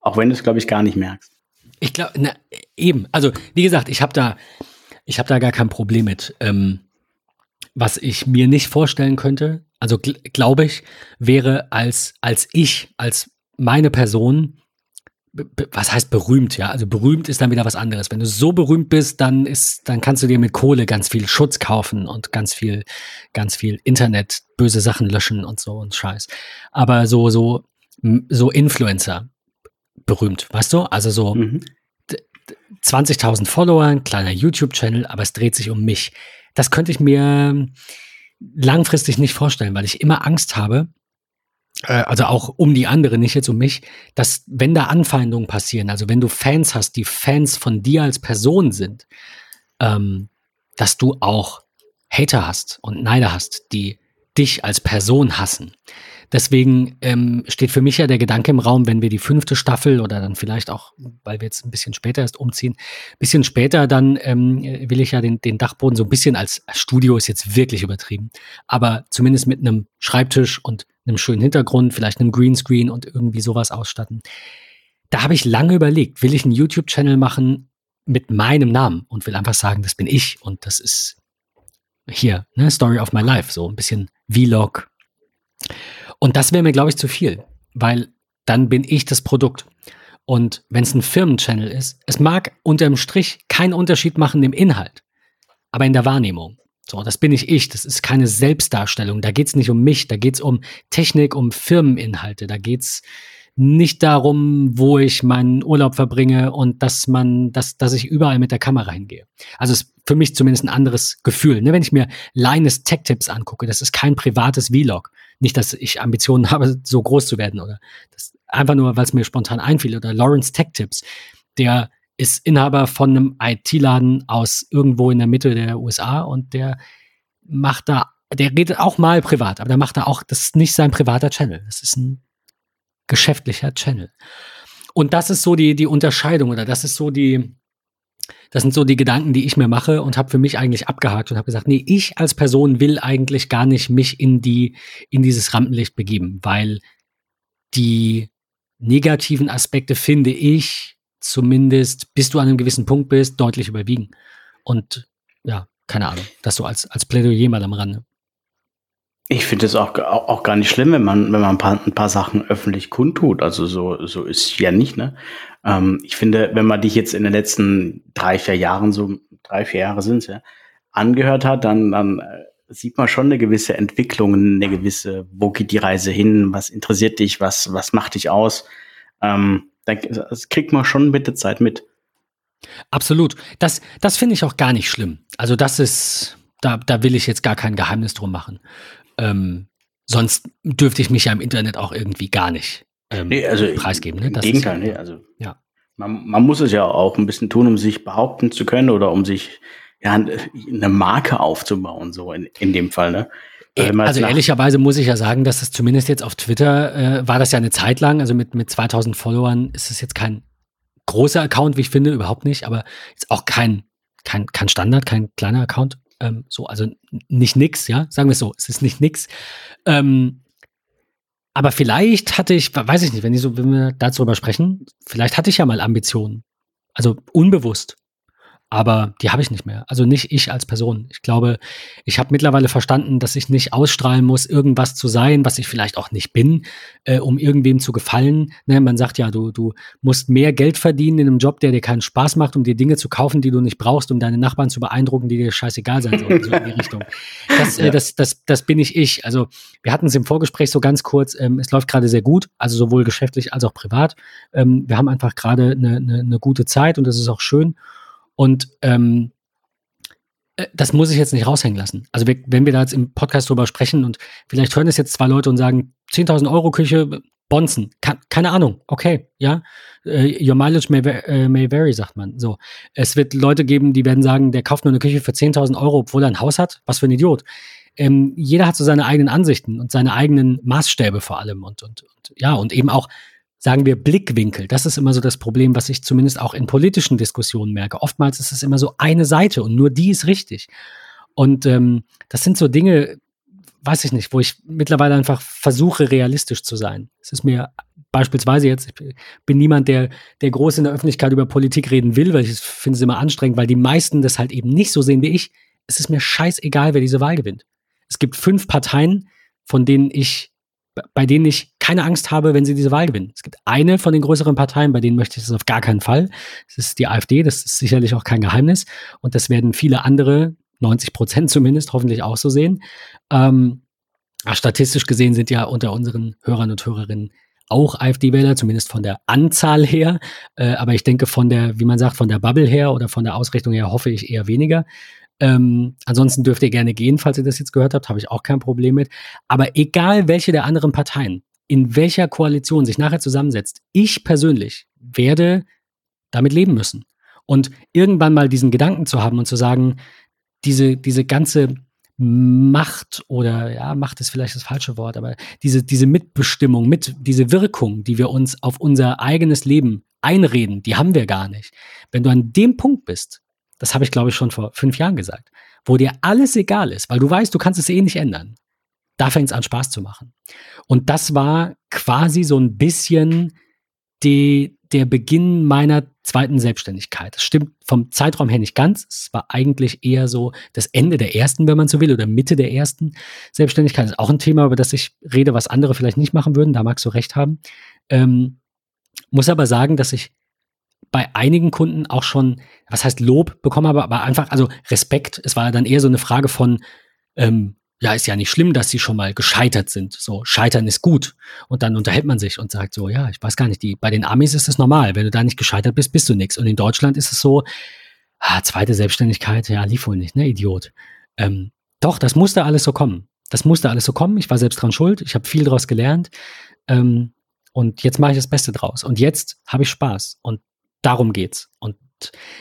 Auch wenn du es, glaube ich, gar nicht merkst. Ich glaube, eben. Also, wie gesagt, ich habe da gar kein Problem mit. Was ich mir nicht vorstellen könnte, also glaube ich, wäre als meine Person, was heißt berühmt, ja? Also berühmt ist dann wieder was anderes. Wenn du so berühmt bist, dann kannst du dir mit Kohle ganz viel Schutz kaufen und ganz viel Internet, böse Sachen löschen und so und Scheiß. Aber so Influencer berühmt, weißt du? Also so 20.000 Follower, ein kleiner YouTube-Channel, aber es dreht sich um mich. Das könnte ich mir langfristig nicht vorstellen, weil ich immer Angst habe, also auch um die anderen, nicht jetzt um mich, dass wenn da Anfeindungen passieren, also wenn du Fans hast, die Fans von dir als Person sind, dass du auch Hater hast und Neider hast, die dich als Person hassen. Deswegen steht für mich ja der Gedanke im Raum, wenn wir die 5. Staffel oder dann vielleicht auch, weil wir jetzt ein bisschen später erst umziehen, ein bisschen später, dann will ich ja den Dachboden so ein bisschen als Studio, ist jetzt wirklich übertrieben, aber zumindest mit einem Schreibtisch und einem schönen Hintergrund, vielleicht einem Greenscreen und irgendwie sowas ausstatten. Da habe ich lange überlegt, will ich einen YouTube-Channel machen mit meinem Namen und will einfach sagen, das bin ich und das ist hier, ne, Story of my life, so ein bisschen Vlog. Und das wäre mir, glaube ich, zu viel, weil dann bin ich das Produkt. Und wenn es ein Firmen-Channel ist, es mag unterm Strich keinen Unterschied machen im Inhalt, aber in der Wahrnehmung. So, das bin ich, das ist keine Selbstdarstellung, da geht es nicht um mich, da geht es um Technik, um Firmeninhalte, da geht es nicht darum, wo ich meinen Urlaub verbringe und dass ich überall mit der Kamera hingehe. Also es ist für mich zumindest ein anderes Gefühl. Ne? Wenn ich mir Linus Tech Tips angucke, das ist kein privates Vlog. Nicht, dass ich Ambitionen habe, so groß zu werden oder das einfach nur, weil es mir spontan einfiel. Oder Lawrence Tech Tips, der ist Inhaber von einem IT-Laden aus irgendwo in der Mitte der USA und der redet auch mal privat, aber der macht da auch, das ist nicht sein privater Channel. Das ist ein geschäftlicher Channel. Und das ist so die Unterscheidung oder das sind so die Gedanken, die ich mir mache und habe für mich eigentlich abgehakt und habe gesagt, nee, ich als Person will eigentlich gar nicht mich in dieses Rampenlicht begeben, weil die negativen Aspekte, finde ich, zumindest bis du an einem gewissen Punkt bist, deutlich überwiegen. Und ja, keine Ahnung, das so als Plädoyer mal am Rande. Ich finde es auch gar nicht schlimm, wenn man ein paar Sachen öffentlich kundtut. Also so ist ja nicht, ne? Ich finde, wenn man dich jetzt in den letzten 3-4 Jahren, so 3-4 Jahre sind es ja, angehört hat, dann sieht man schon eine gewisse Entwicklung, eine gewisse, wo geht die Reise hin, was interessiert dich, was macht dich aus? Das kriegt man schon mit der Zeit mit. Absolut. Das finde ich auch gar nicht schlimm. Also das ist, da will ich jetzt gar kein Geheimnis drum machen. Sonst dürfte ich mich ja im Internet auch irgendwie gar nicht preisgeben. Ne? Das im Gegenteil, ja, also ja. Man muss es ja auch ein bisschen tun, um sich behaupten zu können oder um sich eine Marke aufzubauen, so in dem Fall. Ne? Also ehrlicherweise muss ich ja sagen, dass das zumindest jetzt auf Twitter war das ja eine Zeit lang, also mit 2000 Followern ist es jetzt kein großer Account, wie ich finde, überhaupt nicht, aber jetzt auch kein Standard, kein kleiner Account. So, also nicht nix, ja, sagen wir es so, es ist nicht nix. Aber vielleicht hatte ich, weiß ich nicht, wenn wir darüber sprechen, vielleicht hatte ich ja mal Ambitionen. Also unbewusst. Aber die habe ich nicht mehr. Also nicht ich als Person. Ich glaube, ich habe mittlerweile verstanden, dass ich nicht ausstrahlen muss, irgendwas zu sein, was ich vielleicht auch nicht bin, um irgendwem zu gefallen. Ne, man sagt ja, du musst mehr Geld verdienen in einem Job, der dir keinen Spaß macht, um dir Dinge zu kaufen, die du nicht brauchst, um deine Nachbarn zu beeindrucken, die dir scheißegal sein sollen. So in die Richtung. Das bin ich. Also wir hatten es im Vorgespräch so ganz kurz. Es läuft gerade sehr gut, also sowohl geschäftlich als auch privat. Wir haben einfach gerade eine gute Zeit und das ist auch schön. Und das muss ich jetzt nicht raushängen lassen. Also wenn wir da jetzt im Podcast drüber sprechen und vielleicht hören es jetzt 2 Leute und sagen, 10.000 Euro Küche, Bonzen, keine Ahnung, okay, ja. Your mileage may vary, sagt man. So, es wird Leute geben, die werden sagen, der kauft nur eine Küche für 10.000 Euro, obwohl er ein Haus hat. Was für ein Idiot. Jeder hat so seine eigenen Ansichten und seine eigenen Maßstäbe vor allem. Und eben auch, sagen wir, Blickwinkel. Das ist immer so das Problem, was ich zumindest auch in politischen Diskussionen merke. Oftmals ist es immer so eine Seite und nur die ist richtig. Und das sind so Dinge, weiß ich nicht, wo ich mittlerweile einfach versuche, realistisch zu sein. Es ist mir beispielsweise jetzt, ich bin niemand, der groß in der Öffentlichkeit über Politik reden will, weil ich finde es immer anstrengend, weil die meisten das halt eben nicht so sehen wie ich. Es ist mir scheißegal, wer diese Wahl gewinnt. Es gibt 5 Parteien, bei denen ich keine Angst habe, wenn sie diese Wahl gewinnen. Es gibt eine von den größeren Parteien, bei denen möchte ich das auf gar keinen Fall. Das ist die AfD, das ist sicherlich auch kein Geheimnis. Und das werden viele andere, 90% zumindest, hoffentlich auch so sehen. Statistisch gesehen sind ja unter unseren Hörern und Hörerinnen auch AfD-Wähler, zumindest von der Anzahl her. Aber ich denke, von der Bubble her oder von der Ausrichtung her hoffe ich eher weniger. Ansonsten dürft ihr gerne gehen, falls ihr das jetzt gehört habt, habe ich auch kein Problem mit. Aber egal, welche der anderen Parteien in welcher Koalition sich nachher zusammensetzt, ich persönlich werde damit leben müssen. Und irgendwann mal diesen Gedanken zu haben und zu sagen, diese ganze Macht oder, ja, Macht ist vielleicht das falsche Wort, aber diese Mitbestimmung, diese Wirkung, die wir uns auf unser eigenes Leben einreden, die haben wir gar nicht. Wenn du an dem Punkt bist, das habe ich, glaube ich, schon vor 5 Jahren gesagt, wo dir alles egal ist, weil du weißt, du kannst es eh nicht ändern, da fängt es an, Spaß zu machen. Und das war quasi so ein bisschen der Beginn meiner zweiten Selbstständigkeit. Das stimmt vom Zeitraum her nicht ganz. Es war eigentlich eher so das Ende der ersten, wenn man so will, oder Mitte der ersten Selbstständigkeit. Das ist auch ein Thema, über das ich rede, was andere vielleicht nicht machen würden. Da magst du recht haben. Muss aber sagen, dass ich bei einigen Kunden auch schon, was heißt Lob bekommen habe, aber einfach, also Respekt. Es war dann eher so eine Frage von ja, ist ja nicht schlimm, dass sie schon mal gescheitert sind. So, scheitern ist gut. Und dann unterhält man sich und sagt so, ja, ich weiß gar nicht, bei den Amis ist das normal. Wenn du da nicht gescheitert bist, bist du nichts. Und in Deutschland ist es so, zweite Selbstständigkeit, ja, lief wohl nicht, ne, Idiot. Doch, das musste alles so kommen. Ich war selbst dran schuld. Ich habe viel daraus gelernt. Und jetzt mache ich das Beste draus. Und jetzt habe ich Spaß. Und darum geht's. Und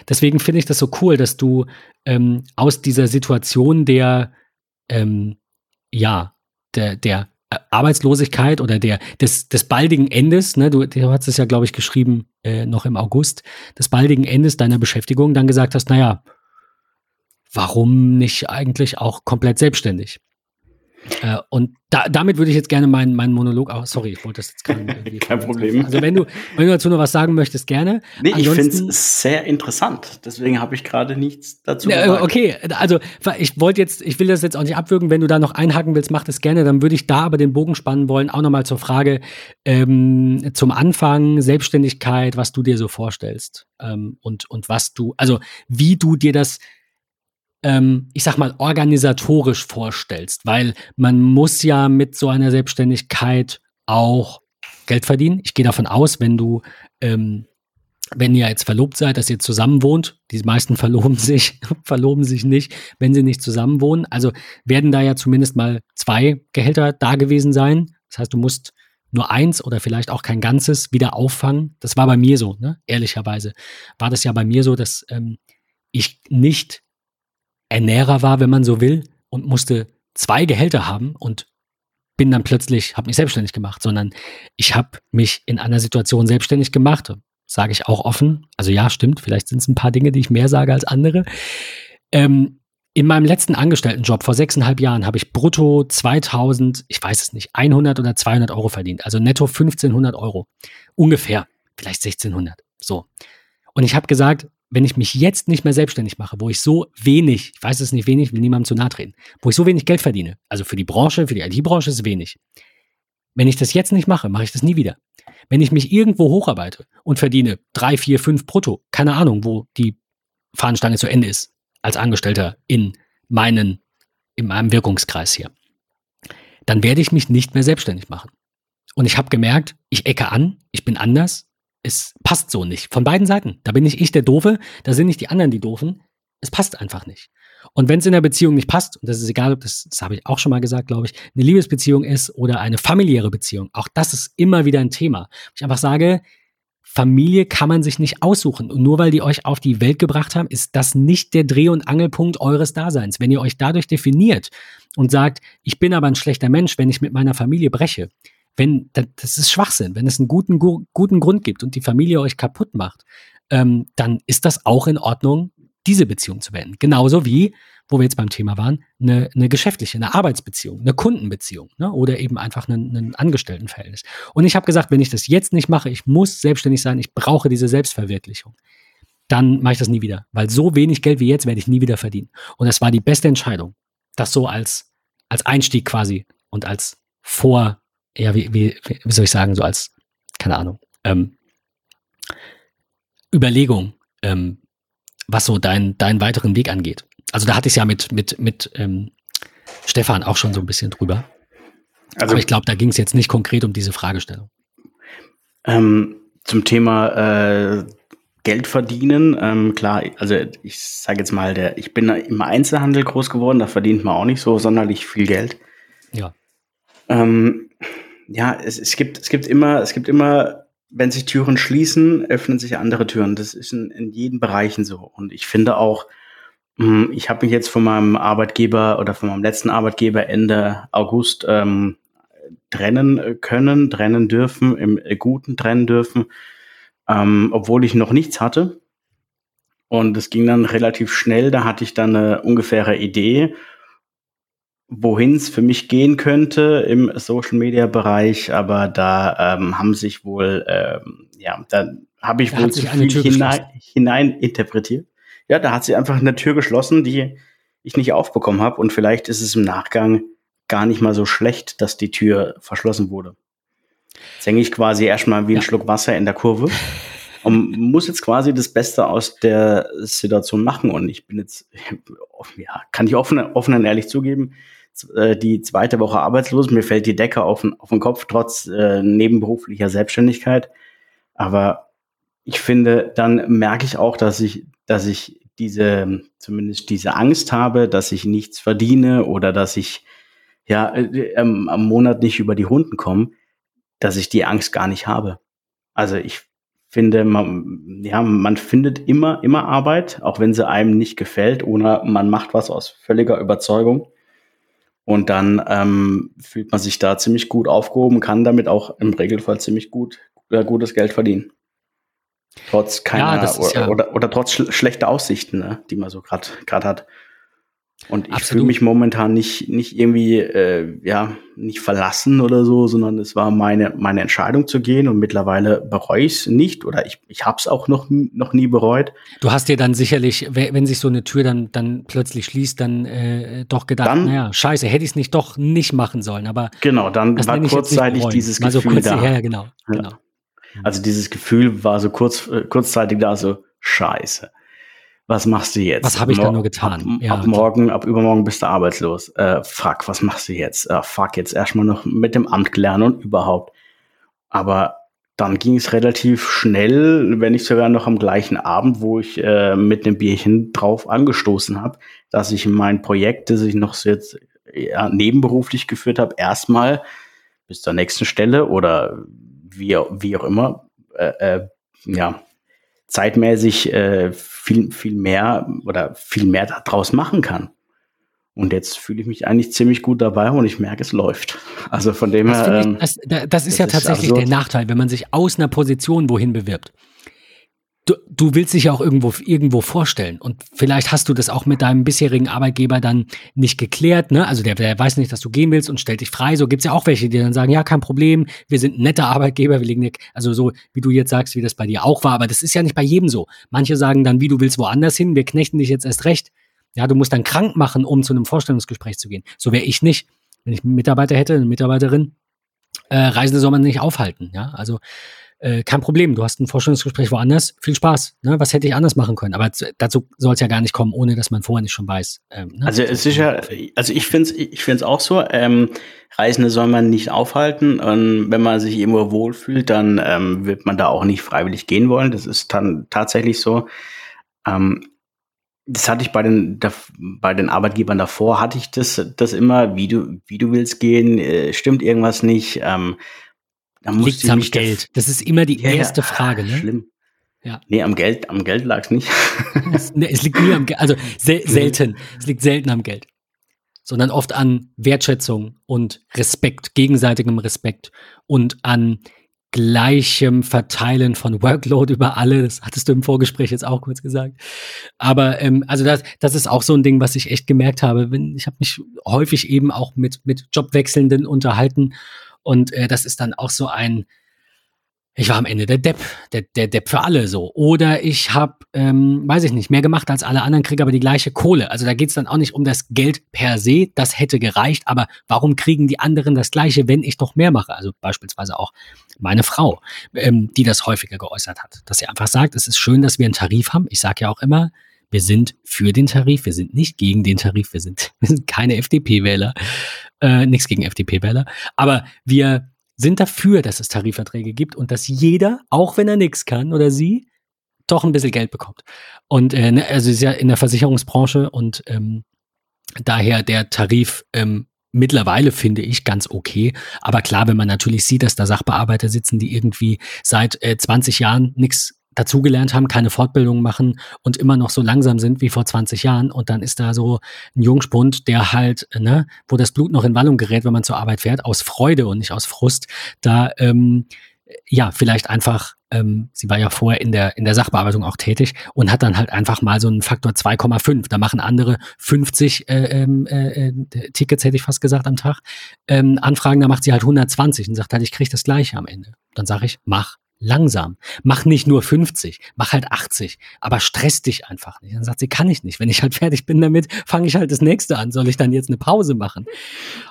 deswegen finde ich das so cool, dass du aus dieser Situation der Arbeitslosigkeit oder des baldigen Endes, ne, du hast es ja, glaube ich, geschrieben, noch im August, des baldigen Endes deiner Beschäftigung dann gesagt hast, naja, warum nicht eigentlich auch komplett selbstständig? Und damit würde ich jetzt gerne meinen Monolog auch. Sorry, ich wollte das jetzt gerade irgendwie. Kein Problem. Also wenn du dazu noch was sagen möchtest, gerne. Nee, ansonsten, ich finde es sehr interessant. Deswegen habe ich gerade nichts dazu gesagt. Okay, also ich will das jetzt auch nicht abwürgen. Wenn du da noch einhaken willst, mach das gerne. Dann würde ich da aber den Bogen spannen wollen, auch nochmal zur Frage zum Anfang, Selbstständigkeit, was du dir so vorstellst und was du, also wie du dir das ich sag mal, organisatorisch vorstellst, weil man muss ja mit so einer Selbstständigkeit auch Geld verdienen. Ich gehe davon aus, wenn ihr jetzt verlobt seid, dass ihr zusammen wohnt, die meisten verloben sich nicht, wenn sie nicht zusammen wohnen, also werden da ja zumindest mal 2 Gehälter da gewesen sein. Das heißt, du musst nur 1 oder vielleicht auch kein ganzes wieder auffangen. Das war bei mir so, ne? Ehrlicherweise war das ja bei mir so, dass ich nicht Ernährer war, wenn man so will, und musste 2 Gehälter haben und bin dann plötzlich, habe mich selbstständig gemacht, sondern ich habe mich in einer Situation selbstständig gemacht, sage ich auch offen, also ja, stimmt, vielleicht sind es ein paar Dinge, die ich mehr sage als andere. In meinem letzten Angestelltenjob vor 6,5 Jahren habe ich brutto 100 oder 200 Euro verdient, also netto 1500 Euro, ungefähr, vielleicht 1600, so. Und ich habe gesagt, wenn ich mich jetzt nicht mehr selbstständig mache, wo ich so wenig, ich weiß es nicht wenig, will niemandem zu nahe treten, wo ich so wenig Geld verdiene, also für die IT-Branche ist es wenig. Wenn ich das jetzt nicht mache, mache ich das nie wieder. Wenn ich mich irgendwo hocharbeite und verdiene 3, 4, 5 brutto, keine Ahnung, wo die Fahnenstange zu Ende ist, als Angestellter in meinem Wirkungskreis hier, dann werde ich mich nicht mehr selbstständig machen. Und ich habe gemerkt, ich ecke an, ich bin anders. Es passt so nicht. Von beiden Seiten. Da bin nicht ich der Doofe, da sind nicht die anderen die Doofen. Es passt einfach nicht. Und wenn es in der Beziehung nicht passt, und das ist egal, ob das habe ich auch schon mal gesagt, glaube ich, eine Liebesbeziehung ist oder eine familiäre Beziehung, auch das ist immer wieder ein Thema. Ich einfach sage, Familie kann man sich nicht aussuchen. Und nur weil die euch auf die Welt gebracht haben, ist das nicht der Dreh- und Angelpunkt eures Daseins. Wenn ihr euch dadurch definiert und sagt, ich bin aber ein schlechter Mensch, wenn ich mit meiner Familie breche, das ist Schwachsinn. Wenn es einen guten Grund gibt und die Familie euch kaputt macht, dann ist das auch in Ordnung, diese Beziehung zu beenden. Genauso wie, wo wir jetzt beim Thema waren, eine geschäftliche, eine Arbeitsbeziehung, eine Kundenbeziehung, ne? Oder eben einfach ein Angestelltenverhältnis. Und ich habe gesagt, wenn ich das jetzt nicht mache, ich muss selbstständig sein, ich brauche diese Selbstverwirklichung, dann mache ich das nie wieder. Weil so wenig Geld wie jetzt werde ich nie wieder verdienen. Und das war die beste Entscheidung. Das so als Einstieg quasi und als ja, wie soll ich sagen, so als, keine Ahnung, Überlegung, was so deinen weiteren Weg angeht. Also da hatte ich es ja mit Stefan auch schon so ein bisschen drüber. Also, aber ich glaube, da ging es jetzt nicht konkret um diese Fragestellung. Zum Thema Geld verdienen, klar, also ich sage jetzt mal, ich bin im Einzelhandel groß geworden, da verdient man auch nicht so sonderlich viel Geld. Ja. Ja, es gibt immer, wenn sich Türen schließen, öffnen sich andere Türen. Das ist in jedem Bereichen so. Und ich finde auch, ich habe mich jetzt von meinem Arbeitgeber oder von meinem letzten Arbeitgeber Ende August trennen dürfen, obwohl ich noch nichts hatte. Und es ging dann relativ schnell. Da hatte ich dann eine ungefähre Idee, wohin es für mich gehen könnte im Social-Media-Bereich, aber da haben sich wohl, da habe ich wohl zu viel hineininterpretiert. Ja, da hat sich einfach eine Tür geschlossen, die ich nicht aufbekommen habe, und vielleicht ist es im Nachgang gar nicht mal so schlecht, dass die Tür verschlossen wurde. Jetzt hänge ich quasi erstmal wie ein Schluck Wasser in der Kurve und muss jetzt quasi das Beste aus der Situation machen, und ich bin jetzt, kann ich offen und ehrlich zugeben, die zweite Woche arbeitslos. Mir fällt die Decke auf den Kopf, trotz nebenberuflicher Selbstständigkeit. Aber ich finde, dann merke ich auch, dass ich zumindest diese Angst habe, dass ich nichts verdiene oder dass ich am Monat nicht über die Runden komme, dass ich die Angst gar nicht habe. Also ich finde, man findet immer Arbeit, auch wenn sie einem nicht gefällt, oder man macht was aus völliger Überzeugung. Und dann fühlt man sich da ziemlich gut aufgehoben, kann damit auch im Regelfall ziemlich gutes Geld verdienen. Trotz keiner oder trotz schlechter Aussichten, ne, die man so gerade hat. Und ich fühle mich momentan nicht irgendwie nicht verlassen oder so, sondern es war meine Entscheidung zu gehen, und mittlerweile bereue ich es nicht, oder ich habe es auch noch nie bereut. Du hast dir dann sicherlich, wenn sich so eine Tür dann plötzlich schließt, dann doch gedacht, scheiße, hätte ich es nicht machen sollen. Aber genau, dann war kurzzeitig dieses Gefühl da. Ja, genau. Also dieses Gefühl war so kurzzeitig da, so scheiße. Was machst du jetzt? Was habe ich da nur getan? Ab übermorgen bist du arbeitslos. Fuck, was machst du jetzt? Jetzt erstmal noch mit dem Amt lernen und überhaupt. Aber dann ging es relativ schnell, wenn nicht sogar noch am gleichen Abend, wo ich mit einem Bierchen drauf angestoßen habe, dass ich mein Projekt, das ich noch so jetzt nebenberuflich geführt habe, erstmal bis zur nächsten Stelle oder wie auch immer, zeitmäßig viel mehr daraus machen kann. Und jetzt fühle ich mich eigentlich ziemlich gut dabei, und ich merke, es läuft. Also von dem her. Das ist ja tatsächlich absurd. Der Nachteil, wenn man sich aus einer Position wohin bewirbt. Du willst dich ja auch irgendwo vorstellen, und vielleicht hast du das auch mit deinem bisherigen Arbeitgeber dann nicht geklärt, ne? Also der weiß nicht, dass du gehen willst und stellt dich frei. So gibt's ja auch welche, die dann sagen, ja, kein Problem, wir sind ein netter Arbeitgeber, wir legen nicht, also so wie du jetzt sagst, wie das bei dir auch war, aber das ist ja nicht bei jedem so. Manche sagen dann, wie du willst woanders hin, wir knechten dich jetzt erst recht. Ja, du musst dann krank machen, um zu einem Vorstellungsgespräch zu gehen. So wäre ich nicht, wenn ich einen Mitarbeiter hätte, eine Mitarbeiterin, Reisende soll man nicht aufhalten, ja, also kein Problem, du hast ein Vorstellungsgespräch woanders, viel Spaß, ne? Was hätte ich anders machen können? Aber dazu soll es ja gar nicht kommen, ohne dass man vorher nicht schon weiß. Also es ist ja, also ich finde es auch so, Reisende soll man nicht aufhalten, und wenn man sich irgendwo wohlfühlt, dann wird man da auch nicht freiwillig gehen wollen, das ist dann tatsächlich so. Das hatte ich bei den Arbeitgebern davor, hatte ich das immer, wie du willst gehen, stimmt irgendwas nicht, liegt am Geld? Das ist immer die erste Frage, ne? Schlimm. Ja. Nee, am Geld lag es nicht. Es liegt nie am Geld, also selten. Es liegt selten am Geld, sondern oft an Wertschätzung und Respekt, gegenseitigem Respekt und an gleichem Verteilen von Workload über alle. Das hattest du im Vorgespräch jetzt auch kurz gesagt. Aber also das ist auch so ein Ding, was ich echt gemerkt habe. Ich habe mich häufig eben auch mit Jobwechselnden unterhalten. Und das ist dann auch so ein, ich war am Ende der Depp für alle so. Oder ich habe, weiß ich nicht, mehr gemacht als alle anderen, kriege aber die gleiche Kohle. Also da geht es dann auch nicht um das Geld per se, das hätte gereicht, aber warum kriegen die anderen das Gleiche, wenn ich doch mehr mache? Also beispielsweise auch meine Frau, die das häufiger geäußert hat, dass sie einfach sagt, es ist schön, dass wir einen Tarif haben. Ich sage ja auch immer, wir sind für den Tarif, wir sind nicht gegen den Tarif, wir sind keine FDP-Wähler, nichts gegen FDP-Wähler, aber wir sind dafür, dass es Tarifverträge gibt und dass jeder, auch wenn er nichts kann oder sie, doch ein bisschen Geld bekommt. Und also ist ja in der Versicherungsbranche, und daher der Tarif mittlerweile, finde ich, ganz okay. Aber klar, wenn man natürlich sieht, dass da Sachbearbeiter sitzen, die irgendwie seit 20 Jahren nichts dazugelernt haben, keine Fortbildung machen und immer noch so langsam sind wie vor 20 Jahren, und dann ist da so ein Jungspund, der halt, ne, wo das Blut noch in Wallung gerät, wenn man zur Arbeit fährt, aus Freude und nicht aus Frust, da vielleicht einfach, sie war ja vorher in der Sachbearbeitung auch tätig und hat dann halt einfach mal so einen Faktor 2,5. Da machen andere 50 Tickets, hätte ich fast gesagt, am Tag, Anfragen, da macht sie halt 120 und sagt halt, ich kriege das Gleiche am Ende. Dann sage ich, mach langsam. Mach nicht nur 50, mach halt 80, aber stress dich einfach nicht. Dann sagt sie, kann ich nicht. Wenn ich halt fertig bin damit, fange ich halt das nächste an. Soll ich dann jetzt eine Pause machen?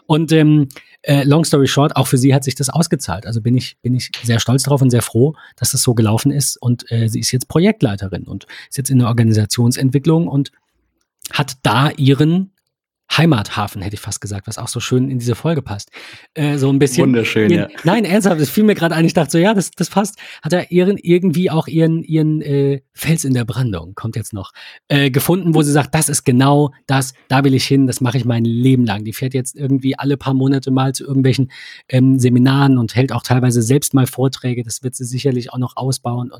Und long story short, auch für sie hat sich das ausgezahlt. Also bin ich sehr stolz drauf und sehr froh, dass das so gelaufen ist. Und sie ist jetzt Projektleiterin und ist jetzt in der Organisationsentwicklung und hat da ihren Heimathafen, hätte ich fast gesagt, was auch so schön in diese Folge passt. So ein bisschen. Wunderschön, ja. Nein, ernsthaft, das fiel mir gerade ein. Ich dachte so, ja, das passt. Hat er irgendwie auch ihren Fels in der Brandung, kommt jetzt noch, gefunden, wo sie sagt, das ist genau das, da will ich hin, das mache ich mein Leben lang. Die fährt jetzt irgendwie alle paar Monate mal zu irgendwelchen Seminaren und hält auch teilweise selbst mal Vorträge. Das wird sie sicherlich auch noch ausbauen.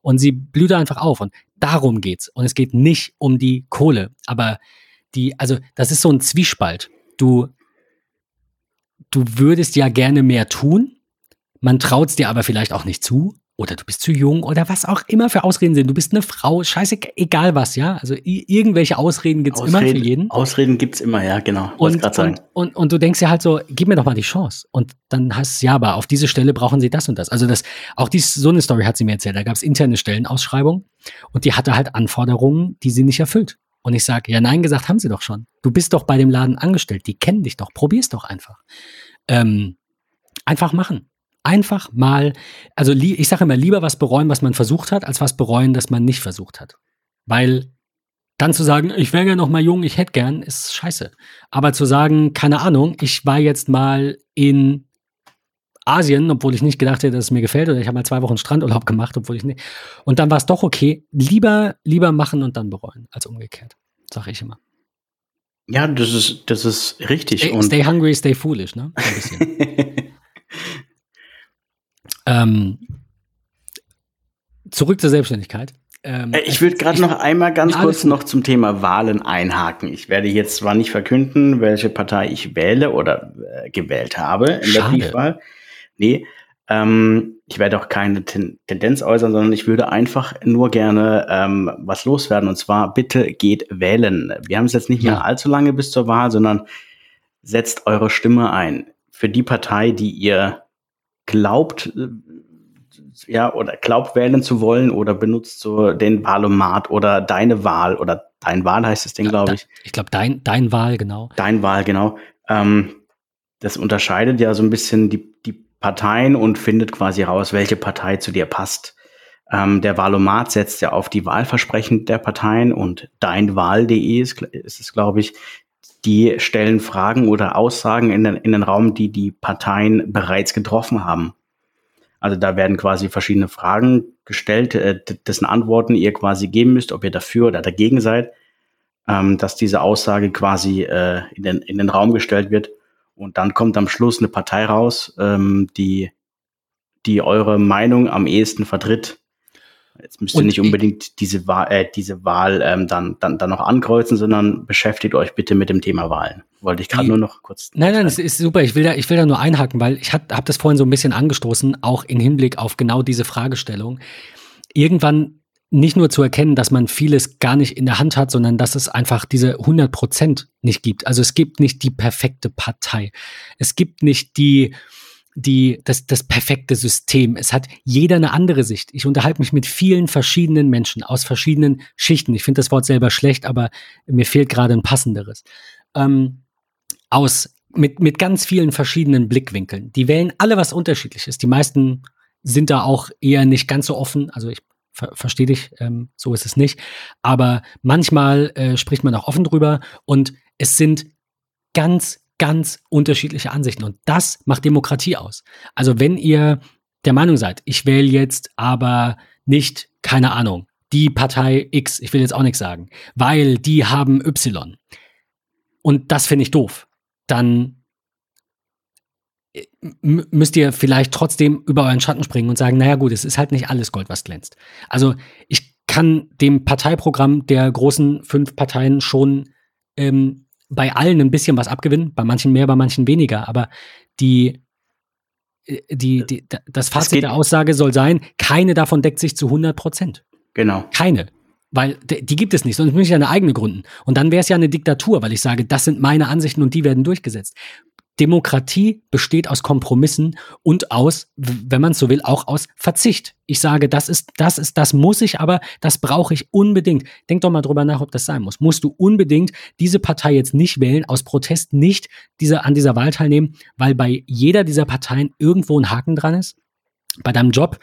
Und sie blüht einfach auf. Und darum geht's. Und es geht nicht um die Kohle. Aber das ist so ein Zwiespalt. Du würdest ja gerne mehr tun, man traut es dir aber vielleicht auch nicht zu, oder du bist zu jung, oder was auch immer für Ausreden sind. Du bist eine Frau, egal was, ja. Also irgendwelche Ausreden gibt es immer für jeden. Ausreden gibt es immer, ja, genau. Und du denkst ja halt so, gib mir doch mal die Chance. Und dann heißt es, ja, aber auf diese Stelle brauchen sie das und das. Also so eine Story hat sie mir erzählt. Da gab es interne Stellenausschreibungen und die hatte halt Anforderungen, die sie nicht erfüllt. Und ich sage, ja, nein, gesagt haben sie doch schon. Du bist doch bei dem Laden angestellt. Die kennen dich doch. Probier's doch einfach. Einfach machen. Einfach mal, also ich sage immer, lieber was bereuen, was man versucht hat, als was bereuen, das man nicht versucht hat. Weil dann zu sagen, ich wäre ja noch mal jung, ich hätte gern, ist scheiße. Aber zu sagen, keine Ahnung, ich war jetzt mal in Asien, obwohl ich nicht gedacht hätte, dass es mir gefällt, oder ich habe mal 2 Wochen Strandurlaub gemacht, obwohl ich nicht. Und dann war es doch okay. Lieber machen und dann bereuen, als umgekehrt, sage ich immer. Ja, das ist richtig. Stay hungry, stay foolish, ne? Ein bisschen. Zurück zur Selbstständigkeit. Ich würde gerade noch einmal ganz kurz noch zum Thema Wahlen einhaken. Ich werde jetzt zwar nicht verkünden, welche Partei ich wähle oder gewählt habe in der Briefwahl. Nee, ich werde auch keine Tendenz äußern, sondern ich würde einfach nur gerne was loswerden. Und zwar, bitte geht wählen. Wir haben es jetzt nicht mehr allzu lange bis zur Wahl, sondern setzt eure Stimme ein für die Partei, die ihr glaubt, ja, oder glaubt wählen zu wollen, oder benutzt so den Wahlomat oder deine Wahl oder dein Wahl heißt das Ding, glaube ich. Ich glaube, dein Wahl, genau. Dein Wahl, genau. Das unterscheidet ja so ein bisschen die Parteien und findet quasi raus, welche Partei zu dir passt. Der Wahlomat setzt ja auf die Wahlversprechen der Parteien, und deinwahl.de ist es, glaube ich, die stellen Fragen oder Aussagen in den Raum, die die Parteien bereits getroffen haben. Also da werden quasi verschiedene Fragen gestellt, dessen Antworten ihr quasi geben müsst, ob ihr dafür oder dagegen seid, dass diese Aussage quasi in den Raum gestellt wird. Und dann kommt am Schluss eine Partei raus, die eure Meinung am ehesten vertritt. Jetzt müsst ihr nicht unbedingt diese Wahl dann noch ankreuzen, sondern beschäftigt euch bitte mit dem Thema Wahlen. Wollte ich gerade nur noch kurz... Nein, das ist super. Ich will da nur einhaken, weil ich habe das vorhin so ein bisschen angestoßen, auch im Hinblick auf genau diese Fragestellung. Irgendwann nicht nur zu erkennen, dass man vieles gar nicht in der Hand hat, sondern dass es einfach diese 100% nicht gibt. Also es gibt nicht die perfekte Partei. Es gibt nicht das perfekte System. Es hat jeder eine andere Sicht. Ich unterhalte mich mit vielen verschiedenen Menschen aus verschiedenen Schichten. Ich finde das Wort selber schlecht, aber mir fehlt gerade ein passenderes. Mit ganz vielen verschiedenen Blickwinkeln. Die wählen alle was Unterschiedliches. Die meisten sind da auch eher nicht ganz so offen. Also ich verstehe dich, so ist es nicht. Aber manchmal spricht man auch offen drüber, und es sind ganz unterschiedliche Ansichten. Und das macht Demokratie aus. Also wenn ihr der Meinung seid, ich wähle jetzt aber nicht, keine Ahnung, die Partei X, ich will jetzt auch nichts sagen, weil die haben Y. Und das finde ich doof. Dann müsst ihr vielleicht trotzdem über euren Schatten springen und sagen, naja gut, es ist halt nicht alles Gold, was glänzt. Also ich kann dem Parteiprogramm der großen 5 Parteien schon bei allen ein bisschen was abgewinnen, bei manchen mehr, bei manchen weniger, aber das Fazit der Aussage soll sein, keine davon deckt sich zu 100%. Genau. Keine, weil die gibt es nicht, sonst müsste ich ja eine eigene gründen. Und dann wäre es ja eine Diktatur, weil ich sage, das sind meine Ansichten und die werden durchgesetzt. Demokratie besteht aus Kompromissen und aus, wenn man es so will, auch aus Verzicht. Ich sage, das muss ich, aber das brauche ich unbedingt. Denk doch mal drüber nach, ob das sein muss. Musst du unbedingt diese Partei jetzt nicht wählen, aus Protest nicht an dieser Wahl teilnehmen, weil bei jeder dieser Parteien irgendwo ein Haken dran ist? Bei deinem Job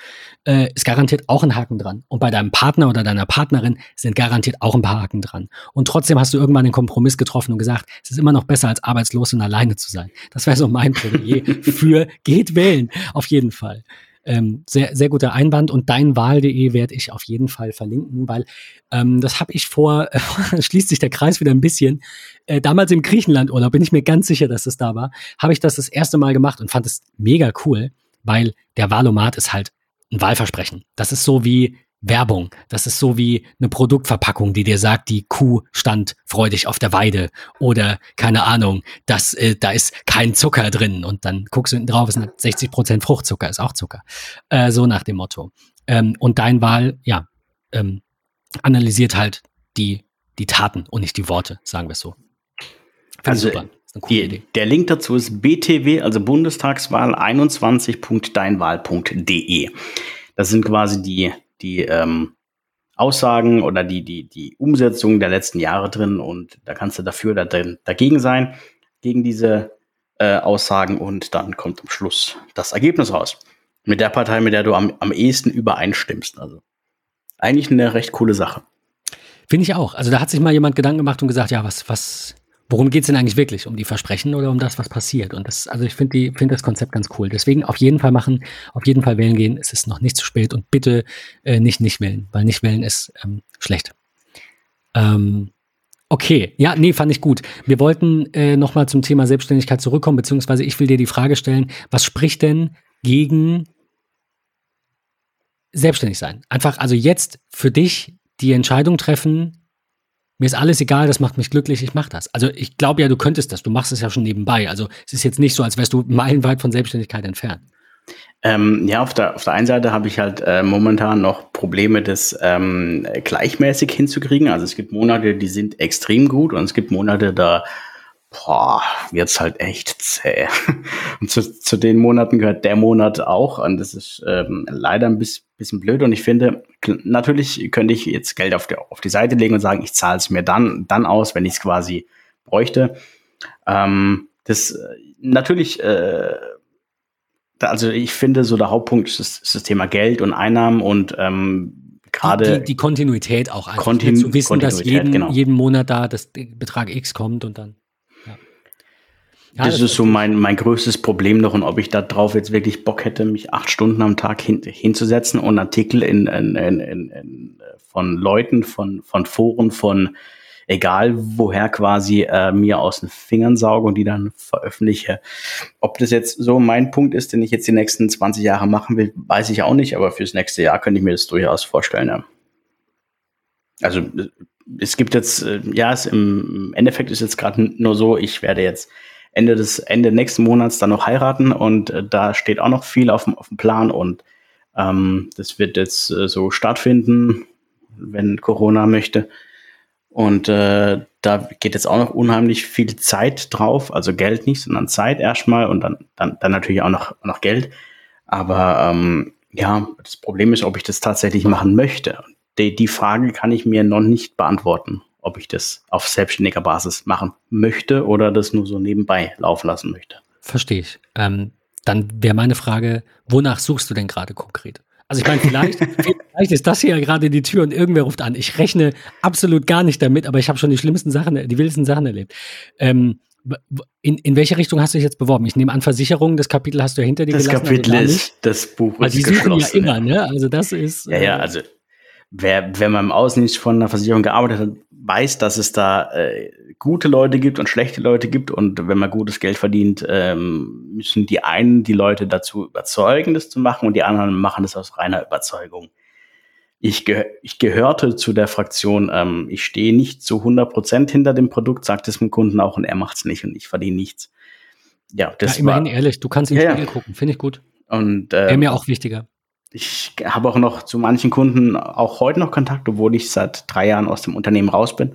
ist garantiert auch ein Haken dran. Und bei deinem Partner oder deiner Partnerin sind garantiert auch ein paar Haken dran. Und trotzdem hast du irgendwann den Kompromiss getroffen und gesagt, es ist immer noch besser, als arbeitslos und alleine zu sein. Das wäre so mein Plädoyer für geht wählen, auf jeden Fall. Sehr, sehr guter Einwand, und deinwahl.de werde ich auf jeden Fall verlinken, weil das habe ich vor, schließt sich der Kreis wieder ein bisschen, damals im Griechenlandurlaub, bin ich mir ganz sicher, dass das da war, habe ich das erste Mal gemacht und fand es mega cool, weil der Wahlomat ist halt ein Wahlversprechen. Das ist so wie Werbung. Das ist so wie eine Produktverpackung, die dir sagt, die Kuh stand freudig auf der Weide oder keine Ahnung, dass da ist kein Zucker drin, und dann guckst du hinten drauf, es sind 60% Fruchtzucker, ist auch Zucker. So nach dem Motto. Und dein Wahl, ja, analysiert halt die Taten und nicht die Worte, sagen wir es so. Find also super. Der Link dazu ist btw, also bundestagswahl21.deinwahl.de. Das sind quasi die Aussagen oder die Umsetzung der letzten Jahre drin, und da kannst du dafür oder dagegen sein, gegen diese Aussagen, und dann kommt am Schluss das Ergebnis raus. Mit der Partei, mit der du am ehesten übereinstimmst. Also eigentlich eine recht coole Sache. Finde ich auch. Also da hat sich mal jemand Gedanken gemacht und gesagt, ja, worum geht es denn eigentlich wirklich? Um die Versprechen oder um das, was passiert? Und das, also ich finde das Konzept ganz cool. Deswegen auf jeden Fall machen, auf jeden Fall wählen gehen. Es ist noch nicht zu spät, und bitte nicht wählen, weil nicht wählen ist schlecht. Okay, ja, nee, fand ich gut. Wir wollten nochmal zum Thema Selbstständigkeit zurückkommen, beziehungsweise ich will dir die Frage stellen, was spricht denn gegen selbstständig sein? Einfach also jetzt für dich die Entscheidung treffen, mir ist alles egal, das macht mich glücklich, ich mache das. Also ich glaube ja, du könntest das, du machst es ja schon nebenbei. Also es ist jetzt nicht so, als wärst du meilenweit von Selbstständigkeit entfernt. Ja, auf der einen Seite habe ich halt momentan noch Probleme, das gleichmäßig hinzukriegen. Also es gibt Monate, die sind extrem gut, und es gibt Monate, da wird es halt echt zäh. Und zu den Monaten gehört der Monat auch, und das ist leider ein bisschen blöd, und ich finde, natürlich könnte ich jetzt Geld auf die Seite legen und sagen, ich zahle es mir dann aus, wenn ich es quasi bräuchte. Also ich finde, so der Hauptpunkt ist das Thema Geld und Einnahmen und gerade die Kontinuität auch einfach. Zu wissen, dass jeden Monat da das Betrag X kommt und dann. Ja, das ist so mein größtes Problem noch, und ob ich da drauf jetzt wirklich Bock hätte, mich 8 Stunden am Tag hinzusetzen und Artikel von Leuten, von Foren, von egal woher quasi mir aus den Fingern sauge und die dann veröffentliche. Ob das jetzt so mein Punkt ist, den ich jetzt die nächsten 20 Jahre machen will, weiß ich auch nicht, aber fürs nächste Jahr könnte ich mir das durchaus vorstellen. Ja. Also es gibt jetzt, im Endeffekt ist jetzt gerade nur so, ich werde jetzt Ende nächsten Monats dann noch heiraten, und da steht auch noch viel auf dem Plan, und das wird jetzt so stattfinden, wenn Corona möchte, und da geht jetzt auch noch unheimlich viel Zeit drauf, also Geld nicht, sondern Zeit erstmal, und dann natürlich auch noch Geld, aber das Problem ist, ob ich das tatsächlich machen möchte. Die Frage kann ich mir noch nicht beantworten, ob ich das auf selbstständiger Basis machen möchte oder das nur so nebenbei laufen lassen möchte. Verstehe ich. Dann wäre meine Frage, wonach suchst du denn gerade konkret? Also ich meine, vielleicht ist das hier gerade die Tür und irgendwer ruft an. Ich rechne absolut gar nicht damit, aber ich habe schon die schlimmsten Sachen, die wildesten Sachen erlebt. In welche Richtung hast du dich jetzt beworben? Ich nehme an, Versicherungen, das Kapitel hast du ja hinter dir gelassen. Das Kapitel ist, das Buch ist geschlossen. Die suchen ja immer, ne? Also das ist... Also wer mal im Außendienst von einer Versicherung gearbeitet hat, weiß, dass es da gute Leute gibt und schlechte Leute gibt, und wenn man gutes Geld verdient, müssen die einen die Leute dazu überzeugen, das zu machen, und die anderen machen das aus reiner Überzeugung. Ich gehörte zu der Fraktion, ich stehe nicht zu 100% hinter dem Produkt, sagt es dem Kunden auch, und er macht es nicht und ich verdiene nichts. Ja, das immerhin ehrlich, du kannst in den Spiegel gucken, finde ich gut. Wäre mir auch wichtiger. Ich habe auch noch zu manchen Kunden auch heute noch Kontakt, obwohl ich seit 3 Jahren aus dem Unternehmen raus bin.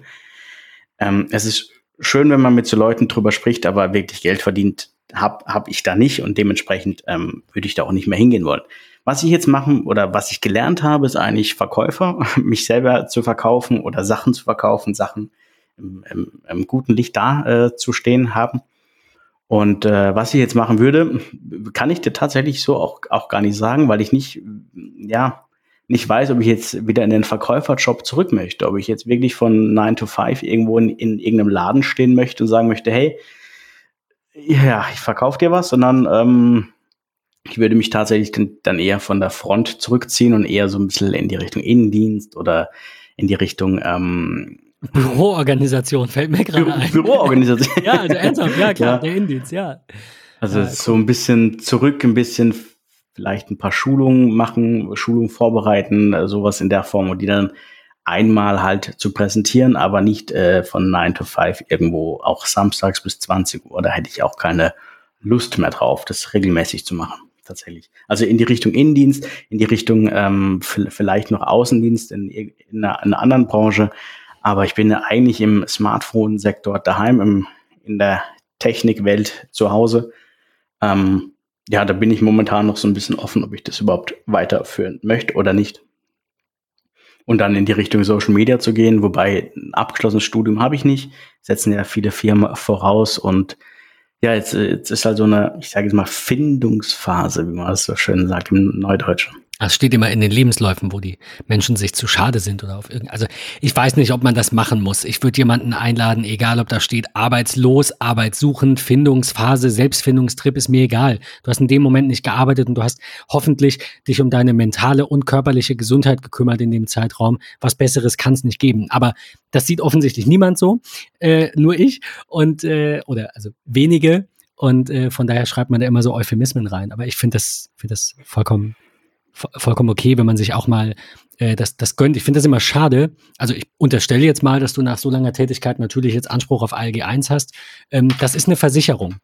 Es ist schön, wenn man mit so Leuten drüber spricht, aber wirklich Geld verdient hab ich da nicht, und dementsprechend würde ich da auch nicht mehr hingehen wollen. Was ich jetzt machen oder was ich gelernt habe, ist eigentlich Verkäufer, mich selber zu verkaufen oder Sachen zu verkaufen, Sachen im guten Licht da zu stehen haben. Und was ich jetzt machen würde, kann ich dir tatsächlich so auch gar nicht sagen, weil ich nicht weiß, ob ich jetzt wieder in den Verkäuferjob zurück möchte, ob ich jetzt wirklich von 9 to 5 irgendwo in irgendeinem Laden stehen möchte und sagen möchte, hey, ja, ich verkaufe dir was, sondern ich würde mich tatsächlich dann eher von der Front zurückziehen und eher so ein bisschen in die Richtung Innendienst oder in die Richtung Büroorganisation, fällt mir gerade ein. Büroorganisation. Ja, also ernsthaft, ja klar, ja. Der Innendienst, ja. Also cool. So ein bisschen zurück, ein bisschen vielleicht ein paar Schulungen machen, Schulungen vorbereiten, sowas in der Form und die dann einmal halt zu präsentieren, aber nicht von 9 to 5 irgendwo, auch samstags bis 20 Uhr, da hätte ich auch keine Lust mehr drauf, das regelmäßig zu machen, tatsächlich. Also in die Richtung Innendienst, in die Richtung vielleicht noch Außendienst in einer anderen Branche, aber ich bin ja eigentlich im Smartphone-Sektor daheim, in der Technikwelt zu Hause. Ja, da bin ich momentan noch so ein bisschen offen, ob ich das überhaupt weiterführen möchte oder nicht. Und dann in die Richtung Social Media zu gehen, wobei ein abgeschlossenes Studium habe ich nicht, setzen ja viele Firmen voraus und ja, jetzt ist halt so eine, ich sage jetzt mal, Findungsphase, wie man das so schön sagt im Neudeutschen. Das steht immer in den Lebensläufen, wo die Menschen sich zu schade sind oder auf irgendein. Also ich weiß nicht, ob man das machen muss. Ich würde jemanden einladen, egal ob da steht arbeitslos, arbeitssuchend, Findungsphase, Selbstfindungstrip, ist mir egal. Du hast in dem Moment nicht gearbeitet und du hast hoffentlich dich um deine mentale und körperliche Gesundheit gekümmert in dem Zeitraum. Was Besseres kann es nicht geben. Aber das sieht offensichtlich niemand so, nur ich und oder also wenige. Und von daher schreibt man da immer so Euphemismen rein. Aber ich finde das vollkommen okay, wenn man sich auch mal das gönnt. Ich finde das immer schade. Also ich unterstelle jetzt mal, dass du nach so langer Tätigkeit natürlich jetzt Anspruch auf ALG 1 hast. Das ist eine Versicherung.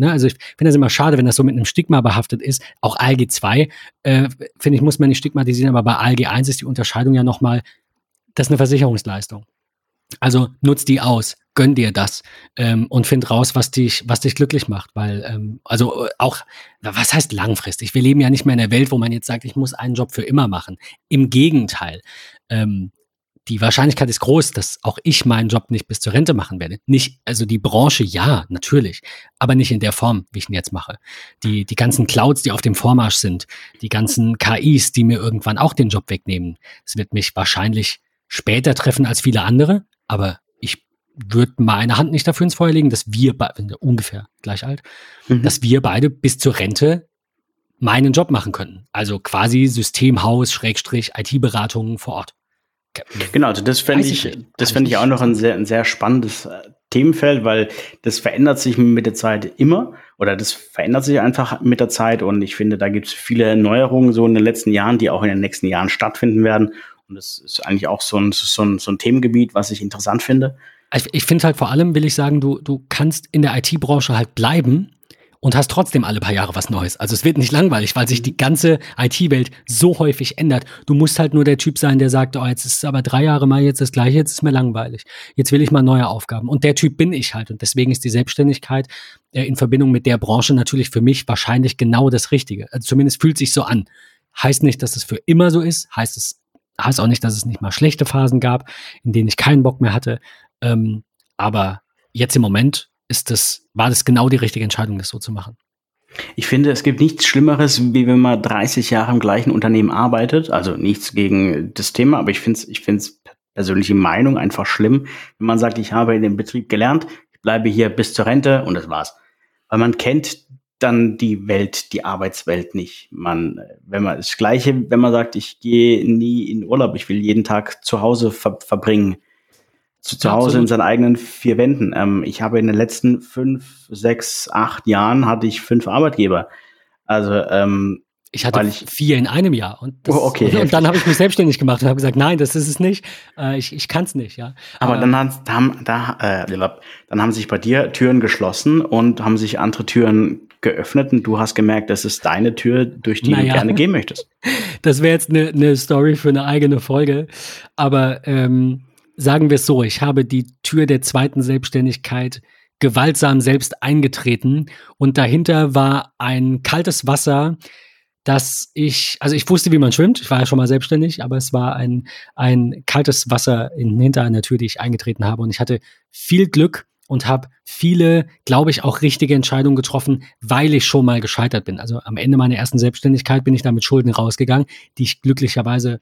Also ich finde das immer schade, wenn das so mit einem Stigma behaftet ist. Auch ALG 2, finde ich, muss man nicht stigmatisieren, aber bei ALG 1 ist die Unterscheidung ja nochmal, das ist eine Versicherungsleistung. Also nutz die aus, gönn dir das und find raus, was dich glücklich macht, weil also auch, was heißt langfristig? Wir leben ja nicht mehr in einer Welt, wo man jetzt sagt, ich muss einen Job für immer machen. Im Gegenteil, die Wahrscheinlichkeit ist groß, dass auch ich meinen Job nicht bis zur Rente machen werde. Nicht, also die Branche, ja, natürlich, aber nicht in der Form, wie ich ihn jetzt mache. Die ganzen Clouds, die auf dem Vormarsch sind, die ganzen KIs, die mir irgendwann auch den Job wegnehmen, das wird mich wahrscheinlich später treffen als viele andere, aber ich würde meine Hand nicht dafür ins Feuer legen, dass wir beide, ungefähr gleich alt, dass wir beide bis zur Rente meinen Job machen könnten. Also quasi Systemhaus, / IT-Beratungen vor Ort. Genau, also das fände ich auch noch ein sehr spannendes Themenfeld, weil das verändert sich mit der Zeit immer oder das verändert sich einfach mit der Zeit und ich finde, da gibt es viele Neuerungen so in den letzten Jahren, die auch in den nächsten Jahren stattfinden werden. Und das ist eigentlich auch so ein Themengebiet, was ich interessant finde. Ich finde halt vor allem, will ich sagen, du kannst in der IT-Branche halt bleiben und hast trotzdem alle paar Jahre was Neues. Also es wird nicht langweilig, weil sich die ganze IT-Welt so häufig ändert. Du musst halt nur der Typ sein, der sagt, oh, jetzt ist es aber 3 Jahre mal jetzt das Gleiche, jetzt ist mir langweilig. Jetzt will ich mal neue Aufgaben. Und der Typ bin ich halt. Und deswegen ist die Selbstständigkeit in Verbindung mit der Branche natürlich für mich wahrscheinlich genau das Richtige. Also zumindest fühlt sich so an. Heißt nicht, dass es für immer so ist. Heißt auch nicht, dass es nicht mal schlechte Phasen gab, in denen ich keinen Bock mehr hatte. Aber jetzt im Moment war das genau die richtige Entscheidung, das so zu machen. Ich finde, es gibt nichts Schlimmeres, wie wenn man 30 Jahre im gleichen Unternehmen arbeitet. Also nichts gegen das Thema, aber ich finde es persönliche Meinung einfach schlimm, wenn man sagt, ich habe in dem Betrieb gelernt, ich bleibe hier bis zur Rente und das war's. Weil man kennt dann die Arbeitswelt nicht. Wenn man sagt, ich gehe nie in Urlaub, ich will jeden Tag zu Hause verbringen. Zu Hause in seinen eigenen 4 Wänden. Ich habe in den letzten 5, 6, 8 Jahren hatte ich 5 Arbeitgeber. Also ich hatte 4 in einem Jahr. Und dann habe ich mich selbstständig gemacht und habe gesagt, nein, das ist es nicht. Ich kann es nicht, ja. Aber dann haben sich bei dir Türen geschlossen und haben sich andere Türen geöffnet und du hast gemerkt, das ist deine Tür, durch die du gerne gehen möchtest. Das wäre jetzt eine Story für eine eigene Folge. Aber sagen wir es so, ich habe die Tür der zweiten Selbstständigkeit gewaltsam selbst eingetreten und dahinter war ein kaltes Wasser, dass ich wusste, wie man schwimmt, ich war ja schon mal selbstständig, aber es war ein kaltes Wasser hinter einer Tür, die ich eingetreten habe und ich hatte viel Glück und habe viele, glaube ich, auch richtige Entscheidungen getroffen, weil ich schon mal gescheitert bin. Also am Ende meiner ersten Selbstständigkeit bin ich da mit Schulden rausgegangen, die ich glücklicherweise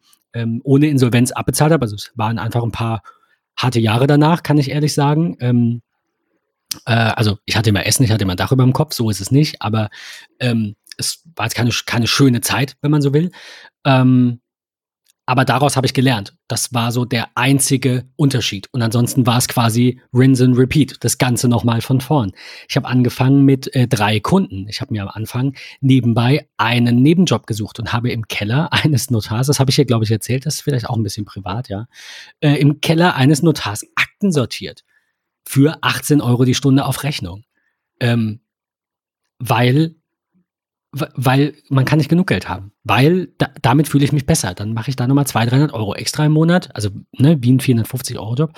ohne Insolvenz abbezahlt habe. Also es waren einfach ein paar harte Jahre danach, kann ich ehrlich sagen. Also ich hatte immer Essen, ich hatte immer ein Dach über dem Kopf, so ist es nicht, aber es war jetzt keine schöne Zeit, wenn man so will. Aber daraus habe ich gelernt. Das war so der einzige Unterschied. Und ansonsten war es quasi Rinse and Repeat, das Ganze nochmal von vorn. Ich habe angefangen mit 3 Kunden. Ich habe mir am Anfang nebenbei einen Nebenjob gesucht und habe im Keller eines Notars, das habe ich hier, glaube ich, erzählt, das ist vielleicht auch ein bisschen privat, ja, im Keller eines Notars Akten sortiert für 18 Euro die Stunde auf Rechnung. Weil man kann nicht genug Geld haben, weil damit fühle ich mich besser. Dann mache ich da nochmal 200-300 Euro extra im Monat, also ne, wie ein 450-Euro-Job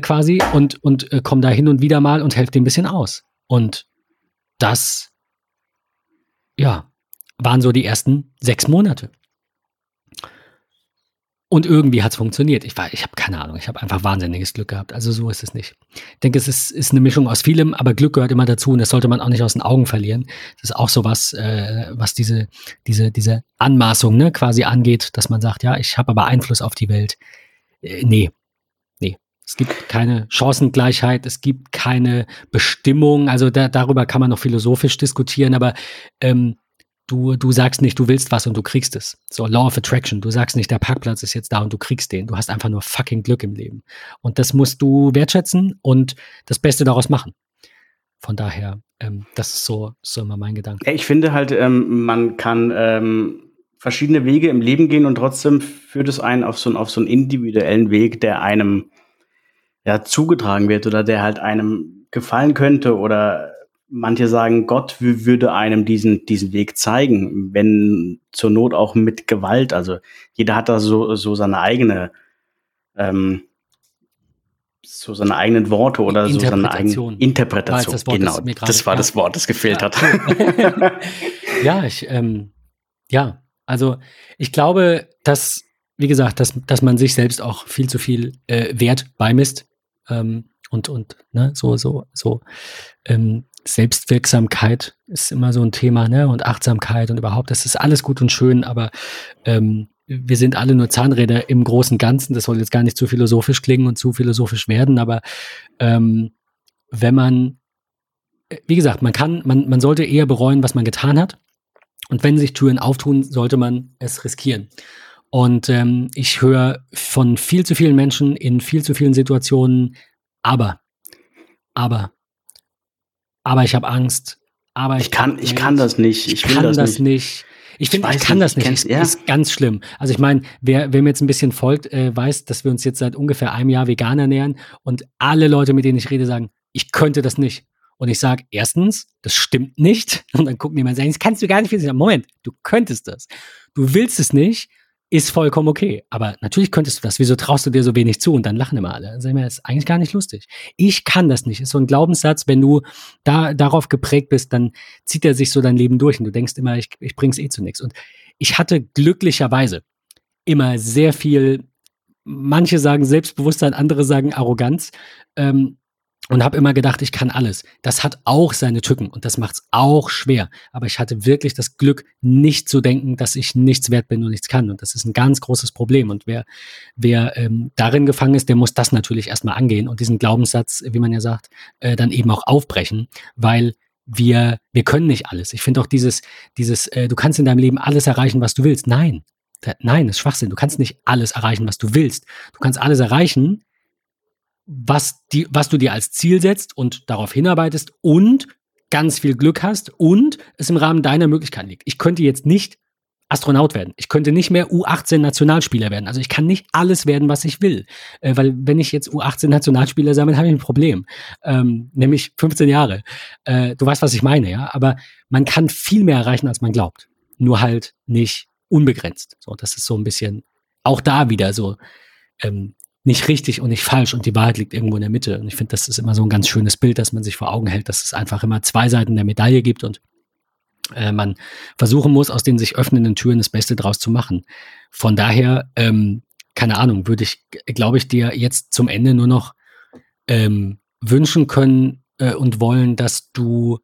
quasi und komme da hin und wieder mal und helfe dem ein bisschen aus. Und das, ja, waren so die ersten 6 Monate. Und irgendwie hat es funktioniert. Ich habe keine Ahnung, ich habe einfach wahnsinniges Glück gehabt. Also so ist es nicht. Ich denke, es ist eine Mischung aus vielem, aber Glück gehört immer dazu und das sollte man auch nicht aus den Augen verlieren. Das ist auch so was, was diese Anmaßung, ne, quasi angeht, dass man sagt, ja, ich habe aber Einfluss auf die Welt. Nee. Es gibt keine Chancengleichheit, es gibt keine Bestimmung. Also darüber kann man noch philosophisch diskutieren, aber Du sagst nicht, du willst was und du kriegst es. So Law of Attraction. Du sagst nicht, der Parkplatz ist jetzt da und du kriegst den. Du hast einfach nur fucking Glück im Leben. Und das musst du wertschätzen und das Beste daraus machen. Von daher, das ist so immer mein Gedanke. Ich finde halt, man kann verschiedene Wege im Leben gehen und trotzdem führt es einen auf so einen individuellen Weg, der einem ja zugetragen wird oder der halt einem gefallen könnte oder manche sagen, Gott würde einem diesen Weg zeigen, wenn zur Not auch mit Gewalt. Also jeder hat da so seine eigene, so seine eigenen Worte oder so seine eigene Interpretation. Das war das Wort, das gefehlt hat. Ja, also ich glaube, dass, wie gesagt, dass man sich selbst auch viel zu viel Wert beimisst und ne, so. Selbstwirksamkeit ist immer so ein Thema, ne? Und Achtsamkeit und überhaupt, das ist alles gut und schön, aber wir sind alle nur Zahnräder im großen Ganzen. Das soll jetzt gar nicht zu philosophisch klingen und zu philosophisch werden, aber wenn man, wie gesagt, man sollte eher bereuen, was man getan hat. Und wenn sich Türen auftun, sollte man es riskieren. Und ich höre von viel zu vielen Menschen in viel zu vielen Situationen, aber ich habe Angst. Aber ich kann das nicht. Ich will das nicht. Ich kann das nicht. Ja. Ist ganz schlimm. Also ich meine, wer mir jetzt ein bisschen folgt, weiß, dass wir uns jetzt seit ungefähr einem Jahr vegan ernähren und alle Leute, mit denen ich rede, sagen, ich könnte das nicht. Und ich sage, erstens, das stimmt nicht. Und dann gucken die mal und sagen, das kannst du gar nicht. Ich sage, Moment, du könntest das. Du willst es nicht, ist vollkommen okay. Aber natürlich könntest du das. Wieso traust du dir so wenig zu? Und dann lachen immer alle. Dann sagen wir, das ist eigentlich gar nicht lustig. Ich kann das nicht. Ist so ein Glaubenssatz, wenn du darauf geprägt bist, dann zieht er sich so dein Leben durch und du denkst immer, ich bring's eh zu nichts. Und ich hatte glücklicherweise immer sehr viel, manche sagen Selbstbewusstsein, andere sagen Arroganz, und habe immer gedacht, ich kann alles. Das hat auch seine Tücken und das macht's auch schwer. Aber ich hatte wirklich das Glück, nicht zu denken, dass ich nichts wert bin und nichts kann. Und das ist ein ganz großes Problem. Und wer darin gefangen ist, der muss das natürlich erstmal angehen und diesen Glaubenssatz, wie man ja sagt, dann eben auch aufbrechen, weil wir können nicht alles. Ich finde auch dieses, du kannst in deinem Leben alles erreichen, was du willst. Nein, das ist Schwachsinn. Du kannst nicht alles erreichen, was du willst. Du kannst alles erreichen, was du dir als Ziel setzt und darauf hinarbeitest und ganz viel Glück hast und es im Rahmen deiner Möglichkeiten liegt. Ich könnte jetzt nicht Astronaut werden. Ich könnte nicht mehr U18-Nationalspieler werden. Also ich kann nicht alles werden, was ich will. Weil wenn ich jetzt U18-Nationalspieler sein will, habe ich ein Problem. Nämlich 15 Jahre. Du weißt, was ich meine, ja. Aber man kann viel mehr erreichen, als man glaubt. Nur halt nicht unbegrenzt. So, das ist so ein bisschen auch da wieder so nicht richtig und nicht falsch und die Wahrheit liegt irgendwo in der Mitte. Und ich finde, das ist immer so ein ganz schönes Bild, dass man sich vor Augen hält, dass es einfach immer 2 Seiten der Medaille gibt und man versuchen muss, aus den sich öffnenden Türen das Beste draus zu machen. Von daher, keine Ahnung, würde ich, glaube ich, dir jetzt zum Ende nur noch wünschen können und wollen, dass du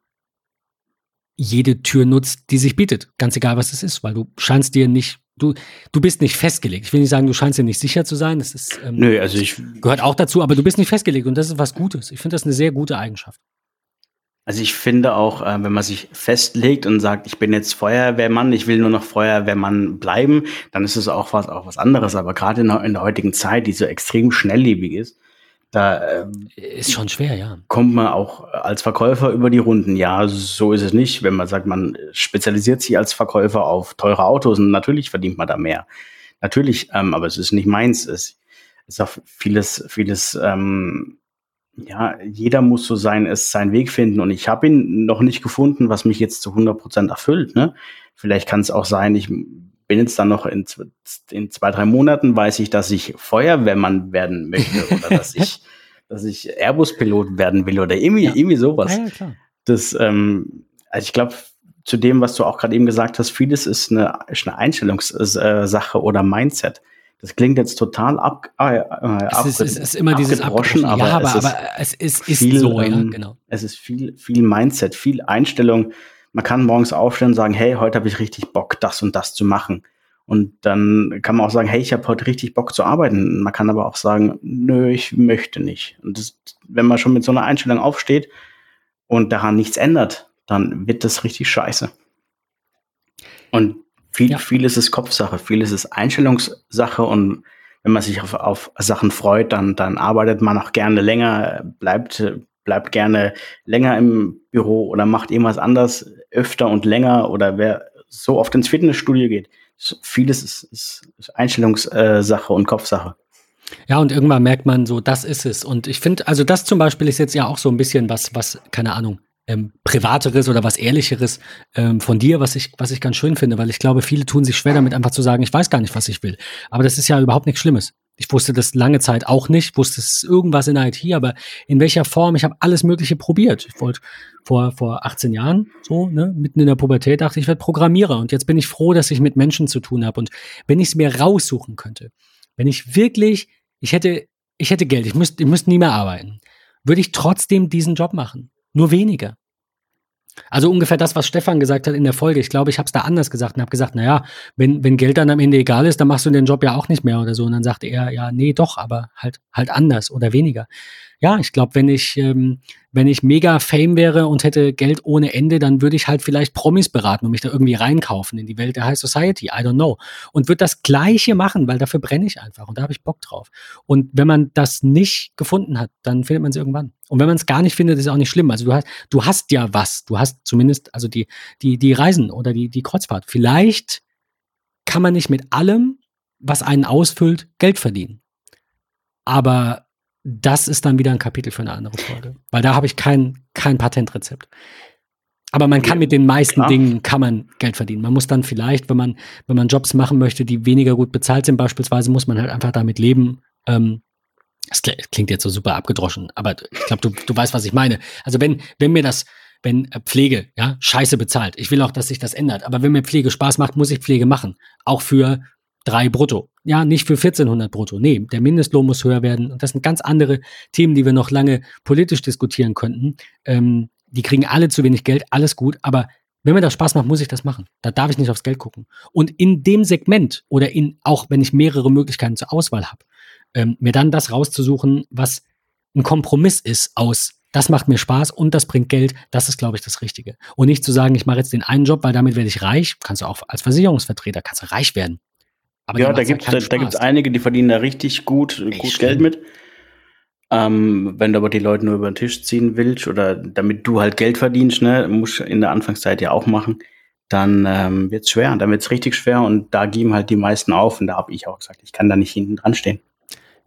jede Tür nutzt, die sich bietet. Ganz egal, was es ist, weil du scheinst dir nicht, du bist nicht festgelegt. Ich will nicht sagen, du scheinst dir nicht sicher zu sein. Das ist, nö, also ich gehört auch dazu, aber du bist nicht festgelegt und das ist was Gutes. Ich finde das eine sehr gute Eigenschaft. Also ich finde auch, wenn man sich festlegt und sagt, ich bin jetzt Feuerwehrmann, ich will nur noch Feuerwehrmann bleiben, dann ist es auch was anderes. Aber gerade in der heutigen Zeit, die so extrem schnelllebig ist, da ist schon schwer, ja. Kommt man auch als Verkäufer über die Runden. Ja, so ist es nicht. Wenn man sagt, man spezialisiert sich als Verkäufer auf teure Autos und natürlich verdient man da mehr. Natürlich, aber es ist nicht meins. Es ist auch vieles, ja, jeder muss so seinen Weg finden und ich habe ihn noch nicht gefunden, was mich jetzt zu 100% erfüllt. Ne? Vielleicht kann es auch sein, ich bin jetzt dann noch in 2-3 Monaten, weiß ich, dass ich Feuerwehrmann werden möchte oder dass ich Airbus-Pilot werden will oder irgendwie sowas. Ja, klar. Das, also ich glaube, zu dem, was du auch gerade eben gesagt hast, vieles ist eine Einstellungssache oder Mindset. Das klingt jetzt total abgedroschen, aber es ist so, ja, genau. Es ist viel Mindset, viel Einstellung. Man kann morgens aufstehen und sagen, hey, heute habe ich richtig Bock, das und das zu machen. Und dann kann man auch sagen, hey, ich habe heute richtig Bock zu arbeiten. Man kann aber auch sagen, nö, ich möchte nicht. Und das, wenn man schon mit so einer Einstellung aufsteht und daran nichts ändert, dann wird das richtig scheiße. Und vieles ist Kopfsache, vieles ist Einstellungssache und wenn man sich auf Sachen freut, dann arbeitet man auch gerne länger, bleibt gerne länger im Büro oder macht irgendwas anders öfter und länger oder wer so oft ins Fitnessstudio geht. Vieles ist Einstellungssache und Kopfsache. Ja, und irgendwann merkt man so, das ist es. Und ich finde, also das zum Beispiel ist jetzt ja auch so ein bisschen was keine Ahnung, Privateres oder was Ehrlicheres von dir, was ich ganz schön finde, weil ich glaube, viele tun sich schwer damit, einfach zu sagen, ich weiß gar nicht, was ich will. Aber das ist ja überhaupt nichts Schlimmes. Ich wusste das lange Zeit auch nicht, wusste es irgendwas in IT, aber in welcher Form, ich habe alles Mögliche probiert. Ich wollte vor 18 Jahren, so, ne, mitten in der Pubertät, dachte ich, werde Programmierer und jetzt bin ich froh, dass ich mit Menschen zu tun habe und wenn ich es mir raussuchen könnte, wenn ich wirklich, ich hätte Geld, ich müsste nie mehr arbeiten, würde ich trotzdem diesen Job machen. Nur weniger. Also ungefähr das, was Stefan gesagt hat in der Folge. Ich glaube, ich habe es da anders gesagt und habe gesagt, naja, wenn Geld dann am Ende egal ist, dann machst du den Job ja auch nicht mehr oder so. Und dann sagte er, ja, nee, doch, aber halt anders oder weniger. Ja, ich glaube, wenn ich mega Fame wäre und hätte Geld ohne Ende, dann würde ich halt vielleicht Promis beraten und mich da irgendwie reinkaufen in die Welt der High Society, I don't know. Und würde das Gleiche machen, weil dafür brenne ich einfach und da habe ich Bock drauf. Und wenn man das nicht gefunden hat, dann findet man es irgendwann. Und wenn man es gar nicht findet, ist es auch nicht schlimm. Also du hast ja was. Du hast zumindest also die Reisen oder die Kreuzfahrt. Vielleicht kann man nicht mit allem, was einen ausfüllt, Geld verdienen. Aber das ist dann wieder ein Kapitel für eine andere Folge, weil da habe ich kein Patentrezept. Aber man kann mit den meisten Dingen kann man Geld verdienen. Man muss dann vielleicht, wenn man Jobs machen möchte, die weniger gut bezahlt sind beispielsweise, muss man halt einfach damit leben. Das klingt jetzt so super abgedroschen, aber ich glaube, du weißt, was ich meine. Also wenn Pflege, ja, scheiße bezahlt, ich will auch, dass sich das ändert, aber wenn mir Pflege Spaß macht, muss ich Pflege machen. Auch für 3 brutto. Ja, nicht für 1400 brutto. Nee, der Mindestlohn muss höher werden. Und das sind ganz andere Themen, die wir noch lange politisch diskutieren könnten. Die kriegen alle zu wenig Geld, alles gut. Aber wenn mir das Spaß macht, muss ich das machen. Da darf ich nicht aufs Geld gucken. Und in dem Segment oder auch wenn ich mehrere Möglichkeiten zur Auswahl habe, mir dann das rauszusuchen, was ein Kompromiss ist aus das macht mir Spaß und das bringt Geld, das ist, glaube ich, das Richtige. Und nicht zu sagen, ich mache jetzt den einen Job, weil damit werde ich reich. Kannst du auch als Versicherungsvertreter kannst du reich werden. Aber ja, da gibt's einige, die verdienen da richtig gut Geld mit. Wenn du aber die Leute nur über den Tisch ziehen willst oder damit du halt Geld verdienst, ne, musst du in der Anfangszeit ja auch machen, dann wird's schwer. Dann wird's richtig schwer und da geben halt die meisten auf. Und da habe ich auch gesagt, ich kann da nicht hinten dran stehen.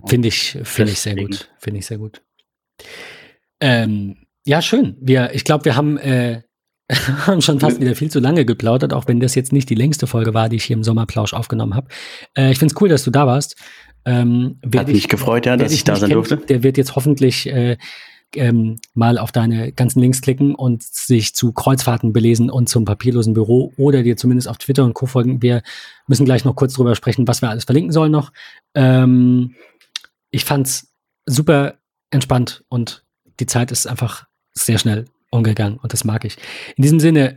Finde ich sehr gut. Ja, schön. Ich glaube, wir haben haben schon fast wieder viel zu lange geplaudert, auch wenn das jetzt nicht die längste Folge war, die ich hier im Sommerplausch aufgenommen habe. Ich finde es cool, dass du da warst. Hat mich gefreut, ja, dass ich da sein durfte. Der wird jetzt hoffentlich mal auf deine ganzen Links klicken und sich zu Kreuzfahrten belesen und zum papierlosen Büro oder dir zumindest auf Twitter und Co. folgen. Wir müssen gleich noch kurz drüber sprechen, was wir alles verlinken sollen noch. Ich fand's super entspannt und die Zeit ist einfach sehr schnell umgegangen und das mag ich. In diesem Sinne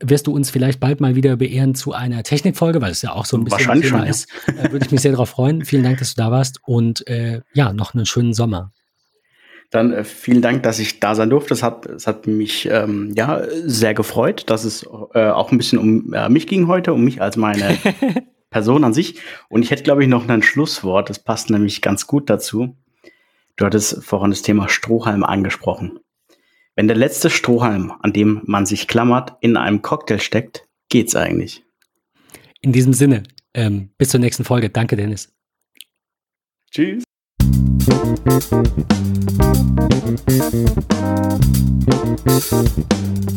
wirst du uns vielleicht bald mal wieder beehren zu einer Technikfolge, weil es ja auch so ein bisschen ein Thema ist. Würde ich mich sehr darauf freuen. Vielen Dank, dass du da warst und ja, noch einen schönen Sommer. Dann vielen Dank, dass ich da sein durfte. Es hat mich ja sehr gefreut, dass es auch ein bisschen um mich ging heute, um mich als meine Person an sich. Und ich hätte, glaube ich, noch ein Schlusswort. Das passt nämlich ganz gut dazu. Du hattest vorhin das Thema Strohhalm angesprochen. Wenn der letzte Strohhalm, an dem man sich klammert, in einem Cocktail steckt, geht's eigentlich. In diesem Sinne, bis zur nächsten Folge. Danke, Dennis. Tschüss. Thank you.